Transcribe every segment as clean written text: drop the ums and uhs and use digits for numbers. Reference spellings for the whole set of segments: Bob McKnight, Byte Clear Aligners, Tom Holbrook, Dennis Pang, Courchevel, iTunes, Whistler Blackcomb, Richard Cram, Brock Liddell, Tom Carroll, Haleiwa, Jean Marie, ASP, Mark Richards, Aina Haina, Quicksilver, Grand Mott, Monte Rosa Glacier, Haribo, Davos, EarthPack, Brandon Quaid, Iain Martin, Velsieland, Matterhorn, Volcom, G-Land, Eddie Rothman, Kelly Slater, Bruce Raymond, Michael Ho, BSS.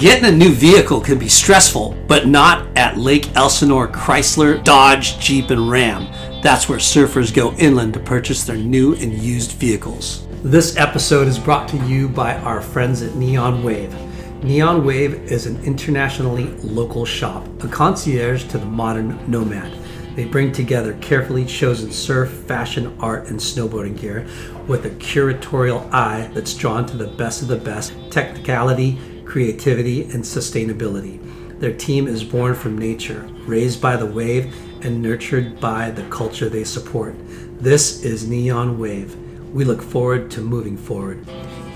Getting a new vehicle can be stressful, but not at Lake Elsinore Chrysler, Dodge, Jeep, and Ram. That's where surfers go inland to purchase their new and used vehicles. This episode is brought to you by our friends at Neon Wave. Neon Wave is an internationally local shop, a concierge to the modern nomad. They bring together carefully chosen surf, fashion, art, and snowboarding gear with a curatorial eye that's drawn to the best of the best technicality, creativity, and sustainability. Their team is born from nature, raised by the wave, and nurtured by the culture they support. This is Neon Wave. We look forward to moving forward.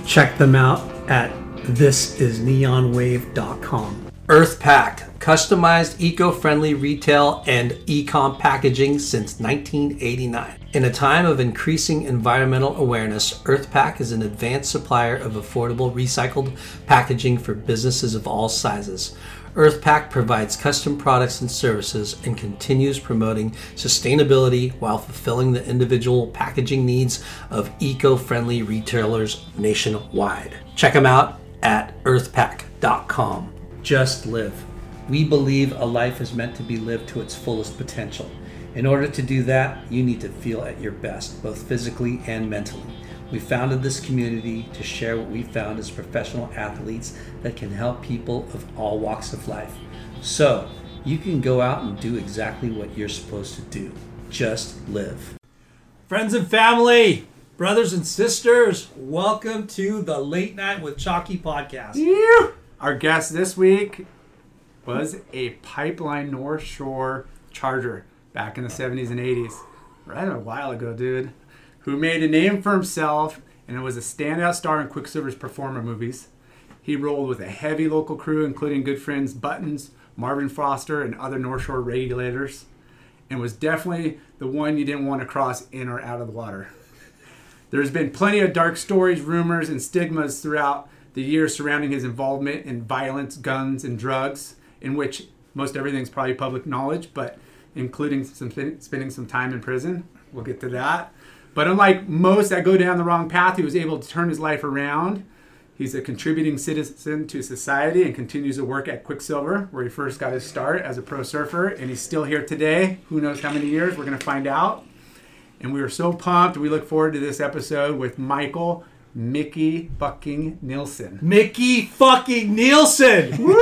Check them out at thisisneonwave.com. EarthPack, customized eco-friendly retail and e-com packaging since 1989. In a time of increasing environmental awareness, EarthPack is an advanced supplier of affordable recycled packaging for businesses of all sizes. EarthPack provides custom products and services and continues promoting sustainability while fulfilling the individual packaging needs of eco-friendly retailers nationwide. Check them out at earthpack.com. Just live. We believe a life is meant to be lived to its fullest potential. In order to do that, you need to feel at your best, both physically and mentally. We founded this community to share what we found as professional athletes that can help people of all walks of life. So you can go out and do exactly what you're supposed to do. Just live. Friends and family, brothers and sisters, welcome to the Late Night with Chalky podcast. Yeah. Our guest this week was a Pipeline North Shore charger back in the 70s and 80s. Right a while ago, dude. Who made a name for himself and was a standout star in Quicksilver's performer movies. He rolled with a heavy local crew, including good friends Buttons, Marvin Foster, and other North Shore regulators, and was definitely the one you didn't want to cross in or out of the water. There's been plenty of dark stories, rumors, and stigmas throughout the years surrounding his involvement in violence, guns, and drugs, in which most everything's probably public knowledge, but including spending some time in prison. We'll get to that. But unlike most that go down the wrong path, he was able to turn his life around. He's a contributing citizen to society and continues to work at Quicksilver, where he first got his start as a pro surfer, and he's still here today. Who knows how many years? We're going to find out. And we are so pumped. We look forward to this episode with Michael Mickey fucking Nielsen. Mickey fucking Nielsen! Woo!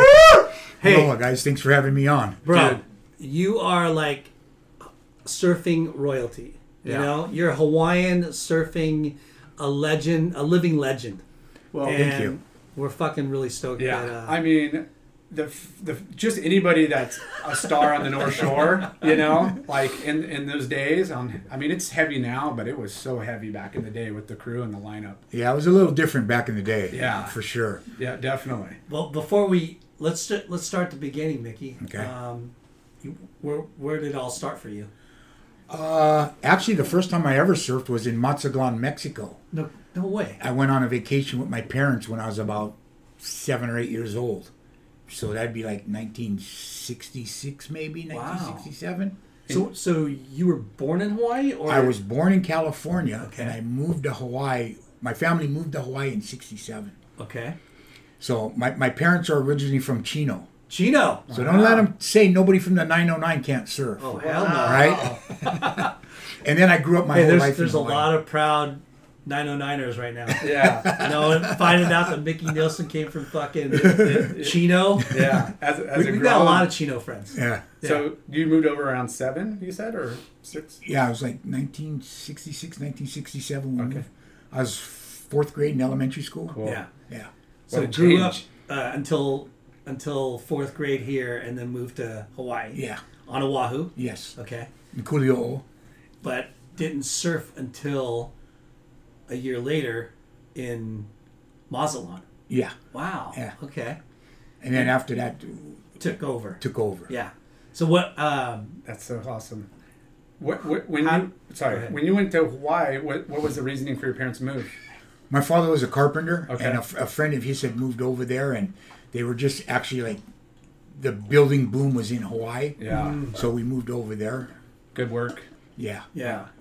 Hey. Hello, guys. Thanks for having me on. Bro, dude, you are like surfing royalty. You know, you're Hawaiian surfing, a legend, a living legend. Well, and thank you. We're fucking really stoked. Yeah, that, I mean, the just anybody that's a star on the North Shore, you know, like in those days. I mean, it's heavy now, but it was so heavy back in the day with the crew and the lineup. Yeah, it was a little different back in the day. Yeah, for sure. Yeah, definitely. Well, before we let's start the beginning, Mickey. Okay. Where did it all start for you? Actually, the first time I ever surfed was in Mazatlan, Mexico. No way. I went on a vacation with my parents when I was about 7 or 8 years old. So that'd be like 1966 maybe, 1967. Wow. So you were born in Hawaii? Or I was born in California, okay, and I moved to Hawaii. My family moved to Hawaii in 67. Okay. So my parents are originally from Chino. Chino. So don't let them say nobody from the 909 can't surf. Oh, hell no. Right? And then I grew up my whole life in Hawaii. There's a lot of proud 909ers right now. Yeah. Finding out that Mickey Nielsen came from fucking Chino. Yeah. We've got a lot of Chino friends. Yeah. So you moved over around 7, you said, or 6? Yeah, it was like 1966, 1967. Okay. I was 4th grade in elementary school. Cool. Yeah. So grew up until 4th grade here, and then moved to Hawaii. Yeah. On Oahu. Yes. Okay. In Kuleo. But didn't surf until a year later in Mazatlan. Yeah. Wow. Yeah. Okay. And then after that, Took over. Yeah. So what... That's so awesome. When you went to Hawaii, what was the reasoning for your parents' move? My father was a carpenter, and a friend of his had moved over there, and they were just actually like the building boom was in Hawaii. Yeah. Mm-hmm. So we moved over there. Good work. Yeah.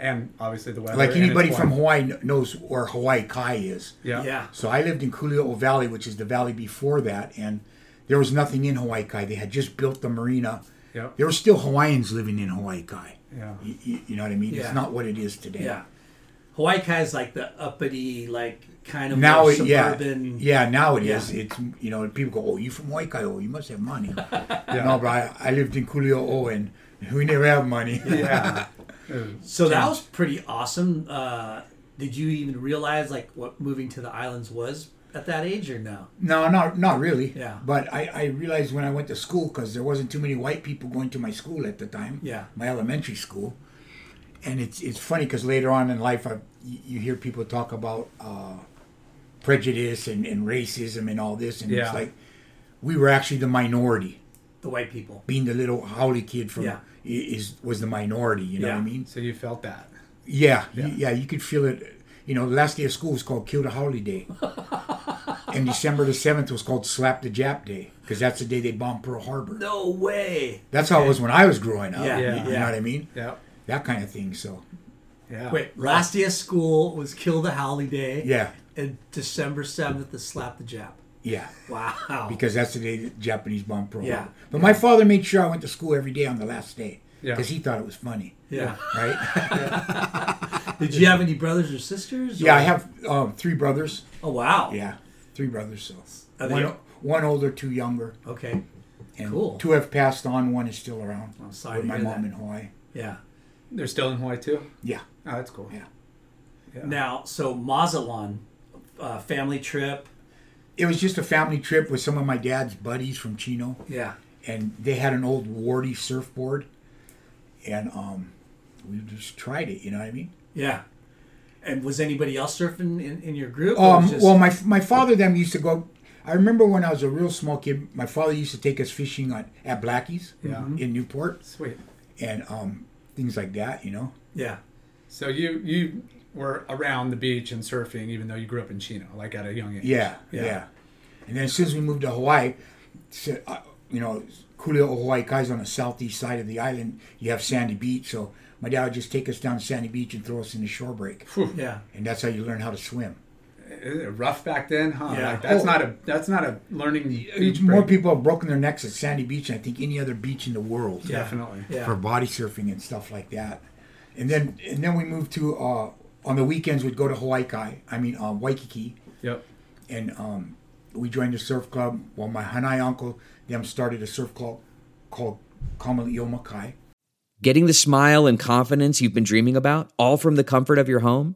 And obviously the weather. Like anybody from Hawaii knows where Hawaii Kai is. Yeah. So I lived in Kuleo Valley, which is the valley before that. And There was nothing in Hawaii Kai. They had just built the marina. Yep. There were still Hawaiians living in Hawaii Kai. Yeah. You know what I mean? Yeah. It's not what it is today. Yeah. Hawaii Kai is like the uppity, like kind of now more suburban. Yeah, now it is. It's, you know, people go, oh, you from Hawaii Kai? Oh, you must have money. Yeah. No, but I lived in Kuleo, and we never have money. Yeah. So that was pretty awesome. Did you even realize like what moving to the islands was at that age or no? No, not really. Yeah. But I realized when I went to school, because there wasn't too many white people going to my school at the time. Yeah. My elementary school. And it's funny because later on in life, you hear people talk about prejudice and racism and all this. And it's like we were actually the minority. The white people. Being the little howly kid from was the minority, you know what I mean? So you felt that. Yeah, you could feel it. You know, the last day of school was called Kill the Howley Day. And December the 7th was called Slap the Jap Day, because that's the day they bombed Pearl Harbor. No way. That's how it was when I was growing up. Yeah. You know what I mean? Yeah. That kind of thing, so. Yeah. Wait, last day of school was Kill the Howley Day. Yeah. And December 7th is Slap the Jap. Yeah. Wow. Because that's the day the Japanese bombed Pearl Harbor. But my father made sure I went to school every day on the last day. Yeah. Because he thought it was funny. Yeah. Right? Did you have any brothers or sisters? Or? Yeah, I have three brothers. Oh, wow. Yeah. Three brothers. So one older, two younger. Okay. And cool. Two have passed on. One is still around. I'm sorry with my mom in Hawaii. Yeah. They're still in Hawaii, too? Yeah. Oh, that's cool. Yeah. Now, so Mazatlan, family trip. It was just a family trip with some of my dad's buddies from Chino. Yeah. And they had an old Wardy surfboard. And we just tried it, you know what I mean? Yeah. And was anybody else surfing in your group? Well, my father then used to go. I remember when I was a real small kid, my father used to take us fishing at Blackie's in Newport. Sweet. And things like that, you know? Yeah. So you were around the beach and surfing, even though you grew up in Chino, like at a young age. Yeah. And then as soon as we moved to Hawaii, you know, Kuleo Hawaii Kai's on the southeast side of the island. You have Sandy Beach, so my dad would just take us down to Sandy Beach and throw us in the shore break. Yeah, and that's how you learn how to swim. Rough back then, huh? Yeah. Like, that's not a learning beach break. More people have broken their necks at Sandy Beach than I think any other beach in the world. Yeah. Definitely. Yeah. For body surfing and stuff like that. And then we moved to on the weekends we'd go to Hawaii Kai. I mean Waikiki. Yep. And we joined a surf club. Well, my Hanai uncle. Them started a surf club called Kamalioma Kai. Getting the smile and confidence you've been dreaming about, all from the comfort of your home,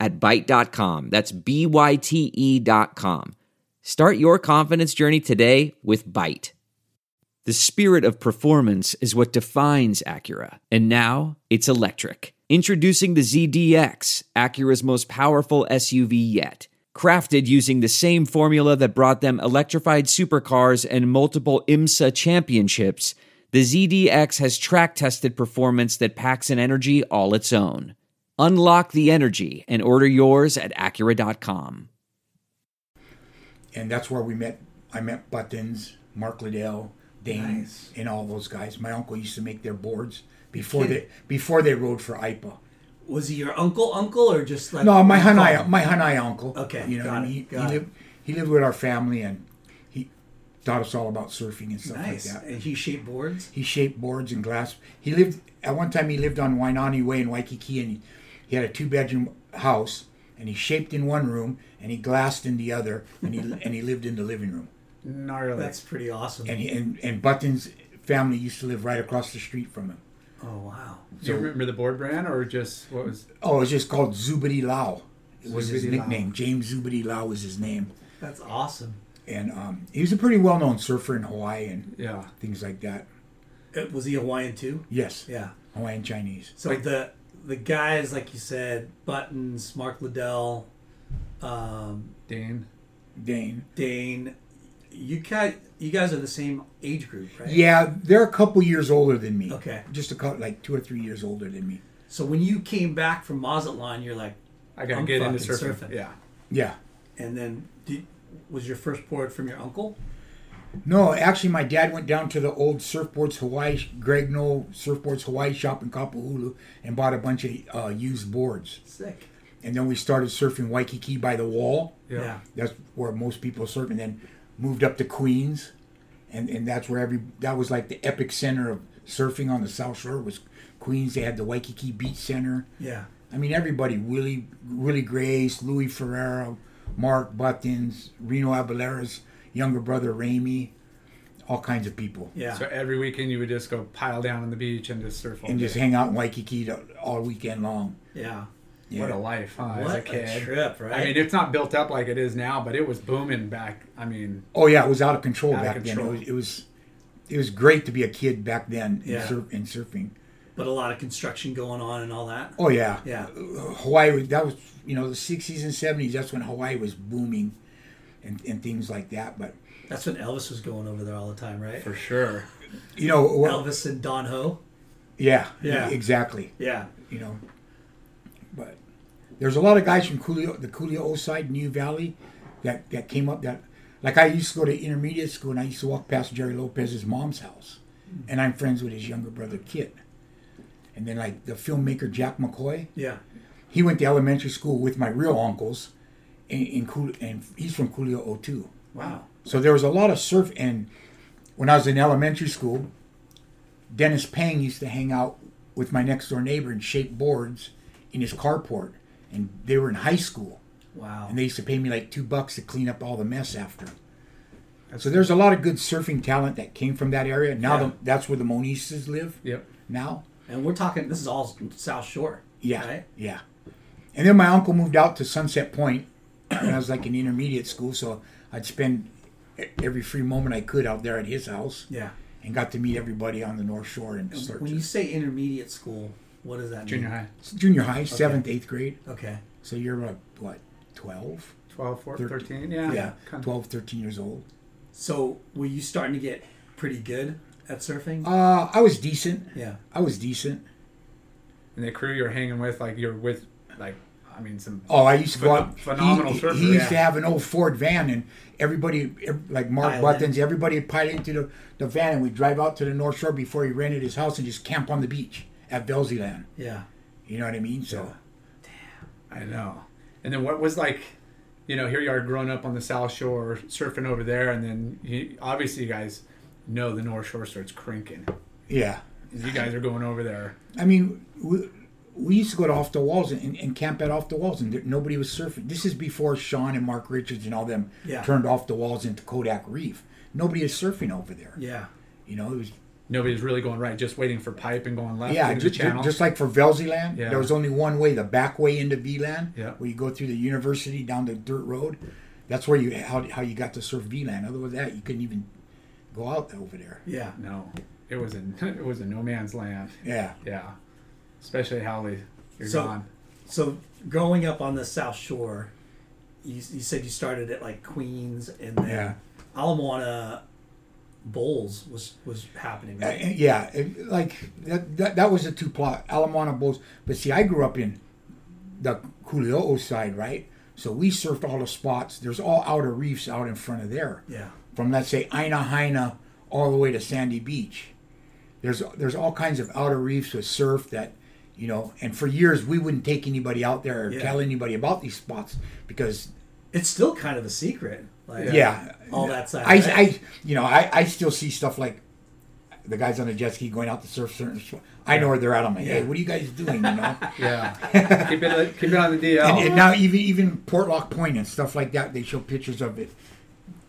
at Byte.com. That's BYTE.com. Start your confidence journey today with Byte. The spirit of performance is what defines Acura, and now it's electric. Introducing the ZDX, Acura's most powerful SUV yet. Crafted using the same formula that brought them electrified supercars and multiple IMSA championships, the ZDX has track-tested performance that packs an energy all its own. Unlock the energy and order yours at Acura.com. And that's where I met Buttons, Mark Liddell, Dane, and all those guys. My uncle used to make their boards before they rode for IPA. Was he your uncle, or just like... No, my Hanai uncle. Okay, you know, got it. He lived with our family, and he taught us all about surfing and stuff like that. And he shaped boards? He shaped boards and glass. He lived... At one time, he lived on Wainani Way in Waikiki, and he had a two-bedroom house, and he shaped in one room, and he glassed in the other, and he and he lived in the living room. Gnarly. That's pretty awesome. And Button's family used to live right across the street from him. Oh, wow. So, do you remember the board brand or just what was... Oh, it was just called Zubity Lau. It was his nickname. James Zubity Lau was his name. That's awesome. And he was a pretty well-known surfer in Hawaii and things like that. Was he Hawaiian too? Yes. Yeah. Hawaiian Chinese. So like, the guys, like you said, Buttons, Mark Liddell, Dane. You guys are the same age group, right? Yeah, they're a couple years older than me. Okay. Just a couple, like 2 or 3 years older than me. So when you came back from Mazatlan, you're like, I gotta get into surfing. Yeah. Yeah. And then was your first board from your uncle? No, actually, my dad went down to the old Surfboards Hawaii, Greg Knoll Surfboards Hawaii shop in Kapahulu and bought a bunch of used boards. Sick. And then we started surfing Waikiki by the wall. Yeah. That's where most people surf. And then moved up to Queens. And that's where that was like the epicenter of surfing on the South Shore was Queens. They had the Waikiki Beach Center. Yeah. I mean, everybody, Willie Grace, Louis Ferreira, Mark Buttons, Reno Abalera's younger brother, Ramey, all kinds of people. Yeah. So every weekend you would just go pile down on the beach and just surf all day. Just hang out in Waikiki all weekend long. Yeah. Yeah. What a life, huh? What as a kid. A trip, right? I mean, it's not built up like it is now, but it was booming back. I mean, oh yeah, it was out of control back then. It was great to be a kid back then in surfing. But a lot of construction going on and all that. Oh yeah, yeah. Hawaii, that was the 60s and 70s. That's when Hawaii was booming, and things like that. But that's when Elvis was going over there all the time, right? For sure. Elvis and Don Ho. Yeah. Yeah. Exactly. Yeah. But there's a lot of guys from the Kuleo side, New Valley, that came up. That like I used to go to intermediate school and I used to walk past Jerry Lopez's mom's house, and I'm friends with his younger brother Kit, and then like the filmmaker Jack McCoy. Yeah, he went to elementary school with my real uncles, and he's from Kuleo too. Wow. So there was a lot of surf, and when I was in elementary school, Dennis Pang used to hang out with my next door neighbor and shape boards in his carport, and they were in high school. Wow. And they used to pay me like $2 to clean up all the mess after. So there's a lot of good surfing talent that came from that area. Now that's where the Monises live. Yep. Now. And we're talking, this is all South Shore. Yeah. Right? Yeah. And then my uncle moved out to Sunset Point when I was like in intermediate school, so I'd spend every free moment I could out there at his house. Yeah. And got to meet everybody on the North Shore and start. When you say intermediate school, what does that mean? High. Junior high, 7th, 8th grade. Okay. So you're, 12? 12, 14, 13, yeah. Yeah, 12, 13 years old. So were you starting to get pretty good at surfing? I was decent. Yeah. I was decent. And the crew you're hanging with, some phenomenal surfers. He used to have an old Ford van, and everybody, like Mark Buttons, everybody would pile into the van, and we'd drive out to the North Shore before he rented his house and just camp on the beach. At Velsieland. Yeah. You know what I mean? So. Damn. I know. And then what was here you are growing up on the South Shore, surfing over there, and then obviously you guys know the North Shore starts cranking. Yeah. You guys are going over there. I mean, we used to go to Off the Walls and camp at Off the Walls, and nobody was surfing. This is before Sean and Mark Richards and all them turned Off the Walls into Kodak Reef. Nobody is surfing over there. Yeah. It was... Nobody's really going right, just waiting for pipe and going left. Yeah, just like for Velsieland, there was only one way, the back way into VLAN, where you go through the university down the dirt road. That's where how you got to surf VLAN. Other than that, you couldn't even go out over there. Yeah, no, it was a no man's land. Yeah, yeah, especially Howley. You're gone. So growing up on the South Shore, you said you started at like Queens and then Ala Moana. Bowls was happening, right? That was the two plot, Ala Moana Bowls. But see, I grew up in the Kuleo'o side, right? So we surfed all the spots. There's all outer reefs out in front of there. Yeah. From, let's say, Aina Haina all the way to Sandy Beach. There's all kinds of outer reefs with surf that, and for years we wouldn't take anybody out there or tell anybody about these spots because... It's still kind of a secret. All that side. I still see stuff like the guys on the jet ski going out to surf certain. I know where they're at. I'm like, hey, what are you guys doing? Yeah. Keep it on the DL. And now even Portlock Point and stuff like that, they show pictures of it.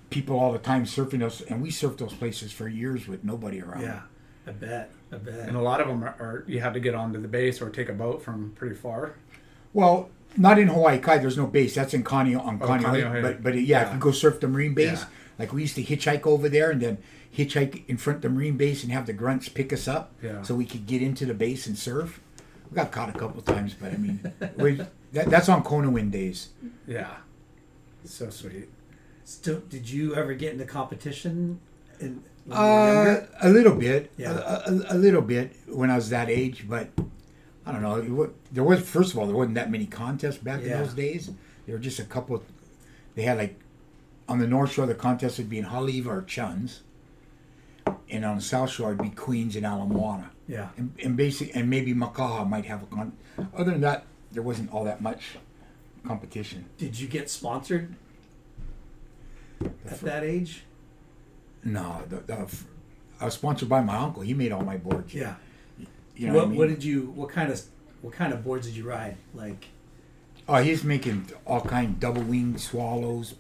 People all the time surfing us, and we surfed those places for years with nobody around. Yeah, I bet. And a lot of them are you have to get onto the base or take a boat from pretty far. Well. Not in Hawaii Kai. There's no base. That's in Kanoa. But if you go surf the Marine base, like we used to hitchhike over there and then hitchhike in front of the Marine base and have the grunts pick us up so we could get into the base and surf. We got caught a couple times, but I mean, that's on Kona Wind days. Yeah. So sweet. So did you ever get into competition? A little bit. Yeah. A little bit when I was that age, but I don't know. There was, first of all, there wasn't that many contests back in those days. There were just a couple. They had, like, on the North Shore, the contest would be in Haleiwa or Chun's. And on the South Shore, it'd be Queens and Ala Moana. Yeah. And basic, and maybe Makaha might have a con. Other than that, there wasn't all that much competition. Did you get sponsored at that age? No. I was sponsored by my uncle. He made all my boards. Yeah. You know what I mean? What kind of boards did you ride? Like, oh, he's making all kind, double winged swallows,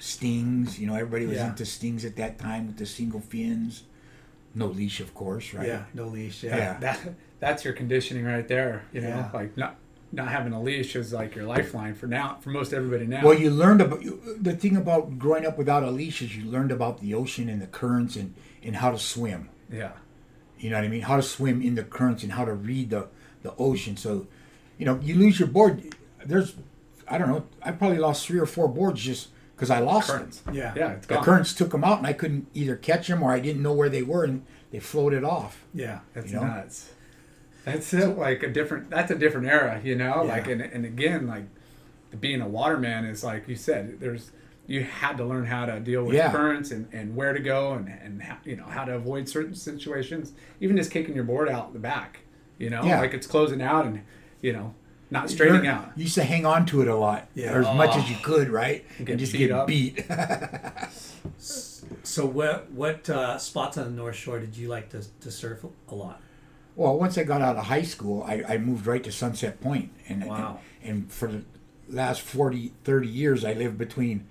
stings. You know, everybody was into stings at that time with the single fins. No leash, of course, right? Yeah, no leash. Yeah, yeah. That's your conditioning right there. You know, like not having a leash is like your lifeline for now, for most everybody now. Well, you learned about the thing about growing up without a leash is you learned about the ocean and the currents and how to swim. Yeah, you know what I mean? How to swim in the currents and how to read the ocean. So, you know, you lose your board. There's, I don't know, I probably lost 3 or 4 boards just because I lost them. Yeah, yeah, it's gone. The currents took them out, and I couldn't either catch them or I didn't know where they were, and they floated off. Yeah, that's nuts. That's it, like a different era, you know. Yeah. Like, and again, like being a waterman is like you said. You had to learn how to deal with currents and where to go and how, you know, how to avoid certain situations. Even just kicking your board out the back, you know, like it's closing out and you know not straightening out. You used to hang on to it a lot, or as much as you could, right? And just get beat. So what spots on the North Shore did you like to surf a lot? Well, once I got out of high school, I moved right to Sunset Point. And, and for the last 30 years, I lived between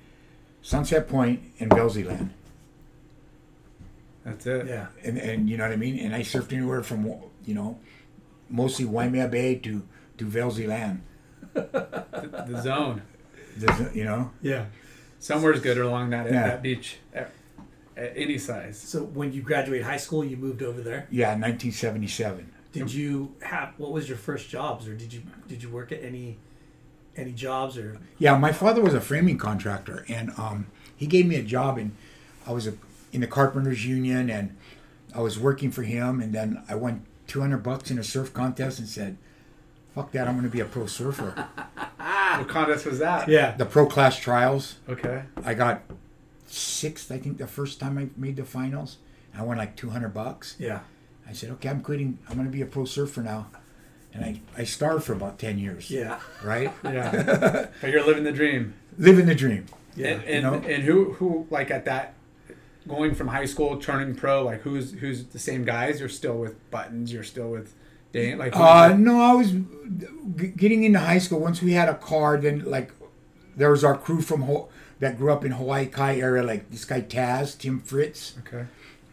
Sunset Point and Velsieland. That's it. Yeah. And you know what I mean? And I surfed anywhere from, you know, mostly Waimea Bay to Velsieland. the zone. You know? Yeah. Somewhere's good along that beach. At any size. So when you graduated high school, you moved over there? Yeah, in 1977. Did you have, what was your first jobs, or did you work at any jobs? Or? Yeah, my father was a framing contractor, and he gave me a job, and I was in the Carpenters Union, and I was working for him, and then I won $200 in a surf contest and said, fuck that, I'm going to be a pro surfer. What contest was that? Yeah. The Pro Class Trials. Okay. I got 6th, I think, the first time I made the finals. I won like $200. Yeah. I said, okay, I'm quitting. I'm going to be a pro surfer now. And I starved for about 10 years. Yeah. Right? Yeah. But you're living the dream. Living the dream. Yeah. And who like at that, going from high school, turning pro, like who's the same guys? You're still with Buttons. You're still with Dane? Like, no, I was getting into high school. Once we had a car, then like there was our crew from that grew up in Hawaii Kai area, like this guy Taz, Tim Fritz,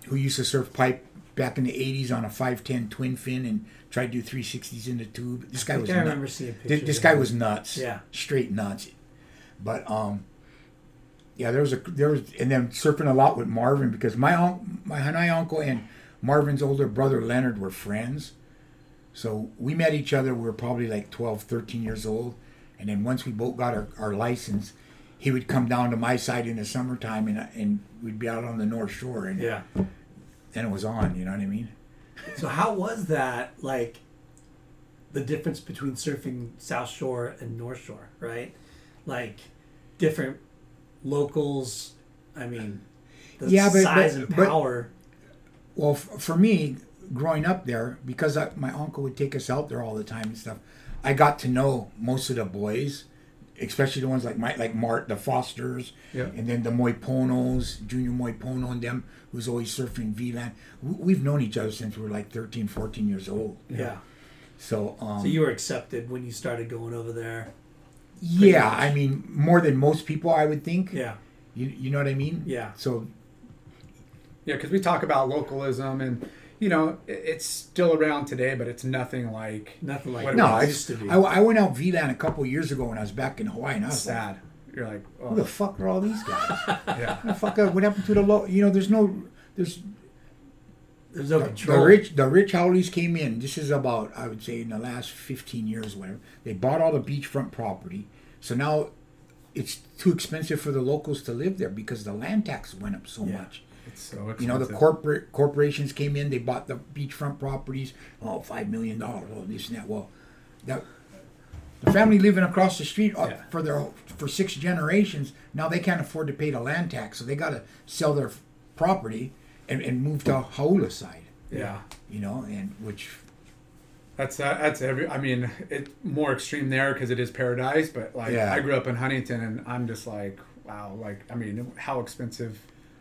who used to surf pipe back in the 80s on a 5'10" twin fin and tried to do 360s in the tube. This guy was nuts. I remember seeing pictures. This guy was nuts. Yeah, straight nuts. But yeah, there was, and then surfing a lot with Marvin because my Hanai uncle and Marvin's older brother Leonard were friends, so we met each other. We were probably like 12, 13 years old, and then once we both got our license. He would come down to my side in the summertime, and we'd be out on the North Shore, and then it was on. You know what I mean? So how was that? Like the difference between surfing South Shore and North Shore, right? Like different locals. I mean, the size and power. But, well, for me, growing up there, because my uncle would take us out there all the time and stuff, I got to know most of the boys. Especially the ones like Mike, like Mart, the Fosters, and then the Moiponos, Junior Moipono, and them who's always surfing VLAN. We've known each other since we were like 13, 14 years old. Yeah. So you were accepted when you started going over there. Yeah, much. I mean, more than most people, I would think. Yeah. You know what I mean? Yeah. So. Yeah, because we talk about localism and. You know, it's still around today, but it's nothing like what it used to be. I went out VLAN a couple of years ago when I was back in Hawaii, and I was sad. Like, you're like, oh. Who the fuck are all these guys? The fuck? What happened to the low? You know, there's no control. The rich Howleys came in. This is about, I would say, in the last 15 years, whatever. They bought all the beachfront property, so now it's too expensive for the locals to live there because the land tax went up so much. It's so expensive. You know, the corporations came in, they bought the beachfront properties, oh, $5 million, oh, this and that. Well, the family living across the street for six generations, now they can't afford to pay the land tax, so they got to sell their property and move to Haula side. Yeah. You know, and which... That's every. I mean, it's more extreme there because it is paradise. But like, I grew up in Huntington, and I'm just like, wow. Like, I mean, how expensive?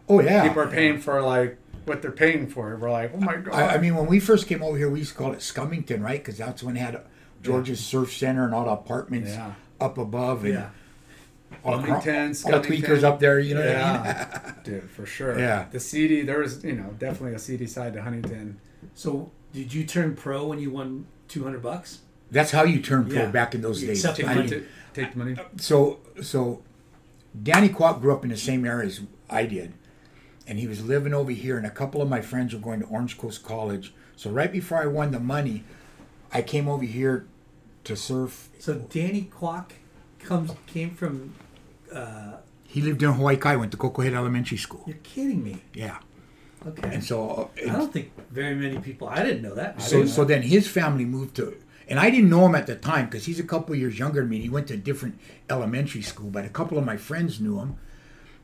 Oh yeah, people are paying for like what they're paying for. We're like, oh my god. I mean, when we first came over here, we used to call it Scummington, right? Because that's when it had George's Surf Center and all the apartments up above and all the tweakers up there. You know what I mean? Dude, for sure. Yeah, the seedy. There was, you know, definitely a seedy side to Huntington. So. Did you turn pro when you won $200? That's how you turned pro back in those days. Take the money. So Danny Kwok grew up in the same area as I did, and he was living over here, and a couple of my friends were going to Orange Coast College. So right before I won the money, I came over here to surf. So Danny Kwok came from... he lived in Hawaii Kai, went to Cocohead Elementary School. You're kidding me. Yeah. Okay. And so I don't think very many people. I didn't know that. So then his family moved to, and I didn't know him at the time because he's a couple of years younger than me. And he went to a different elementary school, but a couple of my friends knew him,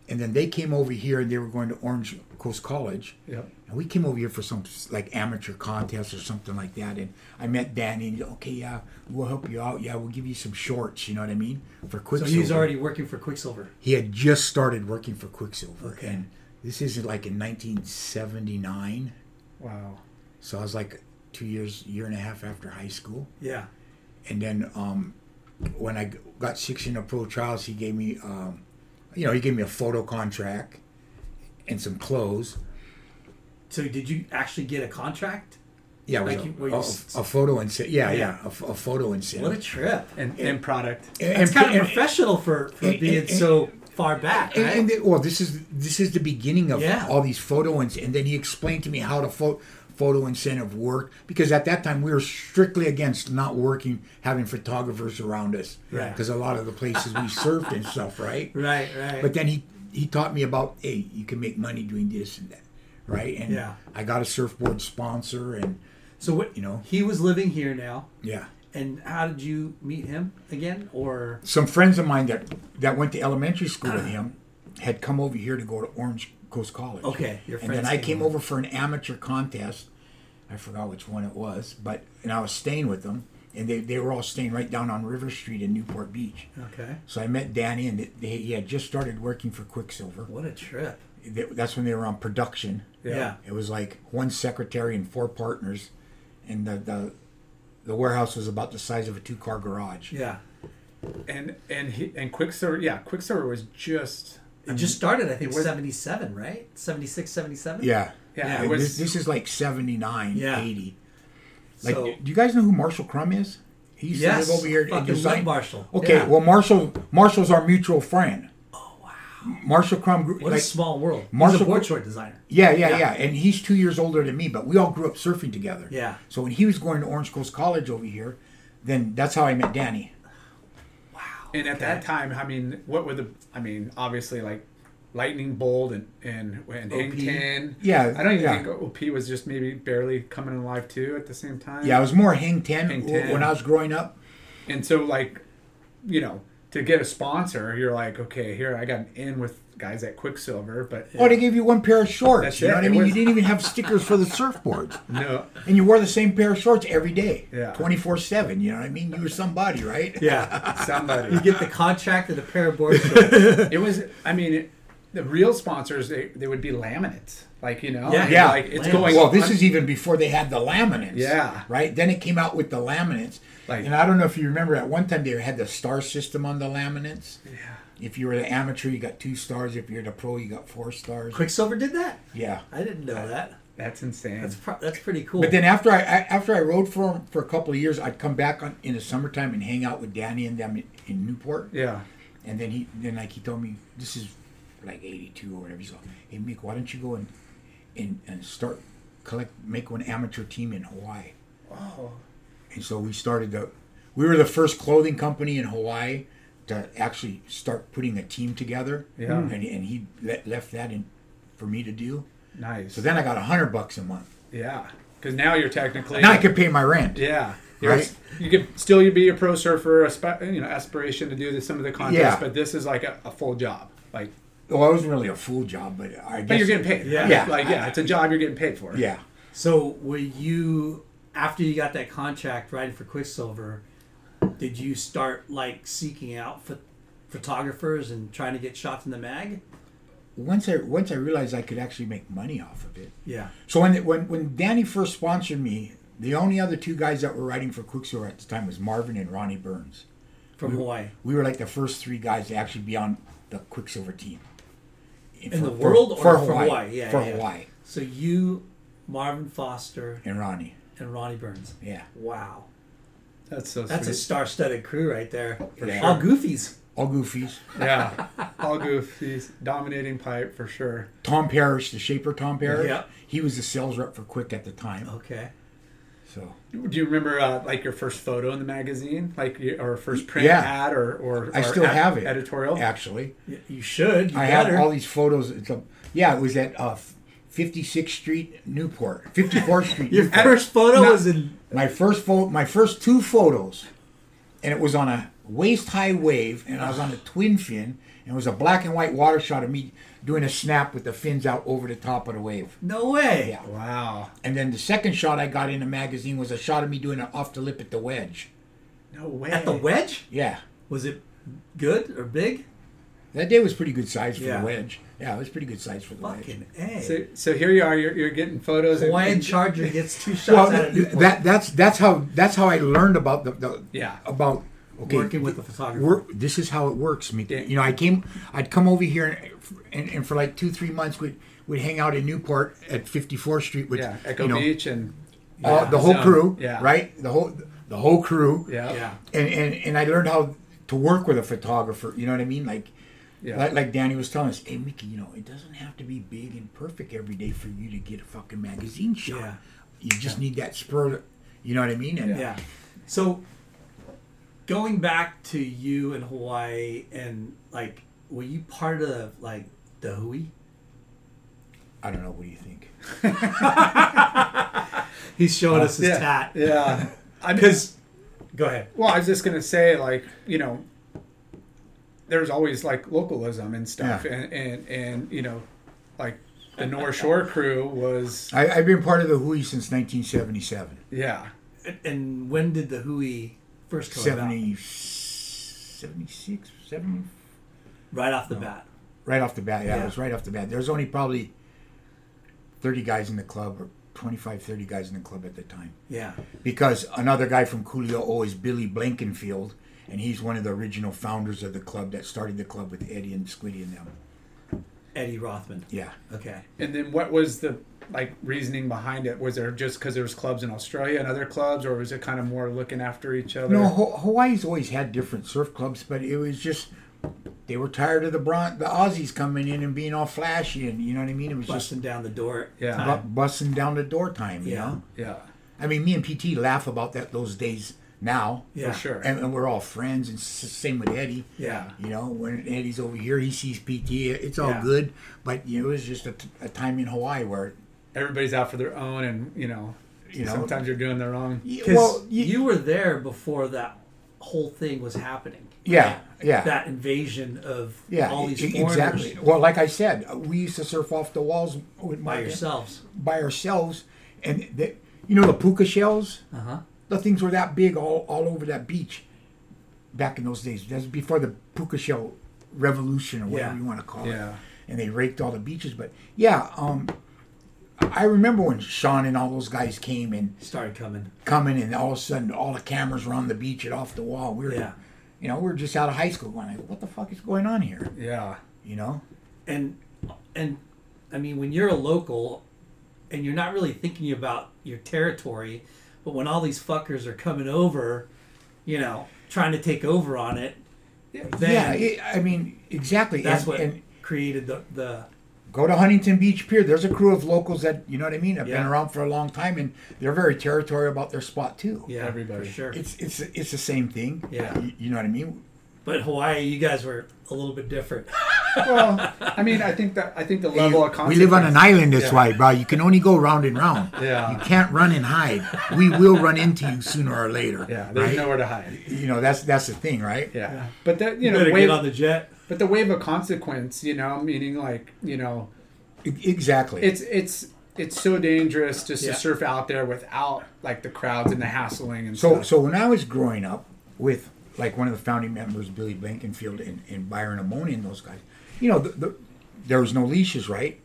and then they came over here and they were going to Orange Coast College. Yeah. And we came over here for some like amateur contest or something like that. And I met Danny. And he said, okay, yeah, we'll help you out. Yeah, we'll give you some shorts. You know what I mean? For Quicksilver. So he was already working for Quicksilver. He had just started working for Quicksilver. Okay. And this is like in 1979. Wow. So I was like 2 years, year and a half after high school. Yeah. And then when I got 6 in the pro trials, he gave me, he gave me a photo contract and some clothes. So did you actually get a contract? Yeah, like a photo incentive. A photo incentive. What a trip. And product. It's kind of professional for being so... far back, right? and this is the beginning of all these photo incentives. And then he explained to me how the photo incentive worked, because at that time we were strictly against not having photographers around us, right? Because a lot of the places we surfed and stuff, right. But then he taught me about, hey, you can make money doing this and that, right? And I got a surfboard sponsor, and so what, you know, he was living here now. Yeah. And how did you meet him again? Or some friends of mine that went to elementary school with him had come over here to go to Orange Coast College. Okay, your friends. And then I came over for an amateur contest. I forgot which one it was, and I was staying with them, and they were all staying right down on River Street in Newport Beach. Okay. So I met Danny, and he had just started working for Quicksilver. What a trip! That's when they were on production. Yeah. It was like one secretary and 4 partners, and the warehouse was about the size of a 2-car garage. Yeah, and Quicksilver, Quicksilver was just... It just started, I think, 77, right? 76, 77? Yeah. This is like 79, 80. Like, so, do you guys know who Marshall Crum is? He's over here and designed Marshall. Okay, well, Marshall's our mutual friend. Oh, wow. Marshall Crum... What a small world. Marshall, he's a board short designer. Yeah. And he's 2 years older than me, but we all grew up surfing together. Yeah. So when he was going to Orange Coast College over here, then that's how I met Danny. Wow. And at that time, I mean, what were obviously like Lightning Bolt and Hang 10. Yeah. I don't even think OP was just maybe barely coming alive too at the same time. Yeah, it was more Hang 10 when I was growing up. And so, like, you know, to get a sponsor, you're like, okay, here, I got an in with guys at Quicksilver, but... Yeah. Oh, they gave you one pair of shorts. That's you know what I mean? You didn't even have stickers for the surfboards. No. And you wore the same pair of shorts every day. Yeah. 24/7, you know what I mean? You were somebody, right? Yeah, somebody. You get the contract and a pair of board shorts. It was, I mean, the real sponsors, they would be laminates. Like, you know? Yeah. Like, it's going... Well, this is even before they had the laminates. Yeah. Right? Then it came out with the laminates. Like, and I don't know if you remember, at one time they had the star system on the laminates. Yeah. If you were an amateur, you got 2 stars. If you're the pro, you got 4 stars. Quicksilver did that? Yeah. I didn't know that. That's insane. That's pretty cool. But then after I rode for him for a couple of years, I'd come back in the summertime and hang out with Danny and them in Newport. Yeah. And then he told me, this is like 82 or whatever. He's like, hey, Mick, why don't you go and start make one amateur team in Hawaii? Oh. And so we were the first clothing company in Hawaii to actually start putting a team together. Yeah. And he left that in for me to do. Nice. So then I got $100 a month. Yeah. Because now you're technically... Now I can pay my rent. Yeah. Right? You could still be a pro surfer, aspiration to do some of the contests, but this is like a full job. Like, well, it wasn't really a full job, but I guess... But you're getting paid. Yeah. Right? Like, it's a job you're getting paid for. Yeah. So were you... After you got that contract riding for Quicksilver, did you start like seeking out photographers and trying to get shots in the mag? Once I realized I could actually make money off of it. Yeah. So when Danny first sponsored me, the only other two guys that were riding for Quicksilver at the time was Marvin and Ronnie Burns. From Hawaii. We were like the first three guys to actually be on the Quicksilver team. In the world, or for Hawaii? Yeah. For Hawaii. So you, Marvin Foster. And Ronnie Burns. Yeah. Wow. That's so sweet. That's a star-studded crew right there. For sure. All goofies. Yeah. All goofies. Dominating pipe for sure. Tom Parrish, the shaper Tom Parrish. Yeah. He was the sales rep for Quick at the time. Okay. So. Do you remember like your first photo in the magazine? Like or first print ad or I still have it. Editorial? Actually. You should. I have all these photos. It was at... 56th Street, Newport. 54th Street. Your Newport. First photo was in... My first two photos, and it was on a waist-high wave, and I was on a twin fin, and it was a black and white water shot of me doing a snap with the fins out over the top of the wave. No way. Yeah. Wow. And then the second shot I got in the magazine was a shot of me doing an off the lip at the Wedge. No way. At the Wedge? Yeah. Was it good or big? That day was pretty good size for the Wedge. Yeah, it was pretty good size for the Fucking Wedge. A. So here you are. You're getting photos. Hawaiian Charger gets two shots out of Newport. That's how I learned about about working with the photographer. This is how it works. You know, I'd come over here and for like 2-3 months we'd hang out in Newport at 54th Street with Echo Beach and the whole crew. Yeah. Right. The whole crew. Yeah. Yeah. And I learned how to work with a photographer. You know what I mean? Like. Yeah. Like Danny was telling us, hey, Mickey, you know, it doesn't have to be big and perfect every day for you to get a fucking magazine shot. Yeah. You just need that spur, you know what I mean? And So going back to you in Hawaii and, like, were you part of, like, the Hui? I don't know. What do you think? He's showing us his tat. Yeah. Because, go ahead. Well, I was just going to say, like, you know, there's always like localism and stuff, and you know, like the North Shore crew was. I've been part of the Hui since 1977. Yeah, and when did the Hui first come out? 76, 70. Right off the bat, it was right off the bat. There's only probably 30 guys in the club, or 25, 30 guys in the club at the time. Yeah, because another guy from Kuleo is Billy Blankenfield. And he's one of the original founders of the club that started the club with Eddie and Squiddy and them. Eddie Rothman. Yeah. Okay. And then what was the reasoning behind it? Was there just because there was clubs in Australia and other clubs, or was it kind of more looking after each other? No, Hawaii's always had different surf clubs, but it was just they were tired of the Aussies coming in and being all flashy, and you know what I mean. It was busting down the door. Yeah. Busting down the door time. You know? Yeah. I mean, me and PT laugh about those days. Now, for sure, and we're all friends, and same with Eddie. Yeah, you know, when Eddie's over here, he sees PT. It's all good, but you know, it was just a time in Hawaii where everybody's out for their own, and you know, sometimes you're doing their own. Well, you were there before that whole thing was happening. Yeah, that invasion of all these foreigners. Exactly. Well, like I said, we used to surf off the walls with by ourselves, and the puka shells. Uh huh. The things were that big all over that beach back in those days. That's before the puka shell revolution or whatever you want to call it. And they raked all the beaches. But, I remember when Sean and all those guys came and... Started coming. And all of a sudden all the cameras were on the beach and off the wall. We were, we were just out of high school going, like, what the fuck is going on here? Yeah. You know? And I mean, when you're a local and you're not really thinking about your territory... But when all these fuckers are coming over, you know, trying to take over on it, exactly. That's what created the... Go to Huntington Beach Pier. There's a crew of locals that, you know what I mean, have been around for a long time, and they're very territorial about their spot, too. Yeah, everybody. For sure. It's the same thing. Yeah. You know what I mean? But Hawaii, you guys were a little bit different. Well, I mean, I think the level of consequence. We live on an island this way, bro. You can only go round and round. Yeah. You can't run and hide. We will run into you sooner or later. Yeah. There's nowhere to hide. You know, that's the thing, right? Yeah. But that you better get on the jet. But the wave of consequence, meaning exactly. It's so dangerous just to surf out there without the crowds and the hassling and stuff. So when I was growing up with one of the founding members, Billy Blankenfield and Byron Amoni and those guys, there was no leashes, right?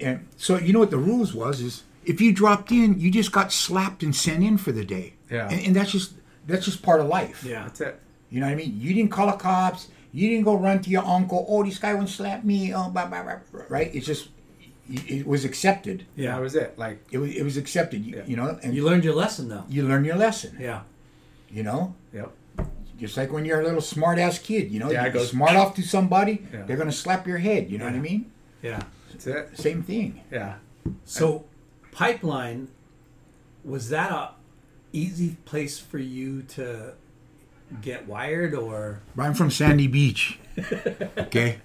And so what the rules was is if you dropped in, you just got slapped and sent in for the day. Yeah. And that's just part of life. Yeah, that's it. You know what I mean? You didn't call the cops. You didn't go run to your uncle. Oh, this guy won't slap me. Oh, blah, blah, blah, blah. Right? It's just, it was accepted. Yeah, that was it. It was accepted. Yeah. And you learned your lesson, though. You learned your lesson. Yeah. Yep. Just like when you're a little smart-ass kid, you go smart off to somebody, they're going to slap your head. You know what I mean? Yeah. That's it. Same thing. Yeah. So, Pipeline, was that a easy place for you to get wired, or? I'm from Sandy Beach. Okay.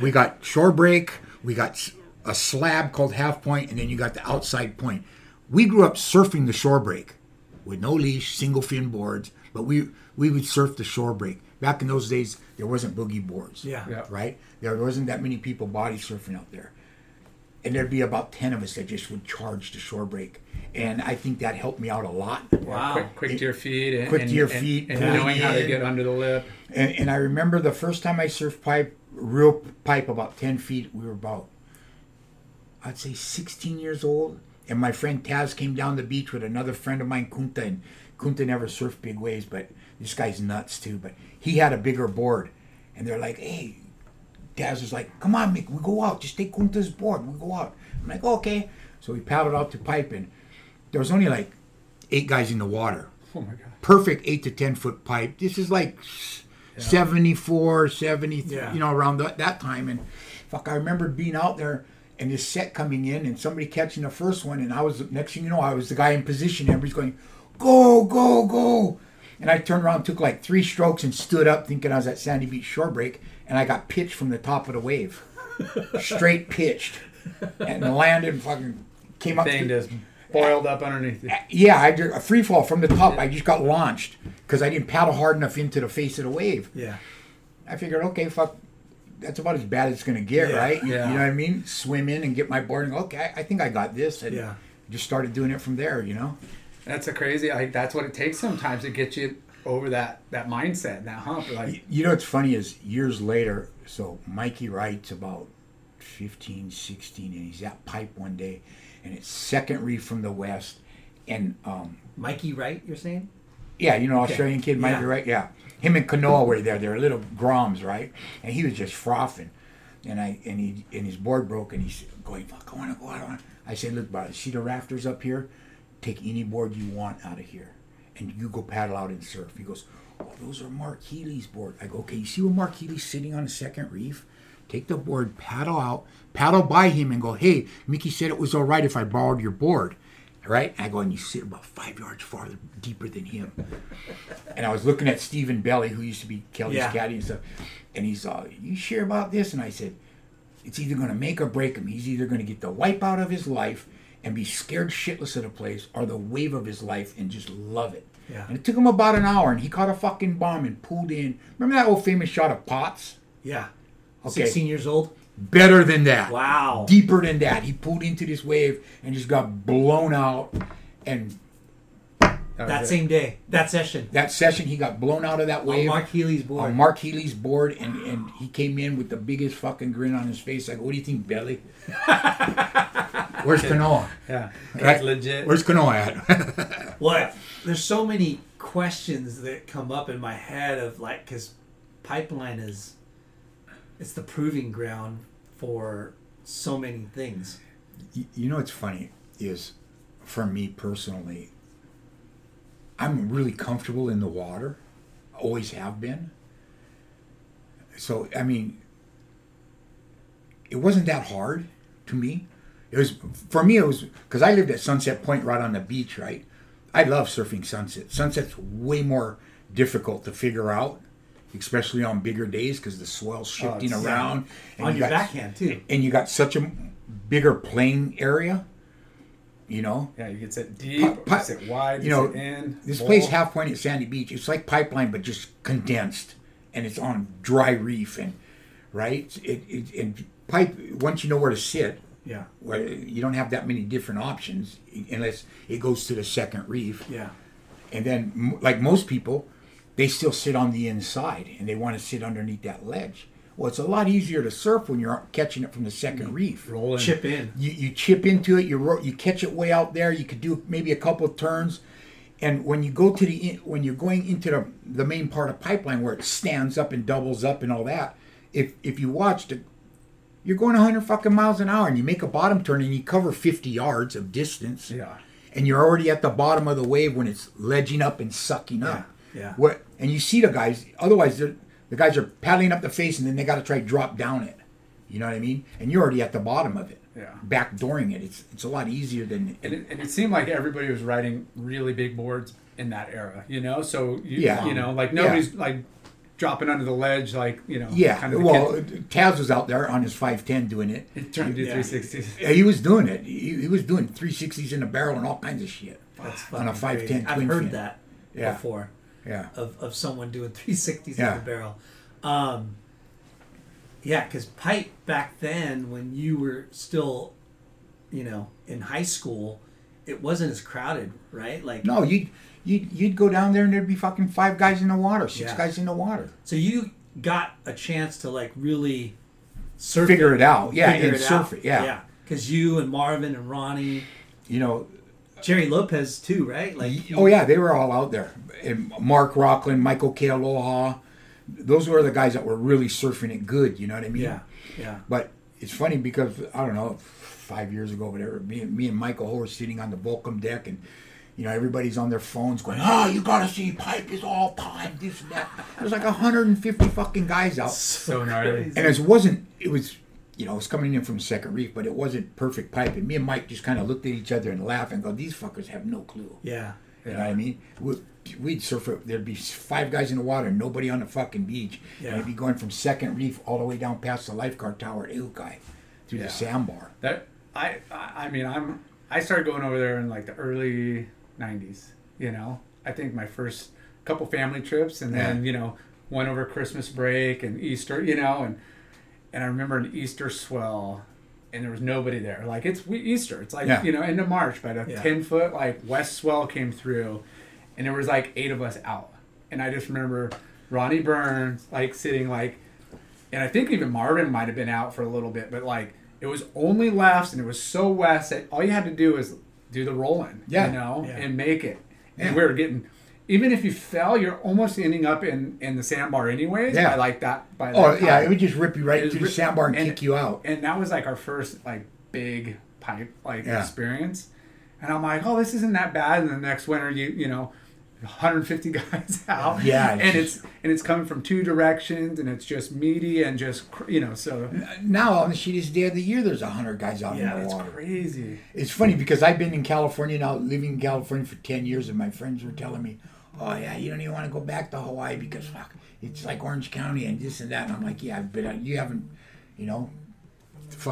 We got shore break, we got a slab called half point, and then you got the outside point. We grew up surfing the shore break with no leash, single fin boards, but we would surf the shore break. Back in those days, there wasn't boogie boards. Yeah. Right? There wasn't that many people body surfing out there. And there'd be about 10 of us that just would charge the shore break. And I think that helped me out a lot. Wow. Quick to your feet. And knowing how to get under the lip. And I remember the first time I surfed real pipe about 10 feet, we were about, I'd say 16 years old. And my friend Taz came down the beach with another friend of mine, Kunta. And Kunta never surfed big waves, but this guy's nuts too. But he had a bigger board. And they're like, hey, Taz was like, come on, Mick, we go out. Just take Kunta's board. We go out. I'm like, okay. So we paddled out to pipe, and there was only 8 guys in the water. Oh, my God. Perfect 8 to 10 foot pipe. This is 74, 73, around that time. And fuck, I remember being out there and this set coming in and somebody catching the first one. And I was, next thing you know, I was the guy in position. Everybody's going, go, go, go. And I turned around, took 3 strokes and stood up thinking I was at Sandy Beach shore break. And I got pitched from the top of the wave. Straight pitched. And landed and fucking came up. Thing just boiled up underneath it. Yeah, I did a free fall from the top. I just got launched because I didn't paddle hard enough into the face of the wave. Yeah. I figured, okay, fuck, that's about as bad as it's going to get, right? Yeah. You know what I mean? Swim in and get my board and go, okay, I think I got this. And just started doing it from there, That's a crazy, that's what it takes sometimes to get you over that mindset and that hump. What's funny is years later, so Mikey writes about 15, 16, and he's at pipe one day, and it's second reef from the west, and Mikey Wright, you're saying? Yeah, Australian kid, Mikey Wright, him and Kanoa were there. They were little groms, right? And he was just frothing, and his board broke, and he's going, "Fuck, I want to go out." I said, "Look, brother, see the rafters up here? Take any board you want out of here, and you go paddle out and surf." He goes, "Oh, those are Mark Healy's board." I go, "Okay, you see where Mark Healy's sitting on the second reef? Take the board, paddle out, paddle by him, and go, hey, Mickey said it was all right if I borrowed your board, right?" I go, and you sit about 5 yards farther, deeper than him. And I was looking at Stephen Belly, who used to be Kelly's caddy and stuff, and he's all, "You sure about this?" And I said, "It's either going to make or break him. He's either going to get the wipeout of his life and be scared shitless of the place, or the wave of his life and just love it." Yeah. And it took him about an hour, and he caught a fucking bomb and pulled in. Remember that old famous shot of Potts? Yeah. Okay. 16 years old? Better than that. Wow. Deeper than that. He pulled into this wave and just got blown out. And that same day, that session, he got blown out of that wave. On Mark Healy's board. And he came in with the biggest fucking grin on his face. Like, "What do you think, Belly? Where's Kanoa?" Yeah. That's legit. Where's Kanoa at? Well, there's so many questions that come up in my head of because Pipeline is... It's the proving ground for so many things. What's funny is, for me personally, I'm really comfortable in the water. Always have been. So, I mean, it wasn't that hard to me. It was, because I lived at Sunset Point right on the beach, right? I love surfing sunset. Sunset's way more difficult to figure out especially on bigger days because the swell's shifting around. And on your backhand, too. And you got such a bigger playing area, you know. Yeah, you can sit deep, sit wide, you know, sit in. This place, Half Point at Sandy Beach, it's like Pipeline, but just condensed. And it's on dry reef, and right? And Pipe, once you know where to sit, yeah, where you don't have that many different options unless it goes to the second reef. Yeah. And then, like most people, they still sit on the inside, and they want to sit underneath that ledge. Well, it's a lot easier to surf when you're catching it from the second reef. Rolling. Chip in. You chip into it. You catch it way out there. You could do maybe a couple of turns. And when you go to when you're going into the main part of Pipeline where it stands up and doubles up and all that, if you watched it, you're going 100 fucking miles an hour, and you make a bottom turn and you cover 50 yards of distance. Yeah. And you're already at the bottom of the wave when it's ledging up and sucking up. Yeah. And you see the guys. Otherwise, the guys are paddling up the face, and then they got to try to drop down it. You know what I mean? And you're already at the bottom of it. Yeah. Backdooring it. It's a lot easier than... And it seemed like everybody was riding really big boards in that era, you know? So, you know, like nobody's like dropping under the ledge, like, you know. Yeah, kind of Taz was out there on his 510 doing it. He turned to 360s. Yeah, he was doing it. He was doing 360s in a barrel and all kinds of shit. That's on a 510 twin fin. I've heard that before. Yeah. Of someone doing 360s in a barrel. Yeah, because Pipe back then, when you were still, you know, in high school, it wasn't as crowded, right? Like no, you'd go down there and there'd be fucking 5 guys in the water, 6 guys in the water. So you got a chance to like really surf figure it out. Because you and Marvin and Ronnie, you know, Jerry Lopez too, right? Like they were all out there. And Mark Rockland, Michael K. Aloha. Those were the guys that were really surfing it good, you know what I mean? Yeah, yeah. But it's funny because, I don't know, 5 years ago, whatever, me and Michael Ho were sitting on the Volcom deck, and, you know, everybody's on their phones going, you got to see Pipe is all time, this and that. There's like 150 fucking guys out. So gnarly. And it was coming in from second reef, but it wasn't perfect Pipe. And me and Mike just kind of looked at each other and laughed and go, these fuckers have no clue. Yeah. You know what I mean? We'd surf it. There'd be 5 guys in the water, nobody on the fucking beach. Yeah. And it'd be going from second reef all the way down past the lifeguard tower at Ukai through the sandbar. That I started going over there in like the early 90s, you know. I think my first couple family trips, and then, you know, one over Christmas break and Easter, you know, and I remember an Easter swell. And there was nobody there. Like, it's Easter. It's like, you know, end of March. But a 10-foot, like, west swell came through. And there was, like, 8 of us out. And I just remember Ronnie Burns, like, sitting, like... And I think even Marvin might have been out for a little bit. But, like, it was only lefts. And it was so west that all you had to do is do the rolling. Yeah. You know? Yeah. And make it. Yeah. And we were getting... Even if you fell, you're almost ending up in the sandbar anyways. Yeah. By that time, it would just rip you right into the sandbar and kick you out. And that was like our first like big Pipe experience. And I'm like, this isn't that bad. And the next winter, you know, 150 guys out. Yeah. And it's coming from 2 directions, and it's just meaty and just, you know, so. Now on the shittiest day of the year, there's 100 guys out in the water. Yeah, it's crazy. It's funny because I've been in California now, living in California for 10 years, and my friends were telling me, you don't even want to go back to Hawaii because, fuck, it's like Orange County and this and that. And I'm like, but you haven't, you know,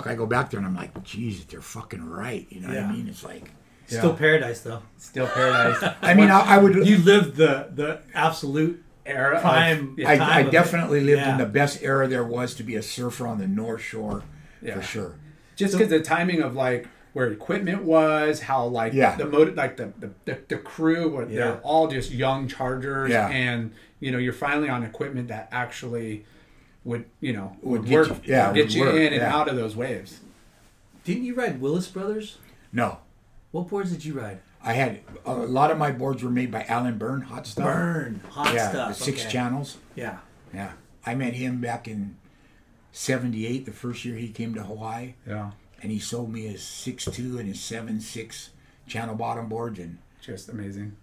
I go back there and I'm like, Jesus, they're fucking right. You know what I mean? It's like. Still paradise, though. Still paradise. I mean, I would. You lived the absolute era. I definitely lived in the best era there was to be a surfer on the North Shore, for sure. Just because the timing of, like, where equipment was, how like the crew were, they're all just young chargers, and you know you're finally on equipment that actually would, you know, would work, get you in and out of those waves. Didn't you ride Willis Brothers? No. What boards did you ride? I had a lot of my boards were made by Alan Byrne, Hot Stuff, the 6 channels. Yeah, yeah. I met him back in '78, the first year he came to Hawaii. Yeah. And he sold me his 6.2 and his 7.6 channel bottom boards. And just amazing.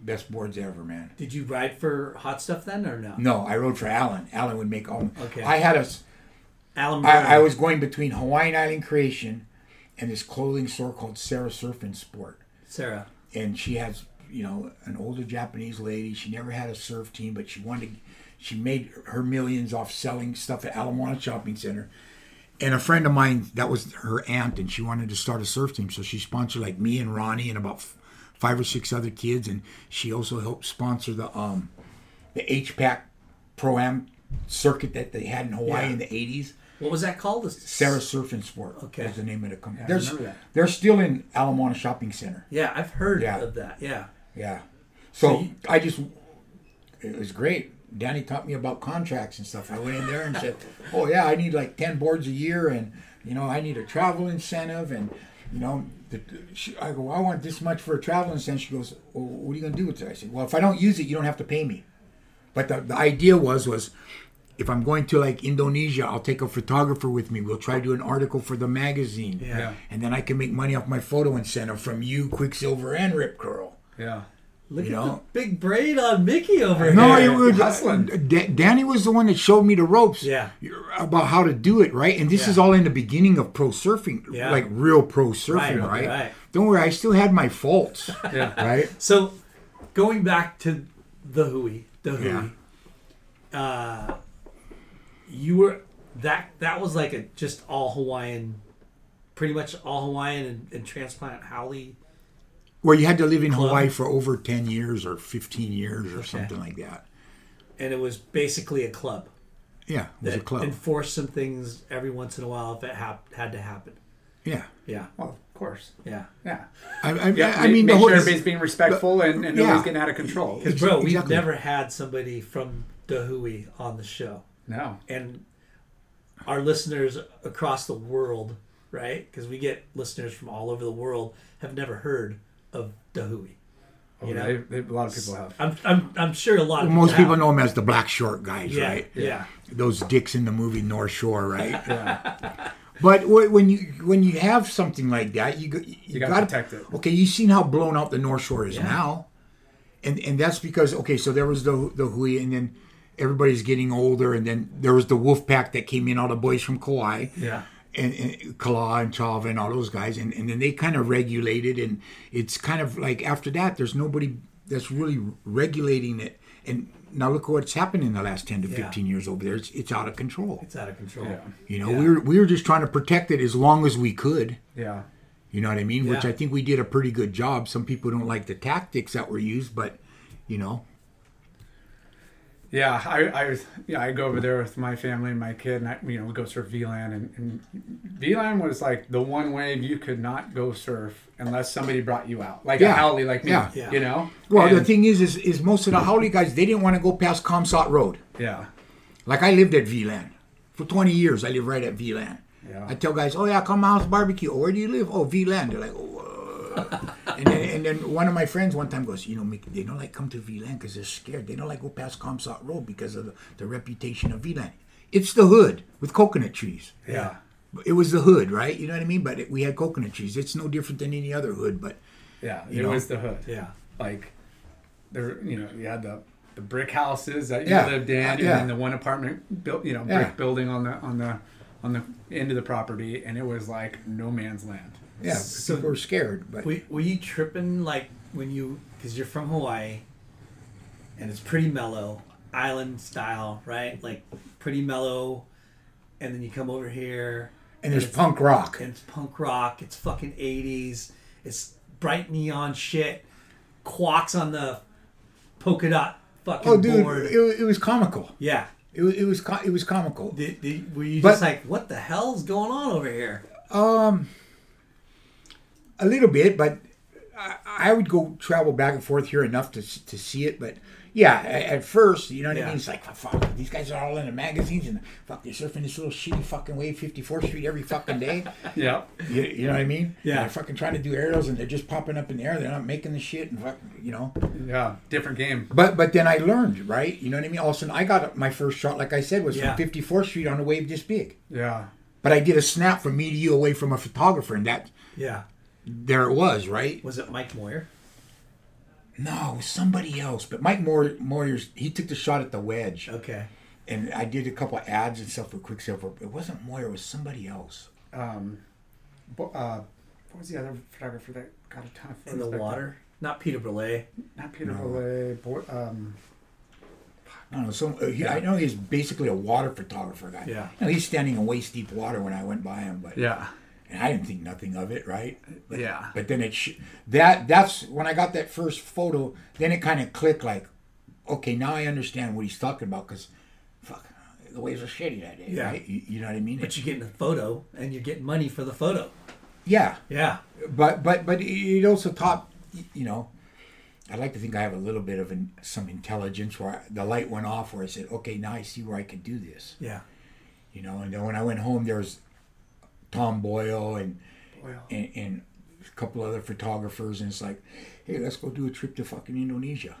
Best boards ever, man. Did you ride for Hot Stuff then or no? No, I rode for Alan. Alan would make all... Okay. I had a... Alan... I was going between Hawaiian Island Creation and this clothing store called Sarah Surf and Sport. Sarah. And she has you know, an older Japanese lady. She never had a surf team, but she wanted to, she made her millions off selling stuff at Alamoana Shopping Center. And a friend of mine, that was her aunt, and she wanted to start a surf team. So she sponsored like me and Ronnie and about five or six other kids. And she also helped sponsor the HPAC Pro-Am circuit that they had in Hawaii in the 80s. What was that called? Sarah Surf and Sport. Okay. That's the name of the company. Yeah, I remember that. They're still in Alamoana Shopping Center. Yeah, I've heard of that. Yeah. Yeah. So I just, it was great. Danny taught me about contracts and stuff. I went in there and said, oh, yeah, I need like 10 boards a year, and, you know, I need a travel incentive. And, you know, I go, I want this much for a travel incentive. She goes, well, what are you going to do with it? I said, well, if I don't use it, you don't have to pay me. But the idea was if I'm going to like Indonesia, I'll take a photographer with me. We'll try to do an article for the magazine. Yeah. And then I can make money off my photo incentive from you, Quicksilver, and Rip Curl. Yeah. Look at the big braid on Mickey over here. No, it was hustling. Danny was the one that showed me the ropes about how to do it, right? And this is all in the beginning of pro surfing, like real pro surfing, right? Don't worry, I still had my faults, right? So going back to the Hui, you were, that was like a just all Hawaiian, pretty much all Hawaiian and transplant Howley. Well, you had to live in Hawaii for over 10 years or 15 years or something like that. And it was basically a club. Yeah, it was a club. Enforced some things every once in a while if it had to happen. Yeah. Yeah. Well, of course. Yeah. Yeah. I mean, make sure everybody's being respectful and nobody's getting out of control. Because, bro, we've never had somebody from the Hui on the show. No. And our listeners across the world, right? Because we get listeners from all over the world, have never heard of the Hui. A lot of people have. I'm sure a lot of people have. Most people know him as the black short guys, right? Yeah. Those dicks in the movie North Shore, right? But when you have something like that, you got to protect it. Okay, you've seen how blown out the North Shore is now. And that's because, okay, so there was the Hui, and then everybody's getting older, and then there was the Wolf Pack that came in, all the boys from Kauai. Yeah. And Kala'a and Chava and all those guys, and then they kind of regulated, and it's kind of like after that, there's nobody that's really regulating it. And now look what's happened in the last 10 to 15 years over there. It's out of control. It's out of control. Yeah. You know, we were just trying to protect it as long as we could. Yeah. You know what I mean? Yeah. Which I think we did a pretty good job. Some people don't like the tactics that were used, but you know. Yeah, I go over there with my family and my kid, and we go surf Vland, and Vland was like the one wave you could not go surf unless somebody brought you out, like a Howley like me, you know. Well, the thing is most of the Howley guys, they didn't want to go past Comsat Road. Yeah, like I lived at Vland for 20 years. I lived right at Vland. Yeah. I tell guys, oh yeah, come to my house barbecue. Oh, where do you live? Oh, Vland. They're like, oh. And then one of my friends one time goes, you know, Mickey, they don't like come to Vland because they're scared. They don't like go past Comsat Road because of the reputation of Vland. It's the hood with coconut trees. Yeah. It was the hood, right? You know what I mean? But we had coconut trees. It's no different than any other hood, but... Yeah, it was the hood. Yeah. Like, there, you know, you had the brick houses that you lived in, and then the one apartment built, you know, brick building on the end of the property, and it was like no man's land. Yeah, so people were scared. But were you tripping like because you're from Hawaii, and it's pretty mellow, island style, right? Like pretty mellow, and then you come over here, and there's punk rock. And it's punk rock. It's fucking 80s. It's bright neon shit. Kwok's on the polka dot fucking board. It was comical. Yeah, it was comical. Were you just like, what the hell's going on over here? A little bit, but I would go travel back and forth here enough to see it. But yeah, at first, you know what I mean? It's like, fuck, these guys are all in the magazines and fuck, they're surfing this little shitty fucking wave, 54th Street every fucking day. Yeah. You know what I mean? Yeah. And they're fucking trying to do aerials and they're just popping up in the air. They're not making the shit and fucking, you know. Yeah, different game. But then I learned, right? You know what I mean? All of a sudden, I got my first shot, like I said, was from 54th Street on a wave this big. Yeah. But I did a snap from me to you away from a photographer and that. Yeah. There it was, right? Was it Mike Moyer? No, somebody else. But Mike Moyer's, he took the shot at the Wedge. Okay. And I did a couple of ads and stuff for Quicksilver. It wasn't Moyer. It was somebody else. What was the other photographer that got a ton of photos? In the water? Not Peter Berle. Not Peter Berle. I don't know. I know he's basically a water photographer guy. Yeah. You know, he's standing in waist deep water when I went by him, but yeah. And I didn't think nothing of it, right? But, yeah. But then that's when I got that first photo. Then it kind of clicked. Like, okay, now I understand what he's talking about. Because, fuck, the waves are shitty that day. Yeah. Right? You know what I mean? But you're getting a photo, and you're getting money for the photo. Yeah. Yeah. But it also taught, you know, I like to think I have a little bit of some intelligence where the light went off where I said, okay, now I see where I could do this. Yeah. You know, and then when I went home, there was Tom Boyle and a couple other photographers, and it's like, hey, let's go do a trip to fucking Indonesia.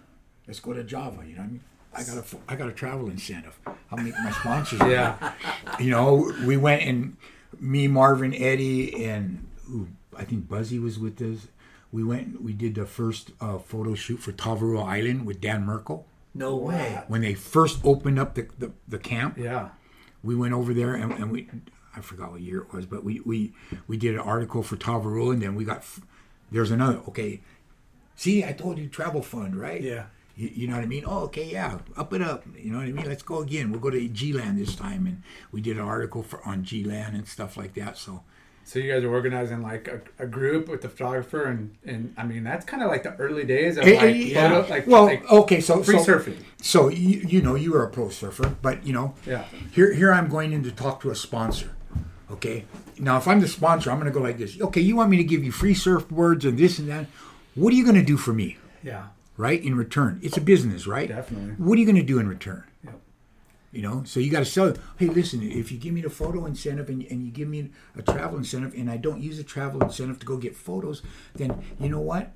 Let's go to Java, you know what I mean? I got a travel incentive. I'll make my sponsors. Yeah. You know, we went and me, Marvin, Eddie, and I think Buzzy was with us. We went. We did the first photo shoot for Tavaroa Island with Dan Merkel. No way! When they first opened up the camp, yeah, we went over there and we, I forgot what year it was, but we did an article for Tavaroa, and then we got there's another. Okay, see, I told you, travel fund, right? Yeah. You know what I mean? Oh, okay, yeah, up it up. You know what I mean? Let's go again. We'll go to G-Land this time, and we did an article on G-Land and stuff like that. So you guys are organizing like a group with the photographer, and I mean that's kind of like the early days of like yeah. photo, like well, like okay, so free surfing. So you know you were a pro surfer, but you know yeah. Here I'm going in to talk to a sponsor. Okay, now if I'm the sponsor, I'm going to go like this. Okay, you want me to give you free surfboards and this and that. What are you going to do for me? Yeah. Right? In return, it's a business, right? Definitely. What are you going to do in return? Yep. You know, so you got to sell it. Hey, listen, if you give me the photo incentive and you give me a travel incentive and I don't use a travel incentive to go get photos, then you know what?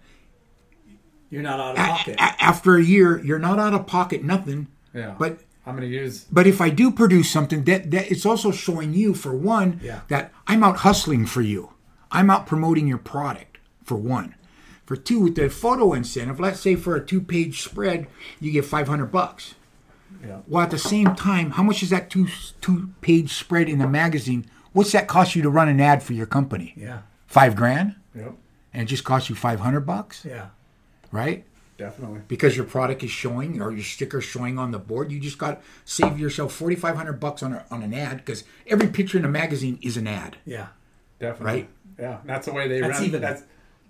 You're not out of pocket. After a year, you're not out of pocket, nothing. Yeah. But I'm going to use. But if I do produce something, that it's also showing you, for one, yeah. that I'm out hustling for you. I'm out promoting your product, for one. For two, with the photo incentive, let's say for a 2-page spread, you get $500. Yeah. Well, at the same time, how much is that two-page spread in the magazine? What's that cost you to run an ad for your company? Yeah, $5,000. Yep. And it just costs you $500. Yeah, right. Definitely. Because your product is showing, or your sticker showing on the board, you just got to save yourself $4,500 on an ad, because every picture in a magazine is an ad. Yeah, definitely. Right. Yeah, that's the way they run. Even that's.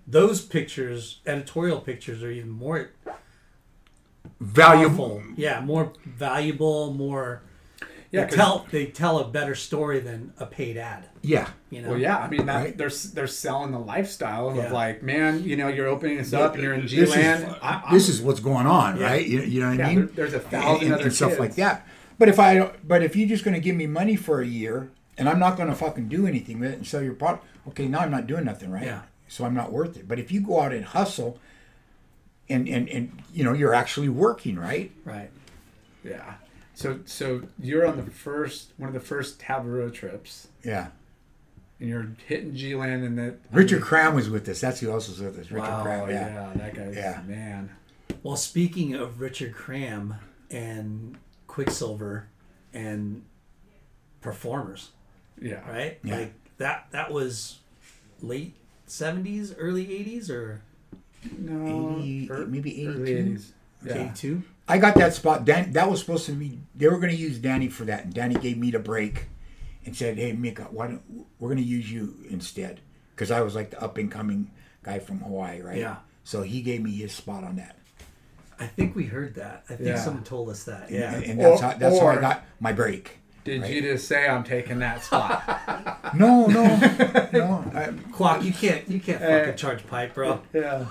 Those pictures, editorial pictures, are even more valuable. Powerful. Yeah, more valuable, more. Yeah, they tell a better story than a paid ad. Yeah, you know. Well, yeah. I mean, right? they're selling the lifestyle of like, man, you know, you're opening this up, and you're in G-Land. This is what's going on, yeah. right? You know what I mean? There's 1,000 other kids. Stuff like that. But if you're just going to give me money for a year, and I'm not going to fucking do anything with it and sell your product, okay, now I'm not doing nothing, right? Yeah. So I'm not worth it. But if you go out and hustle and you know, you're actually working, right? Right. Yeah. So you're on the one of the first Tavaroa trips. Yeah. And you're hitting G-Land and that... Richard Cram was with us. That's who else was with us. Richard Cram. Wow, yeah. That guy's... Yeah. Man. Well, speaking of Richard Cram and Quicksilver and performers. Yeah. Right? Yeah. Like, that was late... 70s, early 80s, or no, 80, maybe 82. Yeah. 82. I got that spot. Dan, that was supposed to be. They were going to use Danny for that, and Danny gave me the break and said, "Hey, Mika, we're going to use you instead?" Because I was like the up and coming guy from Hawaii, right? Yeah. So he gave me his spot on that. I think we heard that. I think someone told us that. Yeah, and that's how I got my break. Did you just say I'm taking that spot? No. Kwok, you can't fucking charge pipe, bro. Yeah.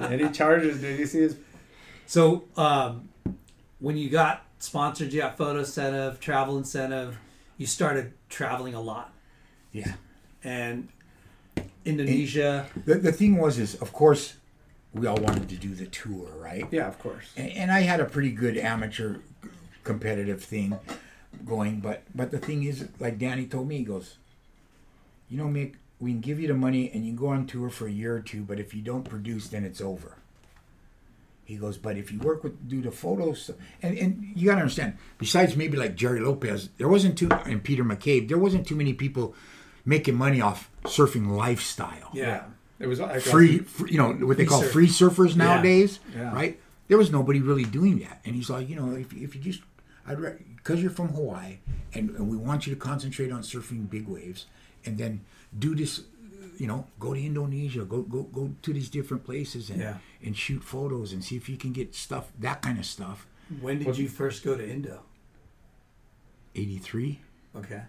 And he charges, dude. You see his. So, when you got sponsored, you got photo incentive, travel incentive. You started traveling a lot. Yeah. And Indonesia. And the thing was, is of course, we all wanted to do the tour, right? Yeah, of course. And I had a pretty good amateur, competitive thing going, but the thing is, like Danny told me, he goes, you know, Mick, we can give you the money and you can go on tour for a year or two, but if you don't produce, then it's over. He goes, but if you do the photos, and you gotta understand, besides maybe like Jerry Lopez, and Peter McCabe, there wasn't too many people making money off surfing lifestyle. Yeah. It was like free, you know, what they call free surfers nowadays, right? There was nobody really doing that. And he's like, you know, if you just, because you're from Hawaii, and we want you to concentrate on surfing big waves, and then do this, you know, go to Indonesia, go to these different places and shoot photos and see if you can get stuff, that kind of stuff. When did you first go to Indo? 83. Okay.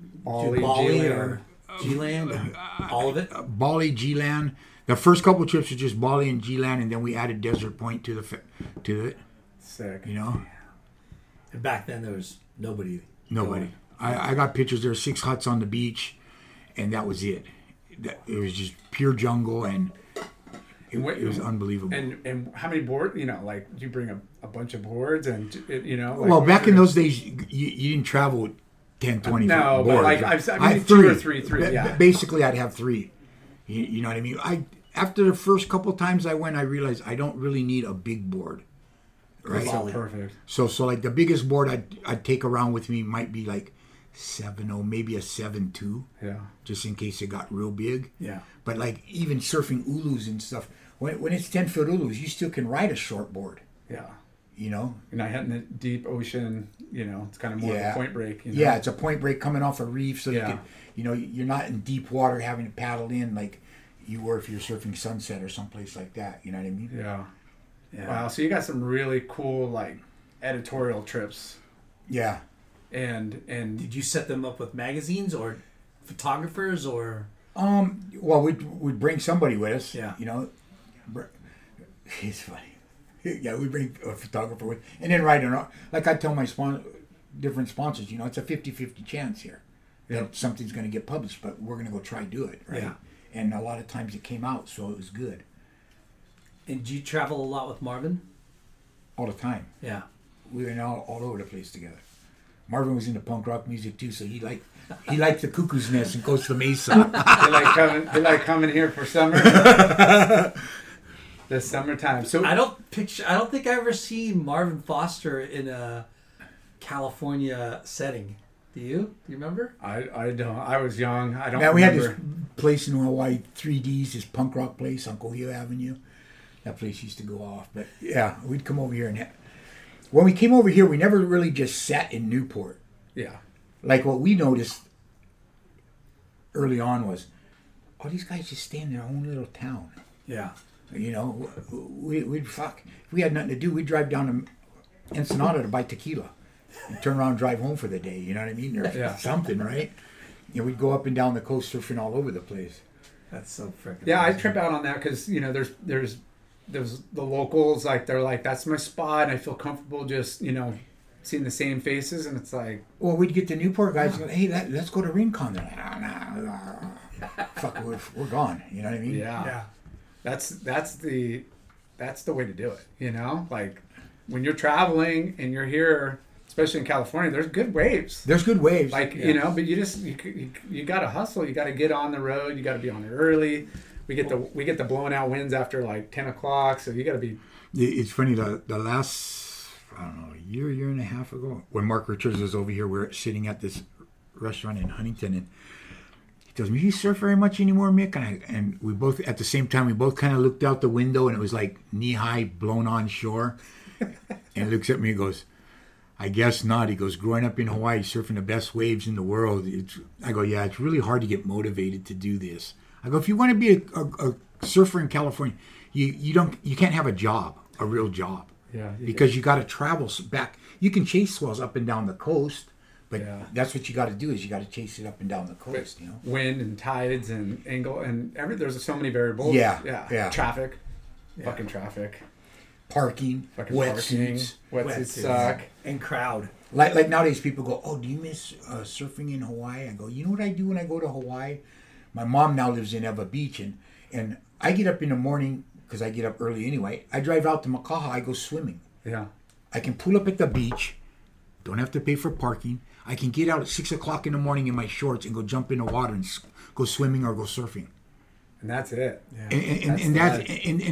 Bali or G-Land? All of it? Bali, G-Land. The first couple of trips were just Bali and G-Land, and then we added Desert Point to it. Sick. You know? And back then there was nobody. I got pictures. There were 6 huts on the beach, and that was it. It was just pure jungle, and it was unbelievable. And how many boards, you know, like, do you bring a bunch of boards? And, you know? Like, well, back in those days, you didn't travel 10, 20 boards. No, but like, I mean, 2 or 3, yeah. Basically, I'd have 3. You know what I mean? After the first couple times I went, I realized I don't really need a big board. Right? That's so perfect. So like, the biggest board I'd take around with me might be, like, 7.0, maybe a 7.2. Yeah. Just in case it got real big. Yeah. But, like, even surfing ulus and stuff, when it's 10-foot ulus, you still can ride a short board. Yeah. You know? You're not hitting the deep ocean, you know, it's kind of more of a point break. You know? Yeah, it's a point break coming off a reef, so you can, you know, you're not in deep water having to paddle in like you were if you're surfing Sunset or someplace like that. You know what I mean? Yeah. Yeah. Wow, so you got some really cool, like, editorial trips. Yeah. And did you set them up with magazines or photographers or? Well, we'd bring somebody with us. Yeah. You know, it's funny. Yeah, we bring a photographer with, and then write an article. Like I tell my different sponsors, you know, it's a 50-50 chance here that something's going to get published, but we're going to go try do it, right? Yeah. And a lot of times it came out, so it was good. And do you travel a lot with Marvin? All the time. Yeah. We were all over the place together. Marvin was into punk rock music too, so he liked the Cuckoo's Nest and Costa Mesa. They like coming here for summer. The summertime. So I don't think I ever seen Marvin Foster in a California setting. Do you? Do you remember? I don't. I was young. I don't remember. We had this place in Hawaii, 3D's, this punk rock place on Kuleo Avenue. That place used to go off. But yeah, we'd come over here and when we came over here, we never really just sat in Newport. Yeah. Like what we noticed early on was, oh, these guys just stay in their own little town. Yeah. You know, if we had nothing to do, we'd drive down to Ensenada to buy tequila and turn around and drive home for the day, you know what I mean? Or something, right? You know, we'd go up and down the coast surfing all over the place. That's so freaking amazing. I trip out on that because, you know, there's the locals, like, they're like, that's my spot, and I feel comfortable just, you know, seeing the same faces, and it's like... Well, we'd get the Newport guys and go, hey, let's go to Rincon. They're like, nah. Fuck, we're gone, you know what I mean? Yeah. That's the way to do it, you know? Like, when you're traveling and you're here, especially in California, there's good waves. Like, you know, but you got to hustle. You got to get on the road. You got to be on it early. We get the blown out winds after like 10 o'clock, so you got to be... It's funny, the last, I don't know, year and a half ago, when Mark Richards was over here, we were sitting at this restaurant in Huntington, and he tells me, you surf very much anymore, Mick? And we both, at the same time, kind of looked out the window, and it was like knee-high, blown-on shore. And looks at me and goes, I guess not. He goes, growing up in Hawaii, surfing the best waves in the world. I go, yeah, it's really hard to get motivated to do this. I go, if you want to be a surfer in California, you can't have a real job. Yeah. Because you got to travel back. You can chase swells up and down the coast. But that's what you got to do is you got to chase it up and down the coast, you know. Wind and tides and angle and there's so many variables. Yeah. Traffic, fucking traffic, parking, fucking wetsuits, suck, and crowd. Like nowadays, people go, "Oh, do you miss surfing in Hawaii?" I go, "You know what I do when I go to Hawaii? My mom now lives in Eva Beach, and I get up in the morning because I get up early anyway. I drive out to Makaha. I go swimming. Yeah, I can pull up at the beach, don't have to pay for parking." I can get out at 6 o'clock in the morning in my shorts and go jump in the water and go swimming or go surfing. And that's it. Yeah. And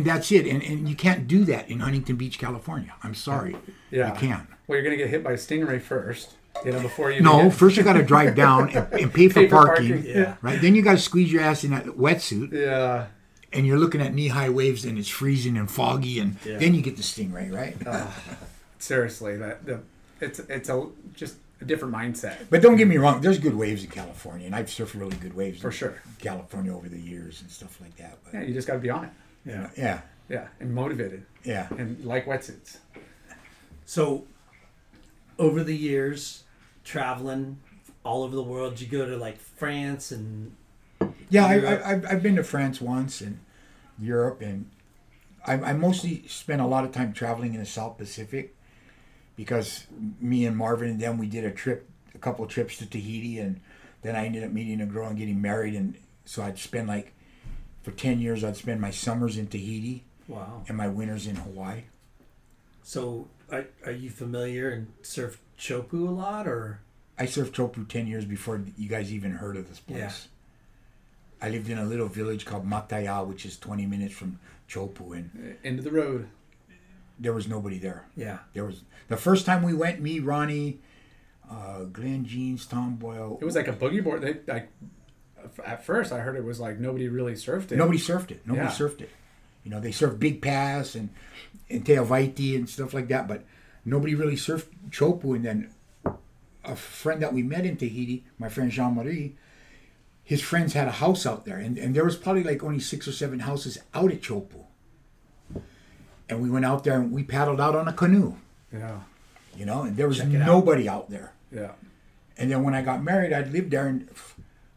that's it. And you can't do that in Huntington Beach, California. I'm sorry. Yeah. You can't. Well, you're going to get hit by a stingray first. You know, before you first you got to drive down and pay for parking. Yeah. Right? Then you got to squeeze your ass in that wetsuit. Yeah. And you're looking at knee-high waves, and it's freezing and foggy, and then you get the stingray, right? Seriously, it's just a different mindset. But don't get me wrong, there's good waves in California, and I've surfed really good waves for sure. California over the years and stuff like that. But, yeah, you just got to be on it. Yeah. You know, yeah, and motivated. Yeah, and like wetsuits. So, over the years, traveling all over the world, you go to like France and. Yeah, I've been to France once and Europe, and I mostly spent a lot of time traveling in the South Pacific because me and Marvin and them, we did a couple trips to Tahiti, and then I ended up meeting a girl and getting married, and so I'd spend for 10 years, I'd spend my summers in Tahiti. Wow. And my winters in Hawaii. So are you familiar and surf Chopu a lot, or? I surfed Chopu 10 years before you guys even heard of this place. Yeah. I lived in a little village called Mataya, which is 20 minutes from Chopu, and end of the road. There was nobody there. Yeah, there was the first time we went. Me, Ronnie, Glenn Jeans, Tom Boyle. It was like a boogie board. At first, I heard it was like nobody really surfed it. Nobody surfed it. You know, they surfed Big Pass and Teavaiti and stuff like that, but nobody really surfed Chopu. And then a friend that we met in Tahiti, my friend Jean Marie. His friends had a house out there, and there was probably only 6 or 7 houses out at Chopu. And we went out there and we paddled out on a canoe. Yeah. You know, and there was nobody out there. Yeah. And then when I got married, I'd lived there, and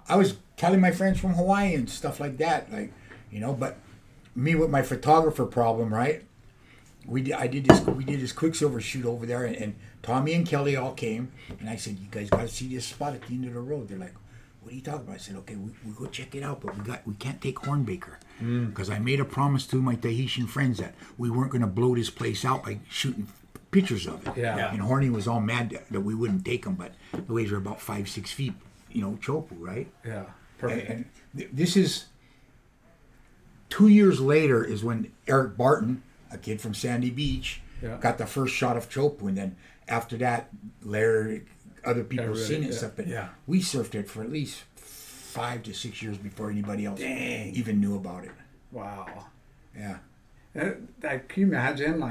I was telling my friends from Hawaii and stuff like that, but me with my photographer problem, right? We did this Quicksilver shoot over there, and Tommy and Kelly all came, and I said, "You guys got to see this spot at the end of the road." They're like, "What are you talking about?" I said, "Okay, we go check it out, but we can't take Hornbaker because I made a promise to my Tahitian friends that we weren't going to blow this place out by shooting pictures of it." Yeah. And Horny was all mad that we wouldn't take them, but the waves were about 5-6 feet, Chopu, right? Yeah, perfect. And this is 2 years later is when Eric Barton, a kid from Sandy Beach, got the first shot of Chopu, and then after that, Larry. Other people have seen it and stuff, but we surfed it for at least 5 to 6 years before anybody else even knew about it. Wow. Yeah. Can you imagine,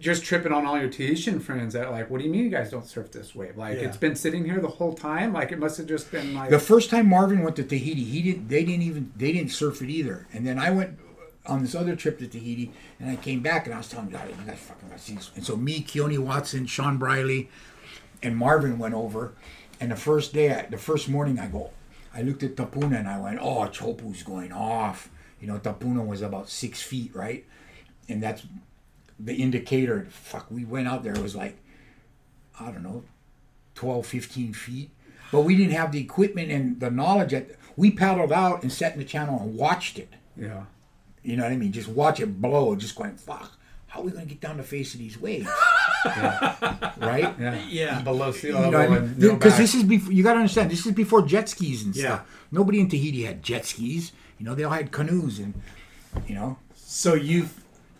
just tripping on all your Tahitian friends that, what do you mean you guys don't surf this wave? It's been sitting here the whole time? It must have just been, The first time Marvin went to Tahiti, they didn't surf it either. And then I went on this other trip to Tahiti, and I came back, and I was telling them, "You guys fucking got to see this." And so me, Keone Watson, Sean Briley, and Marvin went over, and the first morning I looked at Tapuna and I went, "Oh, Chopu's going off." Tapuna was about 6 feet, right? And that's the indicator. Fuck, we went out there. It was 12, 15 feet. But we didn't have the equipment and the knowledge that we paddled out and sat in the channel and watched it. Yeah. You know what I mean? Just watch it blow, just going, "Fuck, how are we going to get down the face of these waves?" Yeah. Right? Yeah. Yeah. Below sea level. Because this is before, you got to understand, this is before jet skis and stuff. Nobody in Tahiti had jet skis. They all had canoes and. So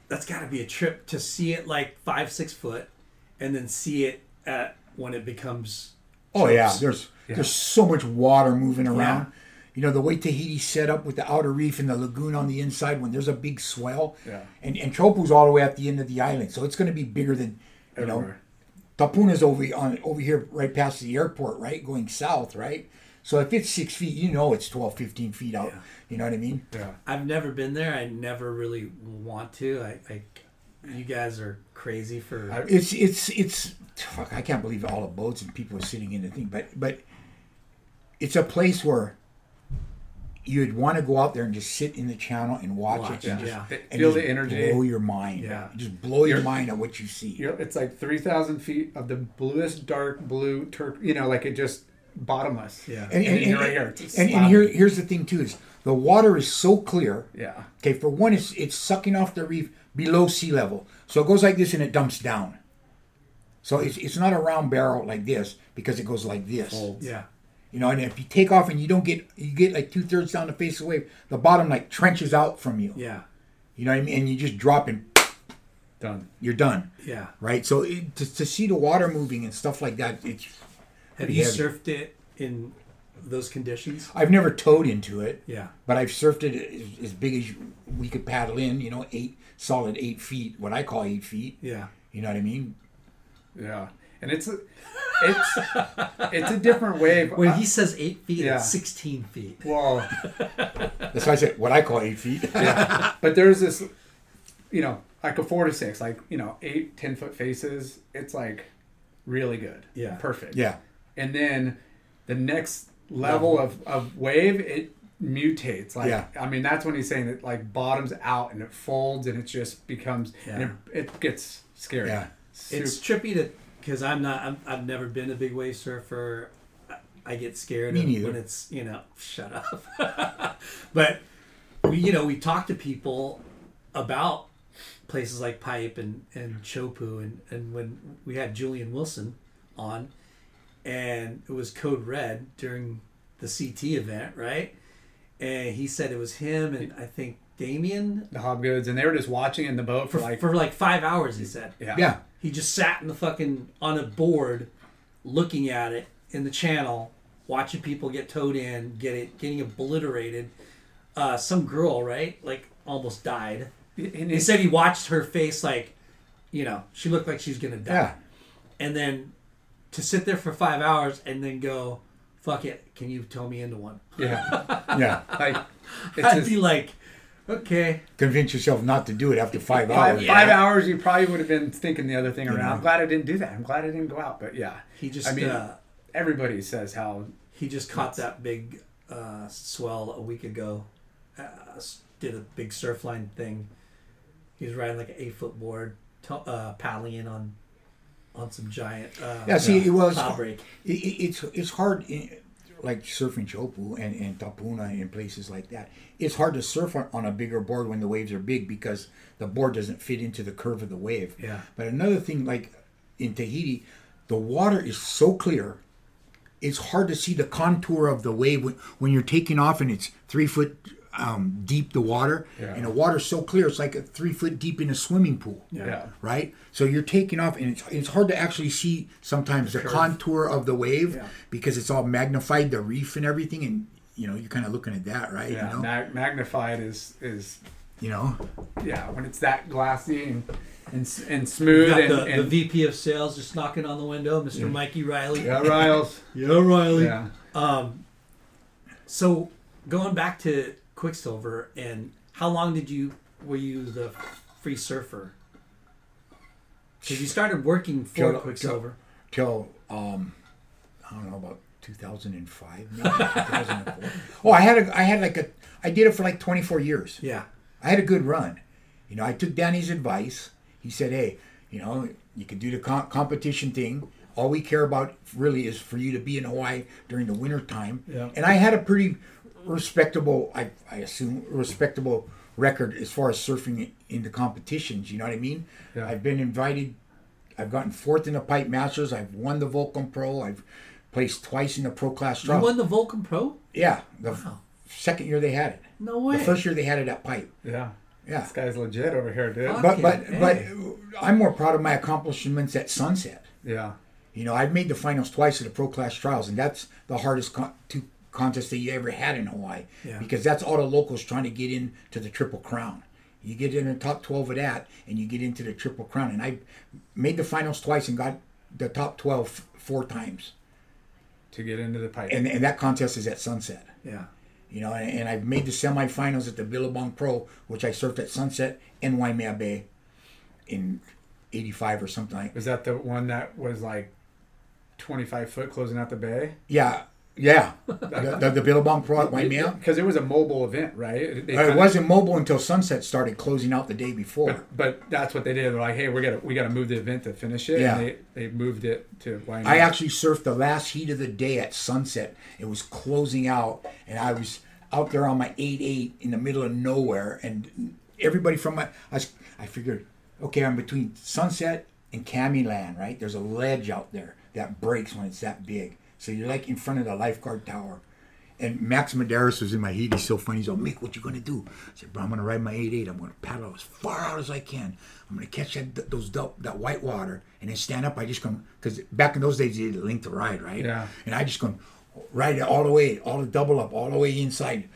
that's got to be a trip to see it 5-6 foot and then see it at when it becomes. Oh, trips. Yeah. There's so much water moving around. Yeah. The way Tahiti's set up with the outer reef and the lagoon on the inside when there's a big swell. Yeah. And Chopu's all the way at the end of the island. So it's going to be bigger than. Tapuna's over here right past the airport, right? Going south, right? So if it's 6 feet, it's 12, 15 feet out. Yeah. You know what I mean? Yeah. I've never been there. I never really want to. You guys are crazy for... It's fuck, I can't believe all the boats and people are sitting in the thing. But it's a place where you'd want to go out there and just sit in the channel and watch it and feel the energy. Blow your mind. Yeah. Just blow your mind at what you see. It's 3,000 feet of the bluest, dark blue, it just bottomless. Yeah. And here's the thing, too, is the water is so clear. Yeah. Okay, for one, it's sucking off the reef below sea level. So it goes like this and it dumps down. So it's not a round barrel like this because it goes like this. Folds. Yeah. And if you take off and you get 2/3 down the face of the wave, the bottom trenches out from you. Yeah. You know what I mean? And you just drop and done. You're done. Yeah. Right? So to see the water moving and stuff like that, it's... Have you surfed it in those conditions? I've never towed into it. Yeah. But I've surfed it as big as we could paddle in, you know, solid 8 feet, what I call 8 feet. Yeah. You know what I mean? Yeah. And it's a different wave. When he says 8 feet, yeah. It's 16 feet. Whoa. That's why I said what I call 8 feet. Yeah. But there's this, you know, like a 4 to 6, like, you know, 8, 10 foot faces. It's like really good. Yeah. Perfect. Yeah. And then the next level of wave, it mutates. Like, yeah. I mean, that's when he's saying it like bottoms out and it folds and it just becomes, and it gets scary. Yeah. It's trippy to... Because I've never been a big wave surfer. I get scared when it's, you know, shut up. But, we talk to people about places like Pipe and Chopu. And when we had Julian Wilson on, and it was Code Red during the CT event, right? And he said it was him and I think Damien. The Hobgoods. And they were just watching in the boat for like 5 hours, he said. Yeah. Yeah. He just sat in the on a board, looking at it in the channel, watching people get towed in, getting obliterated. Some girl, right? Like almost died. And he said he watched her face, like, you know, she looked like she's gonna die. Yeah. And then to sit there for 5 hours and then go, fuck it, can you tow me into one? Yeah, yeah. I'd be like. Okay. Convince yourself not to do it after 5 hours. 5 hours, you probably would have been thinking the other thing around. Yeah. I'm glad I didn't do that. I'm glad I didn't go out. But yeah, everybody says how he just caught that big swell a week ago. Did a big surfline thing. He was riding like an 8 foot board, paddling in on some giant. It's hard. Like surfing Chopu and Tapuna and places like that, it's hard to surf on a bigger board when the waves are big because the board doesn't fit into the curve of the wave. Yeah. But another thing, like in Tahiti, the water is so clear, it's hard to see the contour of the wave when you're taking off and it's 3 foot deep, the water. Yeah. And the water's so clear, it's like a 3 foot deep in a swimming pool. Yeah. Right? So you're taking off and it's hard to actually see sometimes the contour of the wave because it's all magnified, the reef and everything, and you know, you're kind of looking at that, right? Yeah, you know? Magnified is you know? Yeah, when it's that glassy and smooth. You got and the VP of sales just knocking on the window, Mr. Mikey Riley. Yeah, Riles. Yeah, Riley. Yeah. So going back to Quicksilver, and how long were you the free surfer? Because you started working for Quicksilver till I don't know, about 2005, maybe 2004. Oh, I did it for like 24 years. Yeah, I had a good run. You know, I took Danny's advice. He said, "Hey, you know, you can do the competition thing. All we care about really is for you to be in Hawaii during the winter time." Yeah. And I had a pretty respectable, I assume, respectable record as far as surfing in the competitions, you know what I mean? Yeah. I've been invited, I've gotten fourth in the Pipe Masters, I've won the Volcom Pro, I've placed twice in the Pro Class Trial. You won the Volcom Pro? Yeah. Second year they had it. No way. The first year they had it at Pipe. Yeah. Yeah. This guy's legit over here, dude. But I'm more proud of my accomplishments at Sunset. Yeah. You know, I've made the finals twice at the Pro Class Trials, and that's the hardest two contest that you ever had in Hawaii, because that's all the locals trying to get into the Triple Crown. You get in the top 12 of that and you get into the Triple Crown, and I made the finals twice and got the top 12 four times to get into the Pipe, and that contest is at Sunset. Yeah, you know, and I've made the semifinals at the Billabong Pro, which I surfed at Sunset and Waimea Bay in 85 or something. Was that the one that was like 25 foot closing out the bay? Yeah, the Billabong Pro at Waimea. Because it was a mobile event, right? It wasn't mobile until Sunset started closing out the day before. But that's what they did. They're like, hey, we got to move the event to finish it. Yeah. And they moved it to Waimea. I actually surfed the last heat of the day at Sunset. It was closing out, and I was out there on my 8.8 in the middle of nowhere, and everybody from I figured, okay, I'm between Sunset and Kamiland, right? There's a ledge out there that breaks when it's that big. So you're like in front of the lifeguard tower. And Max Medeiros was in my heat. He's so funny. He's all, Mick, what you going to do? I said, bro, I'm going to ride my 8.8. I'm going to paddle as far out as I can. I'm going to catch that white water and then stand up. I just come, because back in those days, you did a link to ride, right? Yeah. And I just come ride it all the way, all the double up, all the way inside.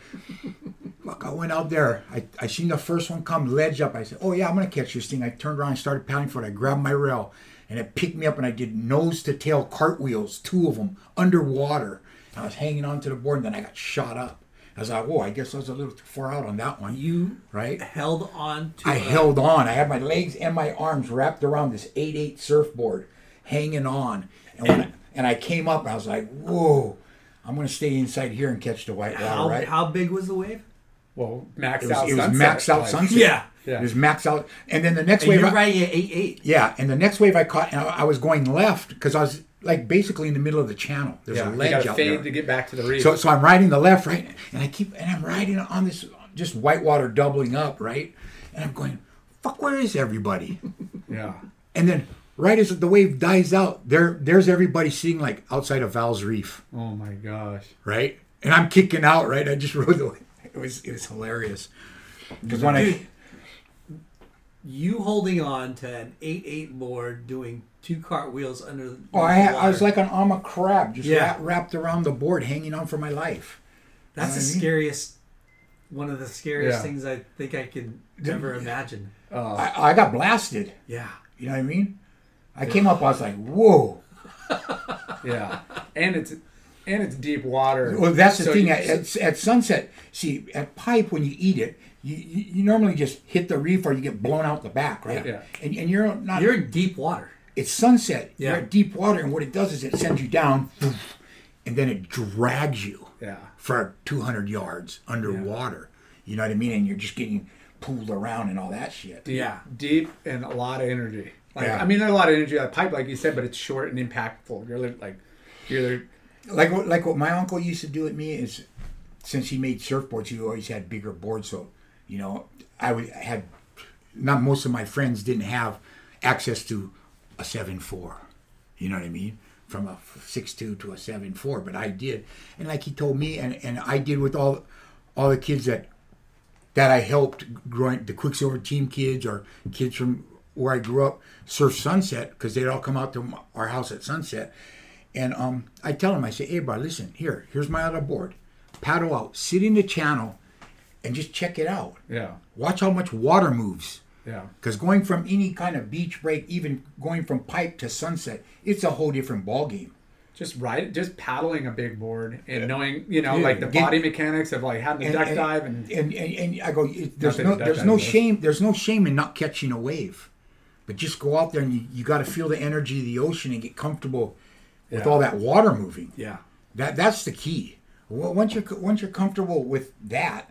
Look, I went out there. I seen the first one come, ledge up. I said, oh, yeah, I'm going to catch this thing. I turned around and started paddling for it. I grabbed my rail, and it picked me up, and I did nose to tail cartwheels, two of them, underwater. I was hanging on to the board, and then I got shot up. I was like, whoa, I guess I was a little too far out on that one. You right? held on to I held on. I had my legs and my arms wrapped around this 8.8 surfboard, hanging on. And I came up, and I was like, whoa, I'm going to stay inside here and catch the white water, right? How big was the wave? Well, It was max out sunset. Yeah. Yeah. It was max out. And then the next wave. You're riding at 8.8. Yeah. And the next wave I caught, and I was going left because I was like basically in the middle of the channel. There's a ledge out there. You got to fade to get back to the reef. So I'm riding the left, right? And I'm riding on this just whitewater doubling up, right? And I'm going, fuck, where is everybody? Yeah. And then right as the wave dies out, there's everybody sitting like outside of Val's Reef. Oh my gosh. Right? And I'm kicking out, right? I just rode the wave. It was hilarious. Because when you holding on to an 8.8 board doing two cartwheels under. Oh, I was like an armor crab, just wrapped around the board, hanging on for my life. That's one of the scariest things I think I could ever imagine. I got blasted. Yeah, you know what I mean. I came up, I was like, whoa. Yeah, and it's deep water. Well, that's the thing. At sunset, see, at pipe, when you eat it, you normally just hit the reef or you get blown out the back, right? Yeah. And you're in deep water. It's sunset. Yeah. You're at deep water, and what it does is it sends you down, and then it drags you for 200 yards underwater. Yeah. You know what I mean? And you're just getting pulled around and all that shit. Deep and a lot of energy. Like, I mean, there's a lot of energy on pipe, like you said, but it's short and impactful. Like what my uncle used to do at me is, since he made surfboards, he always had bigger boards. So, you know, most of my friends didn't have access to a 7.4, you know what I mean? From a 6.2 to a 7.4, but I did. And like he told me, and I did with all the kids that I helped growing, the Quicksilver team kids or kids from where I grew up, surf sunset, because they'd all come out to our house at sunset. And I tell them, I say, hey, bro, listen, here's my other board. Paddle out, sit in the channel, and just check it out. Yeah. Watch how much water moves. Yeah. Because going from any kind of beach break, even going from pipe to sunset, it's a whole different ballgame. Just just paddling a big board and knowing, you know, like the body mechanics of like having a duck dive. And I go, there's no shame in not catching a wave. But just go out there and you got to feel the energy of the ocean and get comfortable with all that water moving. Yeah. That's the key. Once you're comfortable with that,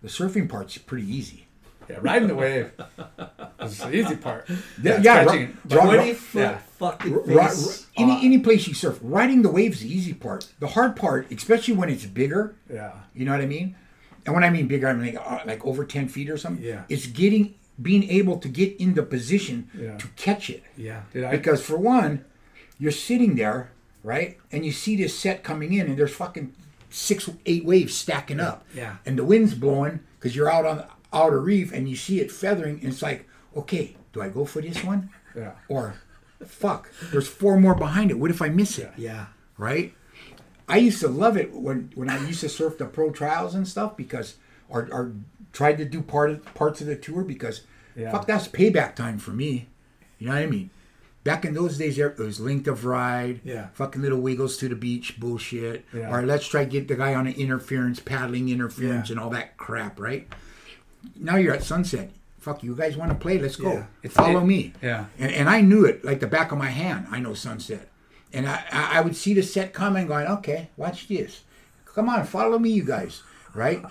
the surfing part's pretty easy. Yeah, riding the wave is the easy part. Any place you surf, riding the wave's the easy part. The hard part, especially when it's bigger. Yeah. You know what I mean? And when I mean bigger, I mean like over 10 feet or something. Yeah. It's being able to get in the position to catch it. Yeah. Because for one, you're sitting there, right? And you see this set coming in, and there's fucking 6-8 waves stacking up. Yeah. And the wind's blowing because you're out on the outer reef, and you see it feathering, and it's like, okay, do I go for this one? Yeah. Or, fuck, there's 4 more behind it. What if I miss it? Yeah. Right? I used to love it when I used to surf the pro trials and stuff because, or tried to do parts of the tour because, fuck, that's payback time for me. You know what I mean? Back in those days, it was length of ride, fucking little wiggles to the beach bullshit, or let's try to get the guy on an paddling interference and all that crap, right? Now you're at sunset. Fuck, you guys want to play? Let's go. Yeah. Follow me. Yeah. And I knew it like the back of my hand. I know sunset. And I would see the set coming going, okay, watch this. Come on, follow me, you guys, right?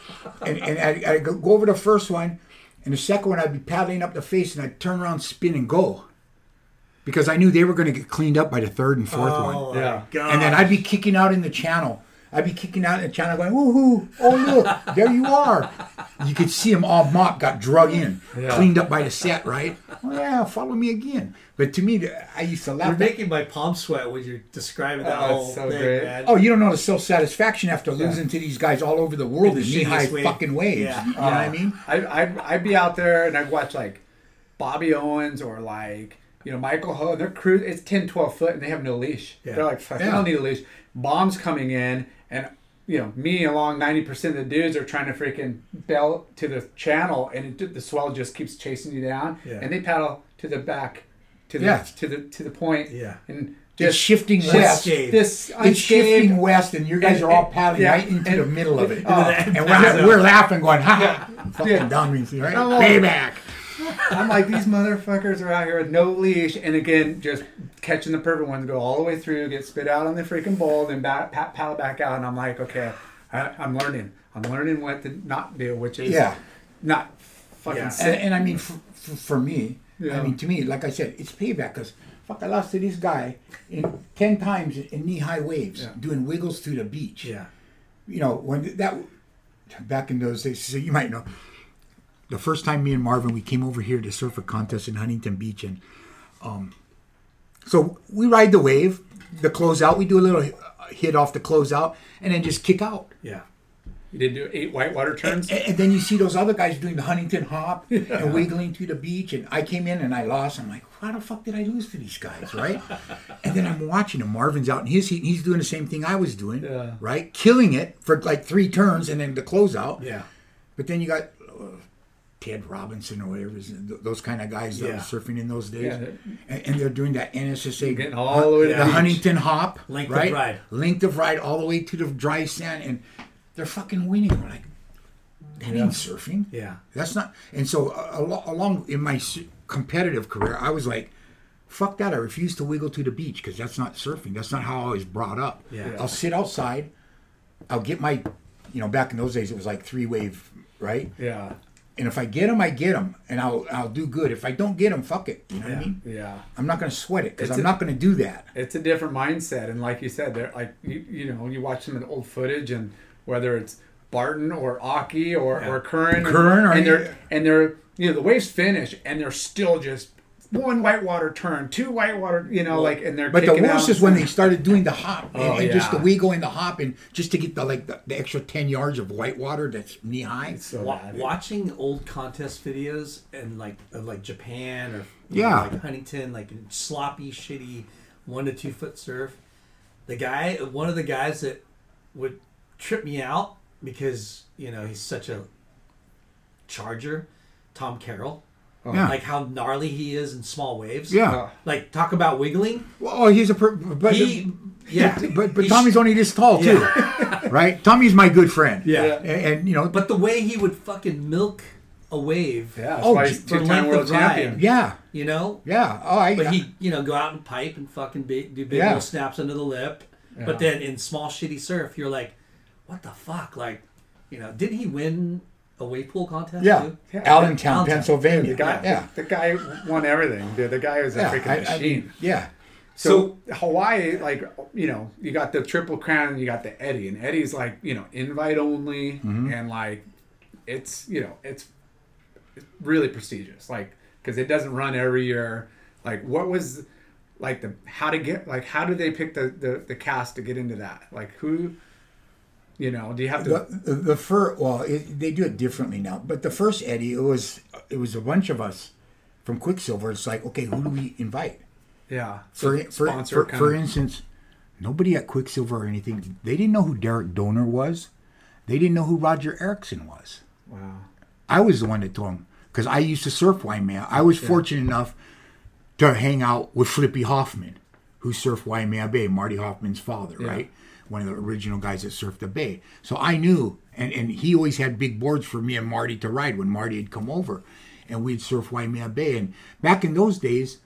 And I'd go over the first one, and the second one I'd be paddling up the face, and I'd turn around, spin, and go. Because I knew they were going to get cleaned up by the third and fourth one. Yeah. And then I'd be kicking out in the channel. I'd be kicking out in the channel going, woohoo, oh look, there you are. You could see him all mopped, got drug in, cleaned up by the set, right? Oh yeah, follow me again. But to me, I used to laugh. You're making my palm sweat when you're describing that whole thing, man. Oh, you don't know the self-satisfaction after losing to these guys all over the world in knee-high fucking waves. Yeah. You know what I mean? I'd be out there and I'd watch like Bobby Owens or like, you know, Michael Ho. They're cruising. It's 10, 12 foot and they have no leash. Yeah. They're like, fuck, I don't need a leash. Bombs coming in and, you know, me along 90% of the dudes are trying to freaking bail to the channel and the swell just keeps chasing you down. Yeah. And they paddle to the back. To the point. Yeah. And just shifting west. It's shifting west and your guys are all paddling right into the middle of it. And we're laughing going, ha ha. Fucking dummies, right? Payback. I'm like, these motherfuckers are out here with no leash and again just catching the perfect ones, go all the way through, get spit out on the freaking bowl, then paddle back out and I'm like, okay, I'm learning. I'm learning what to not do, which is not fucking sick. And I mean for me, yeah. I mean, to me, like I said, it's payback because fuck, I lost to this guy 10 times in knee-high waves doing wiggles through the beach. Yeah, you know when that back in those days. So you might know the first time me and Marvin we came over here to surf a contest in Huntington Beach, and so we ride the wave, the closeout. We do a little hit off the closeout, and then just kick out. Yeah. You didn't do 8 whitewater turns? And then you see those other guys doing the Huntington hop and wiggling through the beach. And I came in and I lost. I'm like, how the fuck did I lose to these guys, right? And then I'm watching him. Marvin's out in his heat and he's doing the same thing I was doing, right? Killing it for like 3 turns and then the closeout. Yeah. But then you got Ted Robinson or whatever, those kind of guys that were surfing in those days. Yeah. And they're doing that NSSA, getting all the way to the Huntington hop. Length of ride. Length of ride all the way to the dry sand. And they're fucking winning. We're like, that ain't surfing. Yeah. That's not. And so along in my competitive career, I was like, fuck that. I refuse to wiggle to the beach because that's not surfing. That's not how I was brought up. Yeah. I'll sit outside. I'll get my, you know, back in those days, it was like 3-wave, right? Yeah. And if I get them, I get them. And I'll do good. If I don't get them, fuck it. You know what I mean? Yeah. I'm not going to sweat it because I'm not going to do that. It's a different mindset. And like you said, they're like, you know, you watch them in old footage and whether it's Barton or Aki or Curran, and they're you know the waves finish and they're still just 1 whitewater turn, 2 whitewater, you know, like and they're. But the worst is when they started doing the hop and just the wiggle in the hop and just to get the extra 10 yards of whitewater that's knee high. So watching old contest videos and like Japan or like Huntington, like sloppy, shitty 1 to 2 foot surf. One of the guys that would trip me out because you know he's such a charger, Tom Carroll. Oh. Yeah. Like how gnarly he is in small waves. Yeah, like talk about wiggling. Well, he's a but Tommy's only this tall too, right? Tommy's my good friend. Yeah, and you know, but the way he would fucking milk a wave. Yeah, that's why he's 2-time world champion. Yeah, you know. Yeah, he you know go out and pipe and fucking do big little snaps under the lip. Yeah. But then in small shitty surf, you're like, what the fuck? Like, you know, didn't he win a wave pool contest too? Yeah. Allentown, Pennsylvania. The guy won everything, dude. The guy was a freaking machine. So Hawaii, like, you know, you got the Triple Crown and you got the Eddie. And Eddie's like, you know, invite only. Mm-hmm. And like, it's, you know, it's really prestigious. Like, because it doesn't run every year. Like, what was, like, how did they pick the cast to get into that? Like, who... You know, do you have to... The first... Well, they do it differently now. But the first Eddie, it was a bunch of us from Quicksilver. It's like, okay, who do we invite? Yeah. For instance, nobody at Quicksilver or anything, they didn't know who Derek Doner was. They didn't know who Roger Erickson was. Wow. I was the one that told him. Because I used to surf Waimea. I was fortunate enough to hang out with Flippy Hoffman, who surfed Waimea Bay, Marty Hoffman's father, right? One of the original guys that surfed the bay. So I knew, and he always had big boards for me and Marty to ride when Marty had come over. And we'd surf Waimea Bay. And back in those days,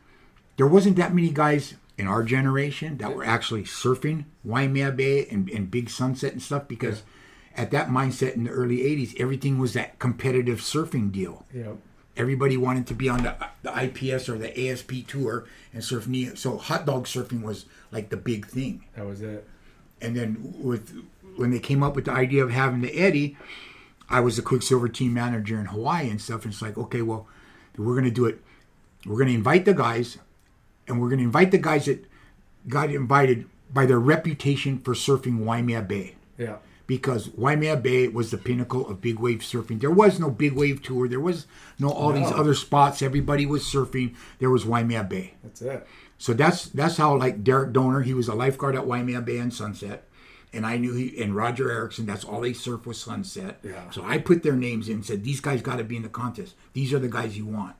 there wasn't that many guys in our generation that were actually surfing Waimea Bay and Big Sunset and stuff because at that mindset in the early 80s, everything was that competitive surfing deal. Yeah. Everybody wanted to be on the IPS or the ASP tour and surf. So hot dog surfing was like the big thing. That was it. And then when they came up with the idea of having the Eddie, I was a Quicksilver team manager in Hawaii and stuff. And it's like, okay, well, we're going to do it. We're going to invite the guys, and we're going to invite the guys that got invited by their reputation for surfing Waimea Bay. Yeah. Because Waimea Bay was the pinnacle of big wave surfing. There was no big wave tour. There was no all these other spots. Everybody was surfing. There was Waimea Bay. That's it. So that's how, like, Derek Doner, he was a lifeguard at Waimea Bay and Sunset. And I knew he and Roger Erickson, that's all they surfed was Sunset. Yeah. So I put their names in and said, these guys got to be in the contest. These are the guys you want.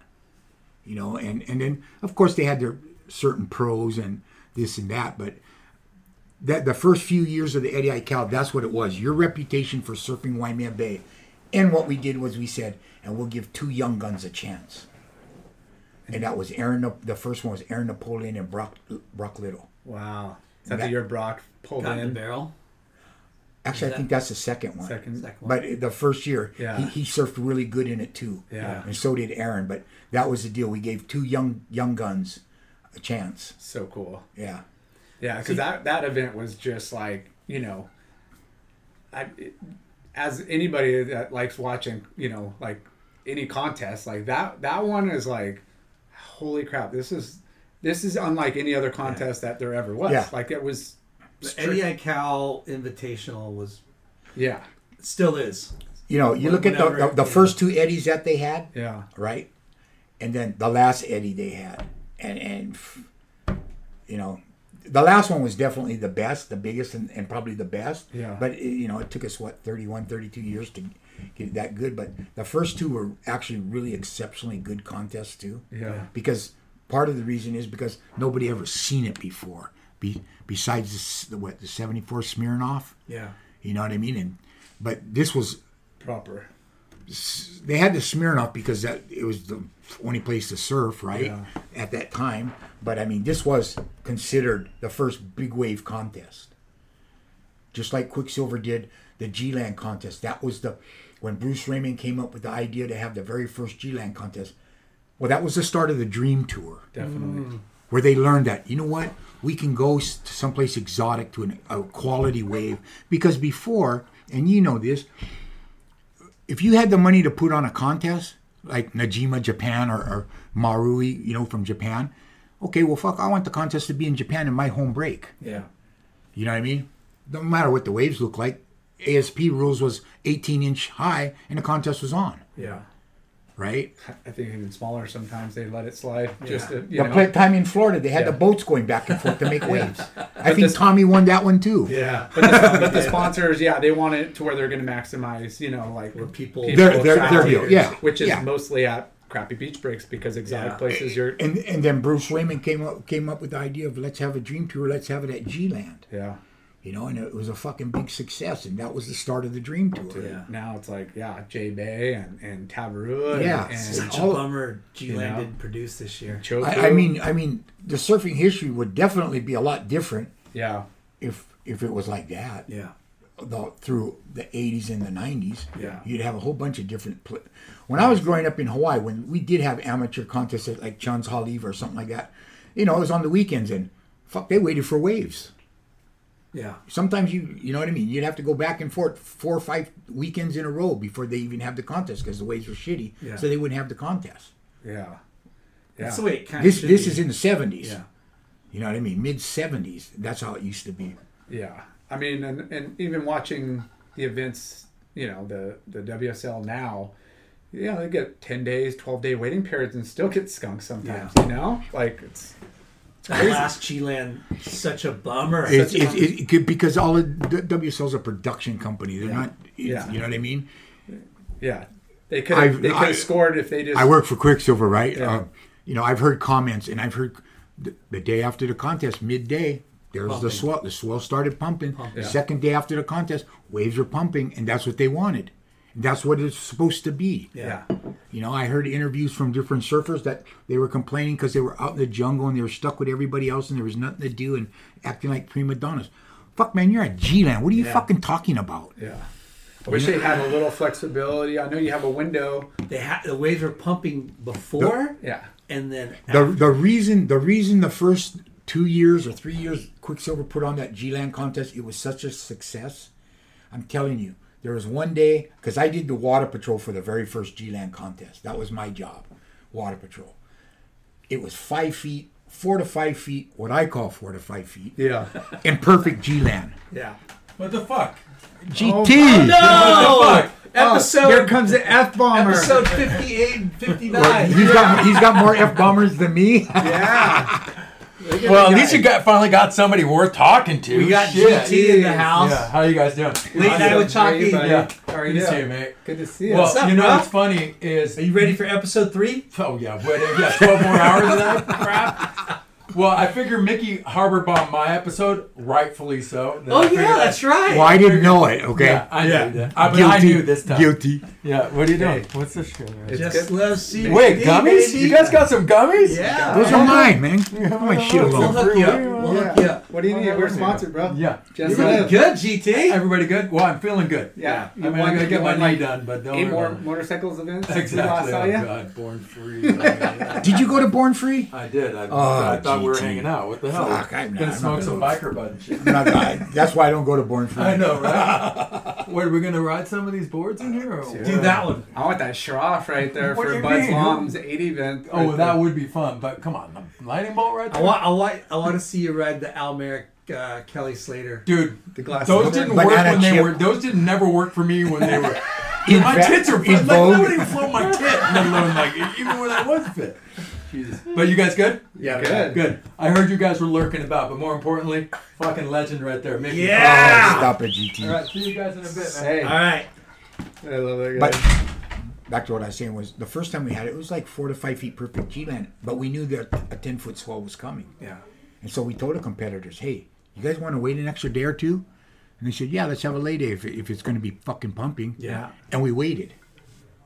You know, and then, of course, they had their certain pros and this and that. But that the first few years of the Eddie I Cal, that's what it was. Your reputation for surfing Waimea Bay. And what we did was we said, and we'll give two young guns a chance. And that was the first one was Aaron Napoleon and Brock Liddell. Wow. Is that the year Brock pulled in the barrel? Actually, I think that's the second one. But the first year, he surfed really good in it too. Yeah. And so did Aaron. But that was the deal. We gave two young guns a chance. So cool. Yeah. Yeah, because that event was just like, you know, as anybody that likes watching, you know, like any contest, like that one is like, holy crap, this is unlike any other contest that there ever was. Yeah. Like it was... The Eddie Cal Invitational was... Yeah. Still is. You know, you look at the first two Eddies that they had. Yeah. Right? And then the last Eddie they had. And you know... The last one was definitely the best, the biggest, and probably the best. Yeah. But, it took us, 32 years to get that good. But the first two were actually really exceptionally good contests, too. Yeah. Because part of the reason is because nobody ever seen it before, besides the 74 Smirnoff. Yeah. You know what I mean? But this was... Proper. They had the Smirnoff because it was the only place to surf, right, at that time. But, I mean, this was considered the first big wave contest. Just like Quicksilver did the G-Land contest. That was when Bruce Raymond came up with the idea to have the very first G-Land contest. Well, that was the start of the Dream Tour. Definitely. Where they learned that, you know what, we can go to someplace exotic to a quality wave. Because before, and you know this... If you had the money to put on a contest, like Najima, Japan, or Marui, from Japan, okay, well, fuck, I want the contest to be in Japan in my home break. Yeah. You know what I mean? No matter what the waves look like, ASP rules was 18-inch high, and the contest was on. Yeah. Right? I think even smaller sometimes they let it slide. Yeah. Just to, the time in Florida, they had the boats going back and forth to make waves. I think Tommy won that one too. Yeah. But the sponsors, they want it to where they're going to maximize, like where people their deal. Yeah. Which is mostly at crappy beach breaks because exotic places you're... And then Bruce Raymond came up with the idea of let's have a dream tour, let's have it at G-Land. Yeah. And it was a fucking big success, and that was the start of the Dream Tour. Yeah. Now it's like, Jay Bay and Tabarua. Yeah, and such a bummer G-Land didn't produce this year. I mean, the surfing history would definitely be a lot different. Yeah, if it was like that. Yeah, through the 80s and the 90s. Yeah, you'd have a whole bunch of different. When I was growing up in Hawaii, when we did have amateur contests at like Chan's Haliva or something like that, it was on the weekends, and fuck, they waited for waves. Yeah. Sometimes you know what I mean? You'd have to go back and forth 4 or 5 weekends in a row before they even have the contest because the waves were shitty, so they wouldn't have the contest. Yeah. That's the way it kind of should be. This is in the 70s. Yeah. You know what I mean? Mid-70s. That's how it used to be. Yeah. I mean, and even watching the events, the WSL now, they get 10 days, 12-day waiting periods and still get skunked sometimes, Like, it's... The last G-Land, such a bummer. Because all of WSL's a production company. They're not, you know what I mean? Yeah. They could have scored if they just... I work for Quicksilver, right? Yeah. I've heard comments, and I've heard the day after the contest, midday, there's pumping. The swell. The swell started pumping. Yeah. Second day after the contest, waves were pumping, and that's what they wanted. And that's what it's supposed to be. Yeah. I heard interviews from different surfers that they were complaining because they were out in the jungle and they were stuck with everybody else and there was nothing to do and acting like prima donnas. Fuck, man, you're at G-Land. What are you fucking talking about? Yeah. I wish they had a little flexibility. I know you have a window. The waves were pumping before and then after. The reason the first 2 years or 3 years Quicksilver put on that G-Land contest, it was such a success. I'm telling you, there was one day, because I did the water patrol for the very first G-Land contest. That was my job, water patrol. It was 5 feet, 4 to 5 feet, what I call 4 to 5 feet. Yeah. And perfect G-Land. Yeah. What the fuck? GT. Oh, no! What the fuck? Episode, oh, here comes the F-bomber. Episode 58 and 59. Well, he's got more F-bombers than me. Yeah. Well, at least you finally got somebody worth talking to. We got GT in the house. Yeah. How are you guys doing? Late night with Chalky. Yeah. How are you? Good to see you, mate. Good to see you. Well, what's up, what's funny is... Are you ready for episode 3? Oh, yeah. Yeah, 12 more hours of that crap. Well, I figure Mickey Harbor bombed my episode, rightfully so. Then that's right. Well, I didn't know it, okay? Yeah, I knew that. I knew this time. Guilty. Yeah, what are you doing? What's this shit? Just love CBD. Wait, gummies? Baby. You guys got some gummies? Yeah. Those are mine, man. Have my shit alone. We'll hook you up. What do you need? We're sponsored, bro. Yeah. You're really good, GT. Everybody good? Well, I'm feeling good. Yeah. I'm going to get my knee done, but don't worry. 8 more motorcycles events? Exactly. Oh, God. Born Free. Did you go to Born Free? I did. I thought we were hanging out. What the hell? Fuck, I'm going to smoke some biker butt and shit. That's why I don't go to Born Free. I know, right? What, are we going to ride some of these boards in here? Or do that one. I want that Shroff right there for Bud's mom's 8 event. Oh, that would be fun, but come on. Lightning bolt right there? I want to see you ride the Al Merrick Kelly Slater. Dude, the glass. Those didn't work when they were. Those didn't never work for me when they were. My tits are fit. Nobody even float my tit, let alone even when I was fit. Jesus. But you guys good? Yeah, good. I heard you guys were lurking about, but more importantly, fucking legend right there. Mickey. Yeah. Oh, stop it, GT. All right, see you guys in a bit, man. Hey. All right. I love that guy. But back to what I was saying was the first time we had it was like 4 to 5 feet perfect G-Land, but we knew that a 10-foot swell was coming. Yeah. And so we told the competitors, hey, you guys want to wait an extra day or two? And they said, yeah, let's have a lay day if it's going to be fucking pumping. Yeah. And we waited.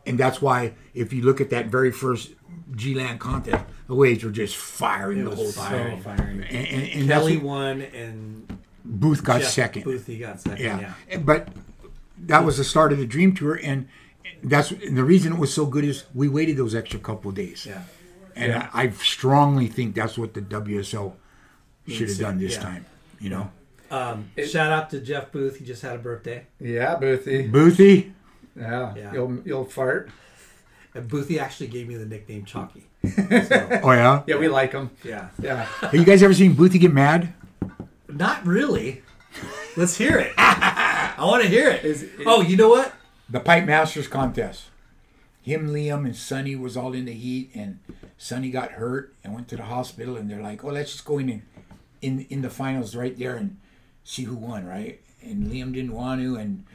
And that's why if you look at that very first G-Land contest, the waves were just firing the whole time. Firing. And Kelly won and... Booth got second. Boothie got second, yeah. But that was the start of the Dream Tour. And that's and the reason it was so good is we waited those extra couple of days. Yeah. And I strongly think that's what the WSL... should have done this time, you know. Shout out to Jeff Booth. He just had a birthday. Yeah, Boothie. Yeah. You'll fart. And Boothie actually gave me the nickname Chalky. So, oh yeah. Yeah, we like him. Yeah. Have you guys ever seen Boothie get mad? Not really. Let's hear it. I want to hear it. You know what? The Pipe Masters contest. Him, Liam, and Sonny was all in the heat, and Sonny got hurt and went to the hospital. And they're like, "Oh, let's just go in and." In the finals right there and see who won, right? And Liam didn't want to, and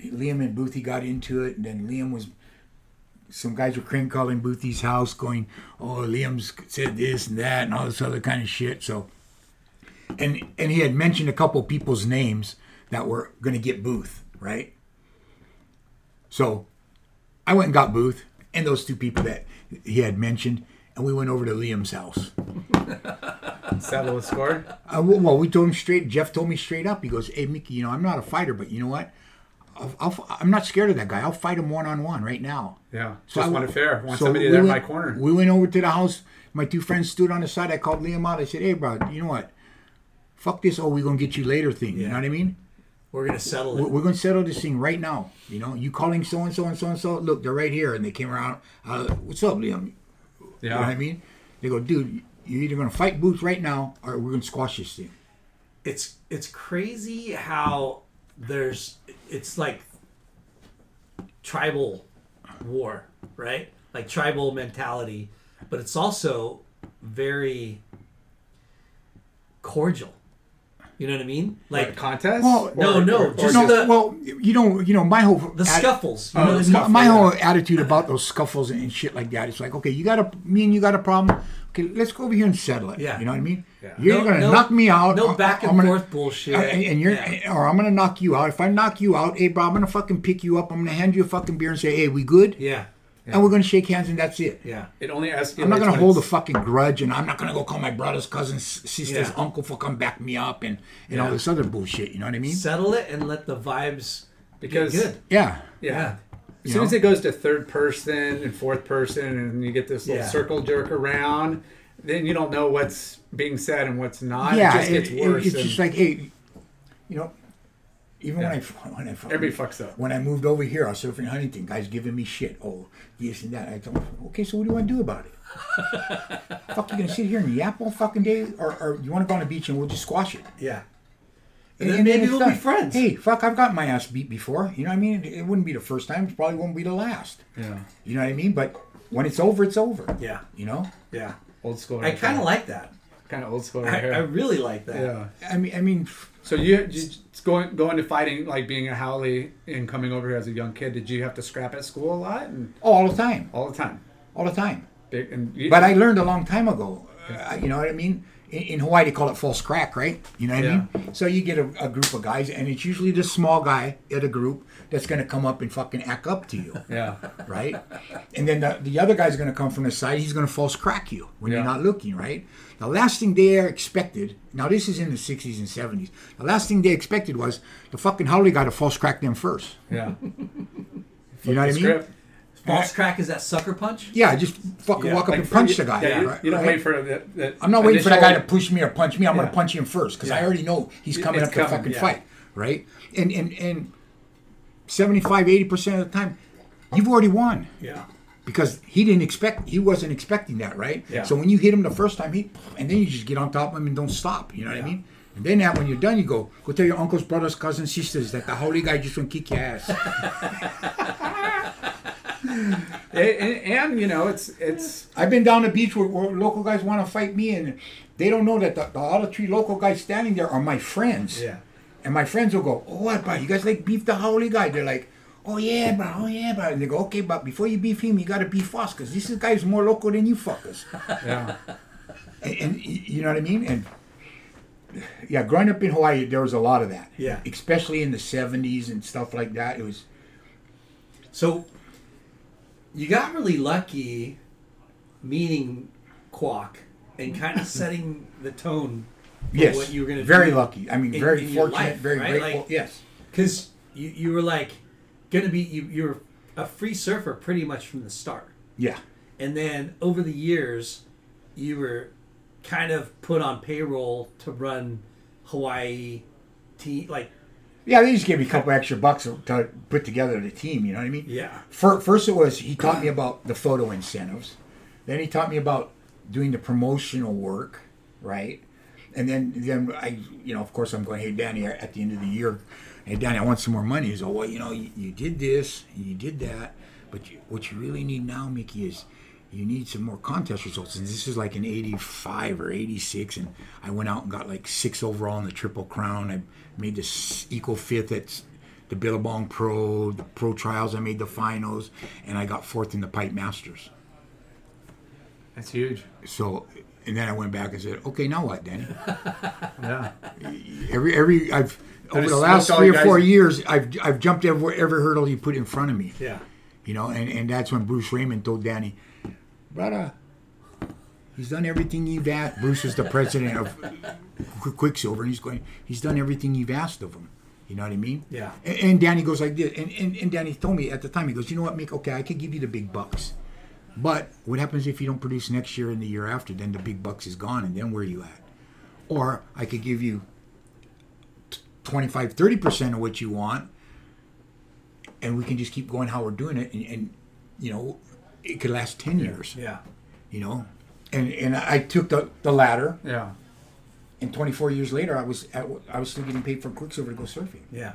Liam and Boothie got into it, and then some guys were crank calling Boothie's house going, oh, Liam's said this and that and all this other kind of shit. So, and he had mentioned a couple people's names that were going to get Booth, right? So I went and got Booth and those 2 people that he had mentioned, and we went over to Liam's house. Settle a score? We told him straight. Jeff told me straight up. He goes, hey, Mickey, I'm not a fighter, but you know what? I'm not scared of that guy. I'll fight him one-on-one right now. Yeah, so I want it fair. I want somebody there in my corner. We went over to the house. My 2 friends stood on the side. I called Liam out. I said, hey, bro, you know what? Fuck this we're going to get you later thing. Yeah. You know what I mean? We're going to settle it. We're going to settle this thing right now. You know, you calling so-and-so and so-and-so. Look, they're right here. And they came around. What's up, Liam? Yeah. You know what I mean? They go, dude... You're either going to fight Booth right now, or we're going to squash this thing. It's crazy how it's like tribal war, right? Like tribal mentality, but it's also very cordial. You know what I mean? Like contest? Well, my whole scuffles. My whole attitude about those scuffles and shit like that. It's like, okay, you got a problem. Okay, let's go over here and settle it. Yeah. You know what I mean? Yeah. You're going to knock me out. No back and forth bullshit. Or I'm going to knock you out. If I knock you out, hey, bro, I'm going to fucking pick you up. I'm going to hand you a fucking beer and say, hey, we good? Yeah. And we're going to shake hands and that's it. Yeah. I'm not going to hold a fucking grudge, and I'm not going to go call my brothers, cousins, sisters, uncle for come back me up and all this other bullshit. You know what I mean? Settle it and let the vibes get good. Yeah. Yeah. As soon as it goes to third person and fourth person and you get this little circle jerk around, then you don't know what's being said and what's not. Yeah, it just gets worse. It's just like, hey, you know, even when I everybody fucks up. When I moved over here, I was surfing Huntington. Guys giving me shit. Oh, this and that. I told them, okay, so what do you want to do about it? Fuck, you gonna sit here and yap all fucking day, or you want to go on the beach and we'll just squash it? Yeah. And then maybe we'll be friends. Hey, fuck, I've got my ass beat before. You know what I mean? It wouldn't be the first time. It probably won't be the last. Yeah. You know what I mean? But when it's over, it's over. Yeah. You know? Yeah. Old school. I kind of like that. Kind of old school right here. I really like that. Yeah. I mean. So you just going to fighting, like being a Howley and coming over here as a young kid, did you have to scrap at school a lot? And all the time. But I learned a long time ago. You know what I mean? In Hawaii, they call it false crack, right? You know what I mean? So you get a group of guys, and it's usually the small guy at a group that's going to come up and fucking act up to you. Yeah. Right? And then the other guy's going to come from the side. He's going to false crack you when you're not looking, right? The last thing they expected, now this is in the 60s and 70s, the last thing they expected was the fucking Howley guy to false crack them first. Yeah. You know what I mean? Script. False crack is that sucker punch? Yeah, just fucking walk up like and punch the guy. Yeah, right, you don't wait for that. I'm not waiting for that guy to push me or punch me. I'm going to punch him first because I already know he's coming up to fucking fight, right? And 75, 80% of the time, you've already won. Yeah. Because he wasn't expecting that, right? Yeah. So when you hit him the first time, and then you just get on top of him and don't stop. You know what I mean? And then when you're done, you go tell your uncles, brothers, cousins, sisters that the holy guy just went kick your ass. And you know, it's. I've been down the beach where local guys want to fight me, and they don't know that all the three local guys standing there are my friends. Yeah. And my friends will go, "Oh, what, bro? You guys like beef the Howley guy?" They're like, "Oh yeah, bro." And they go, "Okay, but before you beef him, you gotta beef us, cause this guy's more local than you fuckers." Yeah. And you know what I mean? And yeah, growing up in Hawaii, there was a lot of that. Yeah. Especially in the 70s and stuff like that, it was. So. You got really lucky meeting Kwok and kind of setting the tone for what you were going to do. Yes, very lucky. I mean, very fortunate, life, very grateful. Like, yes. Because you were like going to be, you were a free surfer pretty much from the start. Yeah. And then over the years, you were kind of put on payroll to run Hawaii team, like. Yeah, they just gave me a couple extra bucks to put together the team, you know what I mean? Yeah. First it was, he taught me about the photo incentives. Then he taught me about doing the promotional work, right? And then I, you know, of course I'm going, hey, Danny, at the end of the year, hey, Danny, I want some more money. He's like, well, you know, you did this, and you did that, but what you really need now, Mickey, is you need some more contest results. And this is like in 85 or 86, and I went out and got like 6 overall in the Triple Crown. I made this equal fifth at the Billabong Pro, the Pro Trials. I made the finals, and I got 4th in the Pipe Masters. That's huge. So, and then I went back and said, okay, now what, Danny? Yeah. Over the last 3 or 4 years, I've jumped every hurdle you put in front of me. Yeah. You know, and that's when Bruce Raymond told Danny, brother, he's done everything you've asked. Bruce is the president of Quicksilver, and he's done everything you've asked of him. You know what I mean? Yeah. And Danny goes like this. And Danny told me at the time, he goes, you know what, Mick? Okay, I could give you the big bucks. But what happens if you don't produce next year and the year after? Then the big bucks is gone, and then where are you at? Or I could give you 25, 30% of what you want, and we can just keep going how we're doing it. And you know, it could last 10 years. Yeah. You know? And I took the latter. Yeah. And 24 years later, I was still getting paid for Quicksilver to go surfing. Yeah.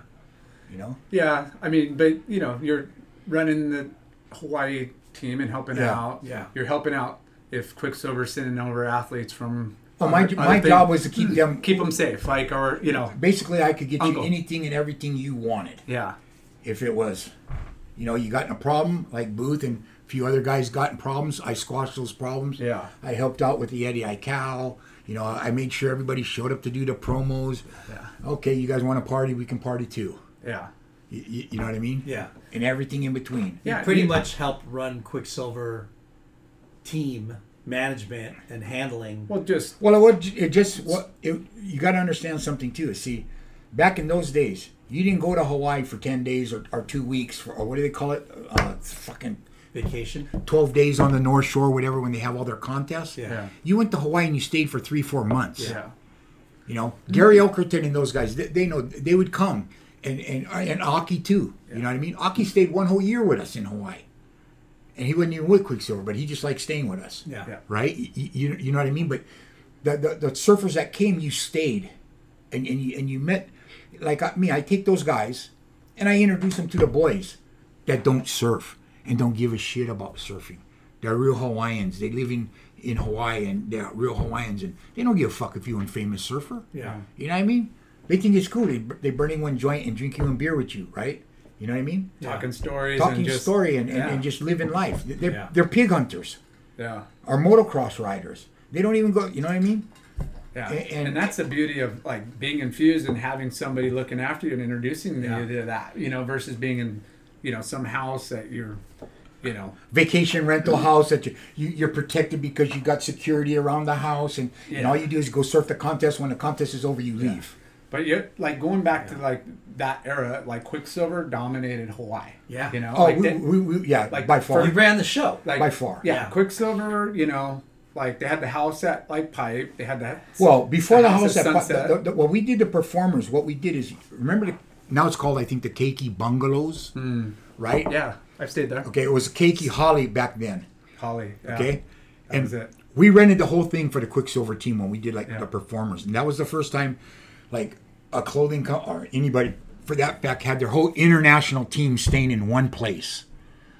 You know? Yeah. I mean, but, you know, you're running the Hawaii team and helping out. Yeah. You're helping out if Quicksilver's sending over athletes from... Well, my job was to keep them safe. Like, or, you know... Basically, I could get you anything and everything you wanted. Yeah. If it was, you know, you got in a problem, like Booth and... few other guys got in problems. I squashed those problems. Yeah. I helped out with the Eddie Ical. You know, I made sure everybody showed up to do the promos. Yeah. Okay, you guys want to party? We can party too. Yeah. You know what I mean? Yeah. And everything in between. Yeah. You pretty much helped run Quicksilver team management and handling. You got to understand something too. See, back in those days, you didn't go to Hawaii for 10 days or 2 weeks or what do they call it? Fucking vacation. 12 days on the North Shore, whatever, when they have all their contests. Yeah. You went to Hawaii and you stayed for 3-4 months. Yeah. You know, Gary Okerton and those guys, they know they would come. And Aki, too. Yeah. You know what I mean? Aki stayed one whole year with us in Hawaii. And he wasn't even with Quicksilver, but he just liked staying with us. Yeah. Yeah. Right? You know what I mean? But the surfers that came, you stayed. And you met, like me, I take those guys, and I introduce them to the boys that don't surf and don't give a shit about surfing. They're real Hawaiians. They live in Hawaii, and they're real Hawaiians, and they don't give a fuck if you're a famous surfer. Yeah. You know what I mean? They think it's cool. They're burning one joint and drinking one beer with you, right? You know what I mean? Yeah. Talking stories and just living life. They're pig hunters. Yeah. Or motocross riders. They don't even go, you know what I mean? Yeah, and that's the beauty of like being infused and having somebody looking after you and introducing you to that, you know, versus being in, you know, some house that you're, you know, vacation rental house that you're protected because you got security around the house and all you do is go surf the contest. When the contest is over, you leave. But you're like going back to like that era, like Quicksilver dominated Hawaii. Yeah, you know, we by far we ran the show by far. Yeah, Quicksilver, you know. Like, they had the house at, like, Pipe. They had that. Well, before the house at Sunset. Well, we did the performers. What we did is, remember, now it's called, I think, the Keiki Bungalows, right? Yeah, I've stayed there. Okay, it was Keiki Holly back then. Holly, yeah. Okay? That was it. We rented the whole thing for the Quicksilver team when we did, like, the performers. And that was the first time, like, a clothing company or anybody, for that fact, had their whole international team staying in one place.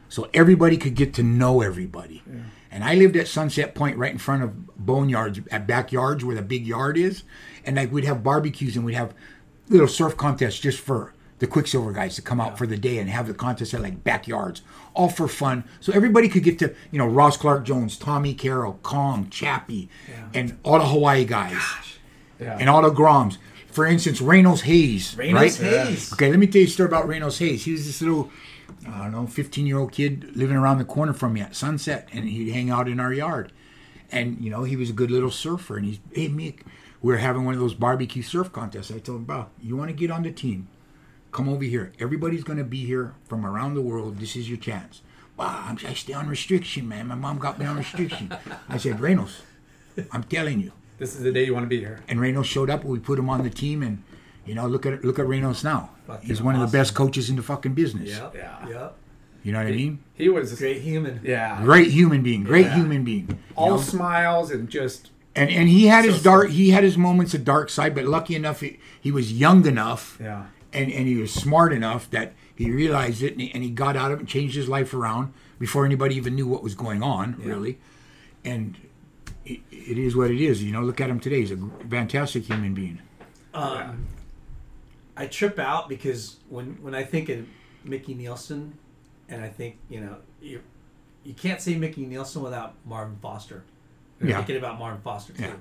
So everybody could get to know everybody. Yeah. And I lived at Sunset Point right in front of Boneyards, at Backyards where the big yard is. And like we'd have barbecues and we'd have little surf contests just for the Quicksilver guys to come out for the day and have the contest at like Backyards, all for fun. So everybody could get to, you know, Ross Clark Jones, Tommy Carroll, Kong, Chappie, and all the Hawaii guys. Gosh. Yeah. And all the Groms. For instance, Reynolds Hayes. Reynolds Hayes. Okay, let me tell you a story about Reynolds Hayes. He was this little... I don't know, 15-year-old kid living around the corner from me at Sunset, and he'd hang out in our yard. And, you know, he was a good little surfer, and hey, Mick, we were having one of those barbecue surf contests. I told him, bro, you want to get on the team, come over here. Everybody's going to be here from around the world. This is your chance. Wow, I stay on restriction, man. My mom got me on restriction. I said, Reynolds, I'm telling you. This is the day you want to be here. And Reynolds showed up, and we put him on the team, and... You know, look at Reynolds now. Fucking he's one of the best coaches in the fucking business. Yeah. You know what I mean? He was a great human. Yeah. Great human being. All smiles and just. And he had He had his moments of dark side, but lucky enough, he was young enough. Yeah. And he was smart enough that he realized it and he got out of it and changed his life around before anybody even knew what was going on really, and it is what it is. You know, look at him today. He's a fantastic human being. I trip out because when I think of Mickey Nielsen, and I think, you know, you can't say Mickey Nielsen without Marvin Foster. You're thinking about Marvin Foster, too. Yeah.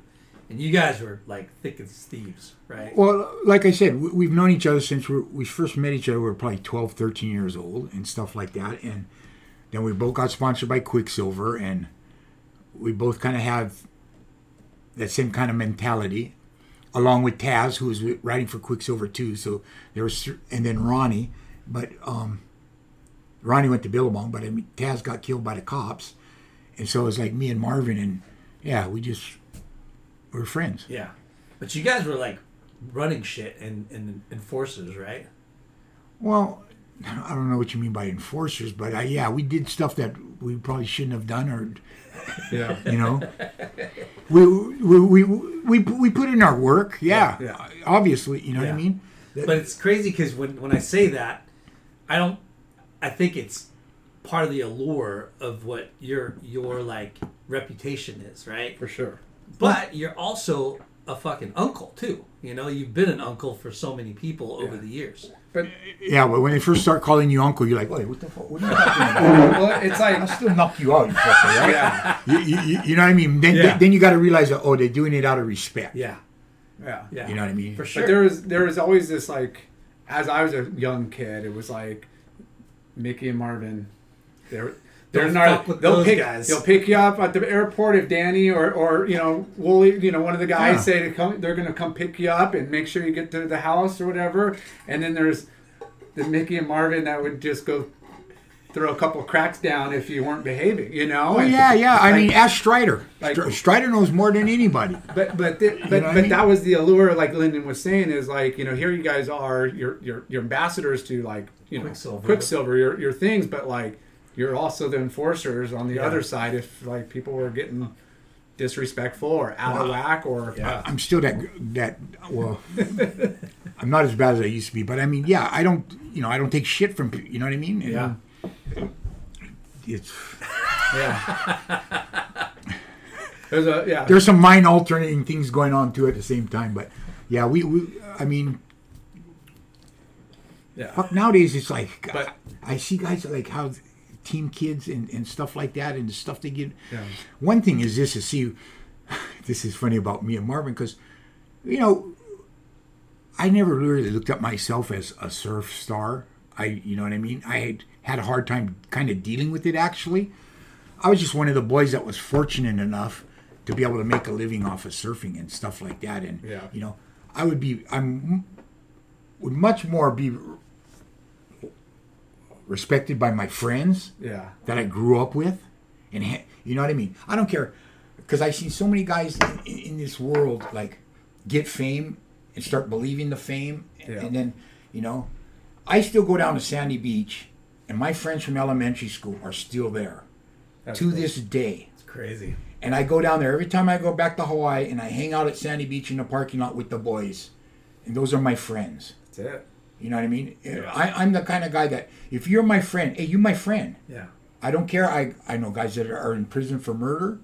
And you guys were, like, thick as thieves, right? Well, like I said, we've known each other since we first met each other. We were probably 12, 13 years old and stuff like that. And then we both got sponsored by Quicksilver, and we both kind of have that same kind of mentality. Along with Taz, who was writing for Quicksilver too, so there was, and then Ronnie, but Ronnie went to Billabong, but I mean, Taz got killed by the cops, and so it was like me and Marvin, and we were friends. Yeah, but you guys were like running shit and enforcers, right? Well, I don't know what you mean by enforcers, but we did stuff that we probably shouldn't have done, or. Yeah, you know, we put in our work. Yeah. Obviously, you know what I mean. But it's crazy because when I say that, I think it's part of the allure of what your like reputation is, right? For sure. But you're also a fucking uncle too. You know, you've been an uncle for so many people over the years. But well, when they first start calling you uncle, you're like, wait, what the fuck? What are you talking about? Well, it's like, I'll still knock you out, you fucker, right? Yeah. You know what I mean? Then you got to realize that, they're doing it out of respect. Yeah. You know what I mean? For sure. But there was always this, like, as I was a young kid, it was like Mickey and Marvin, they'll pick you up at the airport if Danny or you know, Wooly, you know, one of the guys say to come, they're going to come pick you up and make sure you get to the house or whatever. And then there's the Mickey and Marvin that would just go throw a couple of cracks down if you weren't behaving, you know? Oh, yeah, yeah. Like, I mean, ask Strider. Like, Strider knows more than anybody. But that was the allure, like Lyndon was saying, is like, you know, here you guys are, you're ambassadors to, like, you know, Quicksilver, your things, but, like, you're also the enforcers on the other side if, like, people were getting disrespectful or out of whack or... Yeah. I'm still well, I'm not as bad as I used to be, but, I mean, yeah, I don't take shit from people, you know what I mean? And, yeah. It's there's some mind alternating things going on too at the same time, but yeah, we fuck, nowadays it's like, but I see guys like how team kids and stuff like that and the stuff they get. Yeah. One thing is this, this is funny about me and Marvin, because, you know, I never really looked up myself as a surf star. You know what I mean? I had a hard time kind of dealing with it, actually. I was just one of the boys that was fortunate enough to be able to make a living off of surfing and stuff like that. And, you know, I would much more be respected by my friends that I grew up with. And, you know what I mean? I don't care. Because I see so many guys in this world, like, get fame and start believing the fame. And then, you know, I still go down to Sandy Beach, and my friends from elementary school are still there this day. It's crazy. And I go down there every time I go back to Hawaii, and I hang out at Sandy Beach in the parking lot with the boys. And those are my friends. That's it. You know what I mean? Yeah. I'm the kind of guy that, if you're my friend, hey, you're my friend. Yeah. I don't care. I know guys that are in prison for murder,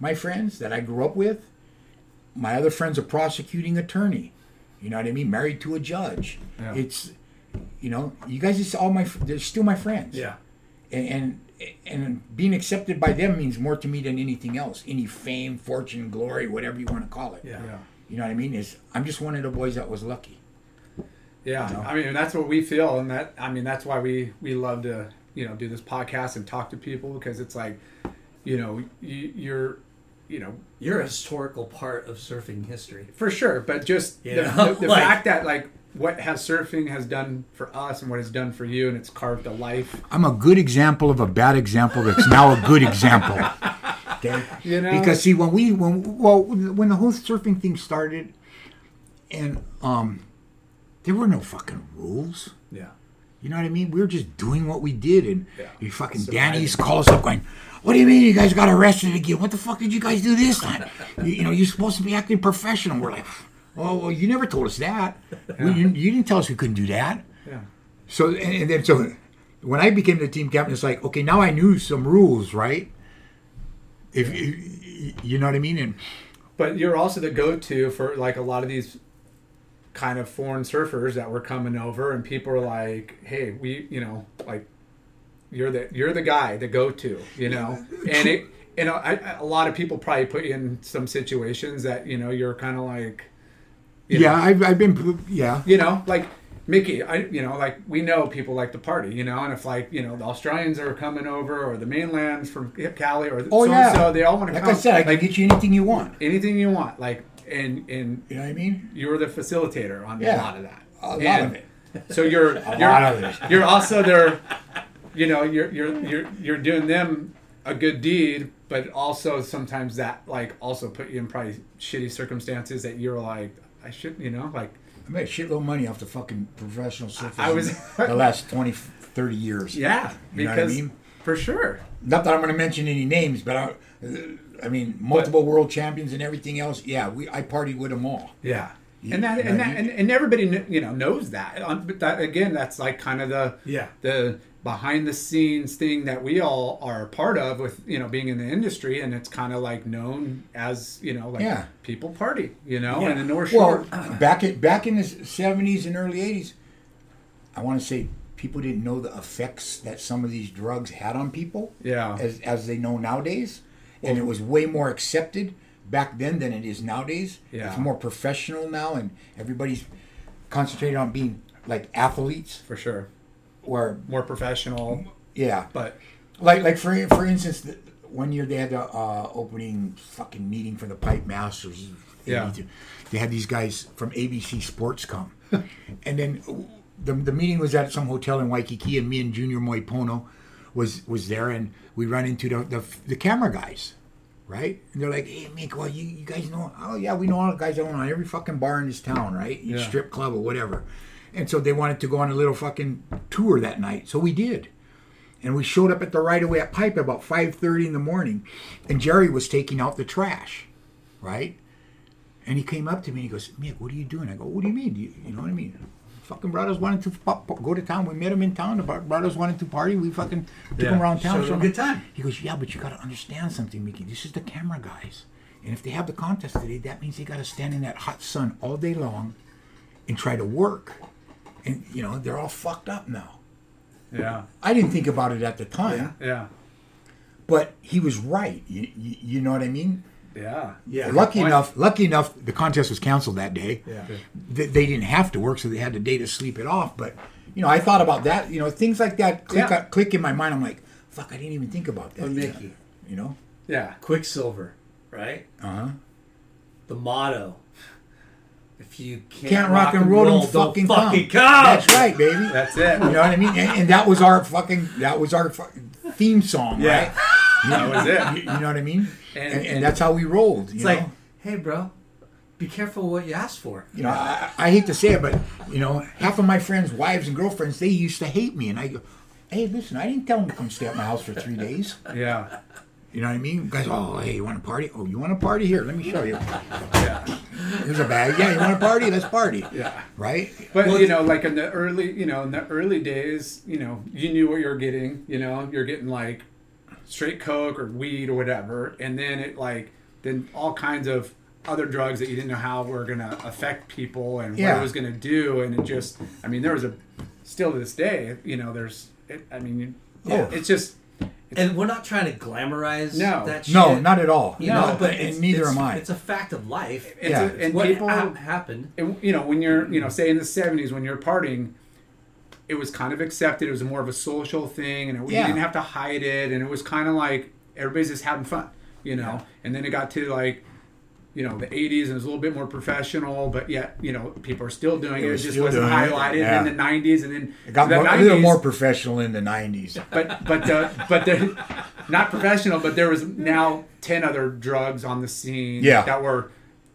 my friends that I grew up with. My other friend's a prosecuting attorney. You know what I mean? Married to a judge. Yeah. It's... You know, you guys are all they're still my friends. Yeah. And being accepted by them means more to me than anything else. Any fame, fortune, glory, whatever you want to call it. Yeah. You know what I mean? I'm just one of the boys that was lucky. Yeah. You know? I mean, that's what we feel. And that's why we love to, you know, do this podcast and talk to people, because it's like, you know, you're a historical part of surfing history. For sure. But just the like, fact that, like, what surfing has done for us and what it's done for you, and it's carved a life. I'm a good example of a bad example that's now a good example. Okay? You know? Because see, when the whole surfing thing started, and there were no fucking rules. Yeah. You know what I mean? We were just doing what we did, and you fucking Danny's calls up going, "What do you mean you guys got arrested again? What the fuck did you guys do this time? you know, you're supposed to be acting professional." We're like, "Oh, well, you never told us that. Yeah. You didn't tell us we couldn't do that." Yeah. So, and then when I became the team captain, it's like, okay, now I knew some rules, right? If you know what I mean? But you're also the go-to for, like, a lot of these kind of foreign surfers that were coming over, and people are like, "Hey, we, you know, like, you're the guy, the go-to, you know," and it, you know, a lot of people probably put you in some situations that, you know, you're kind of like. You know, I've been, you know, like Mickey, you know, like, we know people like to party, you know, and if, like, you know, the Australians are coming over, or the mainlands from Cali, or so they all want to come. Like I said, I can get you anything you want. Anything you want, like, and you know what I mean? You were the facilitator on a lot of that. A lot of it. So you're also there, you know, you're doing them a good deed, but also sometimes that, like, also put you in probably shitty circumstances that you're like, I should, you know, like... I made a shitload of money off the fucking professional surfers the last 20, 30 years. Yeah, you know what I mean? For sure. Not that I'm going to mention any names, but I mean, multiple world champions and everything else, I partied with them all. Yeah. And everybody, you know, knows that. But that, again, that's like kind of the behind-the-scenes thing that we all are a part of with, you know, being in the industry, and it's kind of like known as, you know, like people party, you know, in the North Shore. Well, back in the 70s and early 80s, I want to say people didn't know the effects that some of these drugs had on people as they know nowadays, and it was way more accepted back then than it is nowadays. Yeah. It's more professional now, and everybody's concentrated on being, like, athletes. For sure. Or more professional, But like for instance, one year they had the opening fucking meeting for the Pipe Masters. They had these guys from ABC Sports come, and then the meeting was at some hotel in Waikiki, and me and Junior Moipono was there, and we run into the camera guys, right? And they're like, "Hey, Mick, well, you guys know? Oh yeah, we know all the guys that own on every fucking bar in this town, right? Yeah. Strip club or whatever." And so they wanted to go on a little fucking tour that night, so we did. And we showed up at the right-of-way at Pipe about 5:30 in the morning, and Jerry was taking out the trash, right? And he came up to me and he goes, "Mick, what are you doing?" I go, "What do you mean? You know what I mean? Fucking brothers wanted to go to town. We met him in town. The brothers wanted to party. We fucking took him around town. So it was a good time." He goes, "Yeah, but you got to understand something, Mickey. This is the camera guys. And if they have the contest today, that means they got to stand in that hot sun all day long and try to work. And, you know, they're all fucked up now." Yeah. I didn't think about it at the time. Yeah. But he was right. You know what I mean? Yeah. Yeah. Lucky enough, the contest was canceled that day. Yeah. They didn't have to work, so they had the day to sleep it off. But, you know, I thought about that. You know, things like that click in my mind. I'm like, fuck, I didn't even think about that. Oh, Mickey. You know? Yeah. Quicksilver, right? Uh-huh. The motto. If you can't rock and roll, don't fucking come. That's right, baby. That's it. You know what I mean? And that was our theme song, right? That was it. You know what I mean? And that's how we rolled. It's like, hey, bro, be careful what you ask for. You know, I hate to say it, but you know, half of my friends' wives and girlfriends, they used to hate me, and I go, "Hey, listen, I didn't tell them to come stay at my house for 3 days." Yeah. You know what I mean? Guys, "Oh, hey, you want to party? Oh, you want to party? Here, let me show you. Yeah. Here's a bag. Yeah, you want to party? Let's party." Yeah. Right? But, well, you know, like in the early days, you know, you knew what you were getting. You know, you're getting like straight coke or weed or whatever. And then then all kinds of other drugs that you didn't know how were going to affect people and what it was going to do. And it just, I mean, still to this day, you know, it's just... And we're not trying to glamorize that shit. No, not at all. No, but neither am I. It's a fact of life. It's what happened. And, you know, when you're, you know, say in the 70s when you're partying, it was kind of accepted. It was more of a social thing, and you didn't have to hide it. And it was kind of like everybody's just having fun, you know. Yeah. And then it got to like, you know, the 80s, and it was a little bit more professional, but yet, you know, people are still doing it. It just wasn't highlighted in the 90s, and then... It got a little more professional in the 90s. But they're not professional, but there was now 10 other drugs on the scene that were,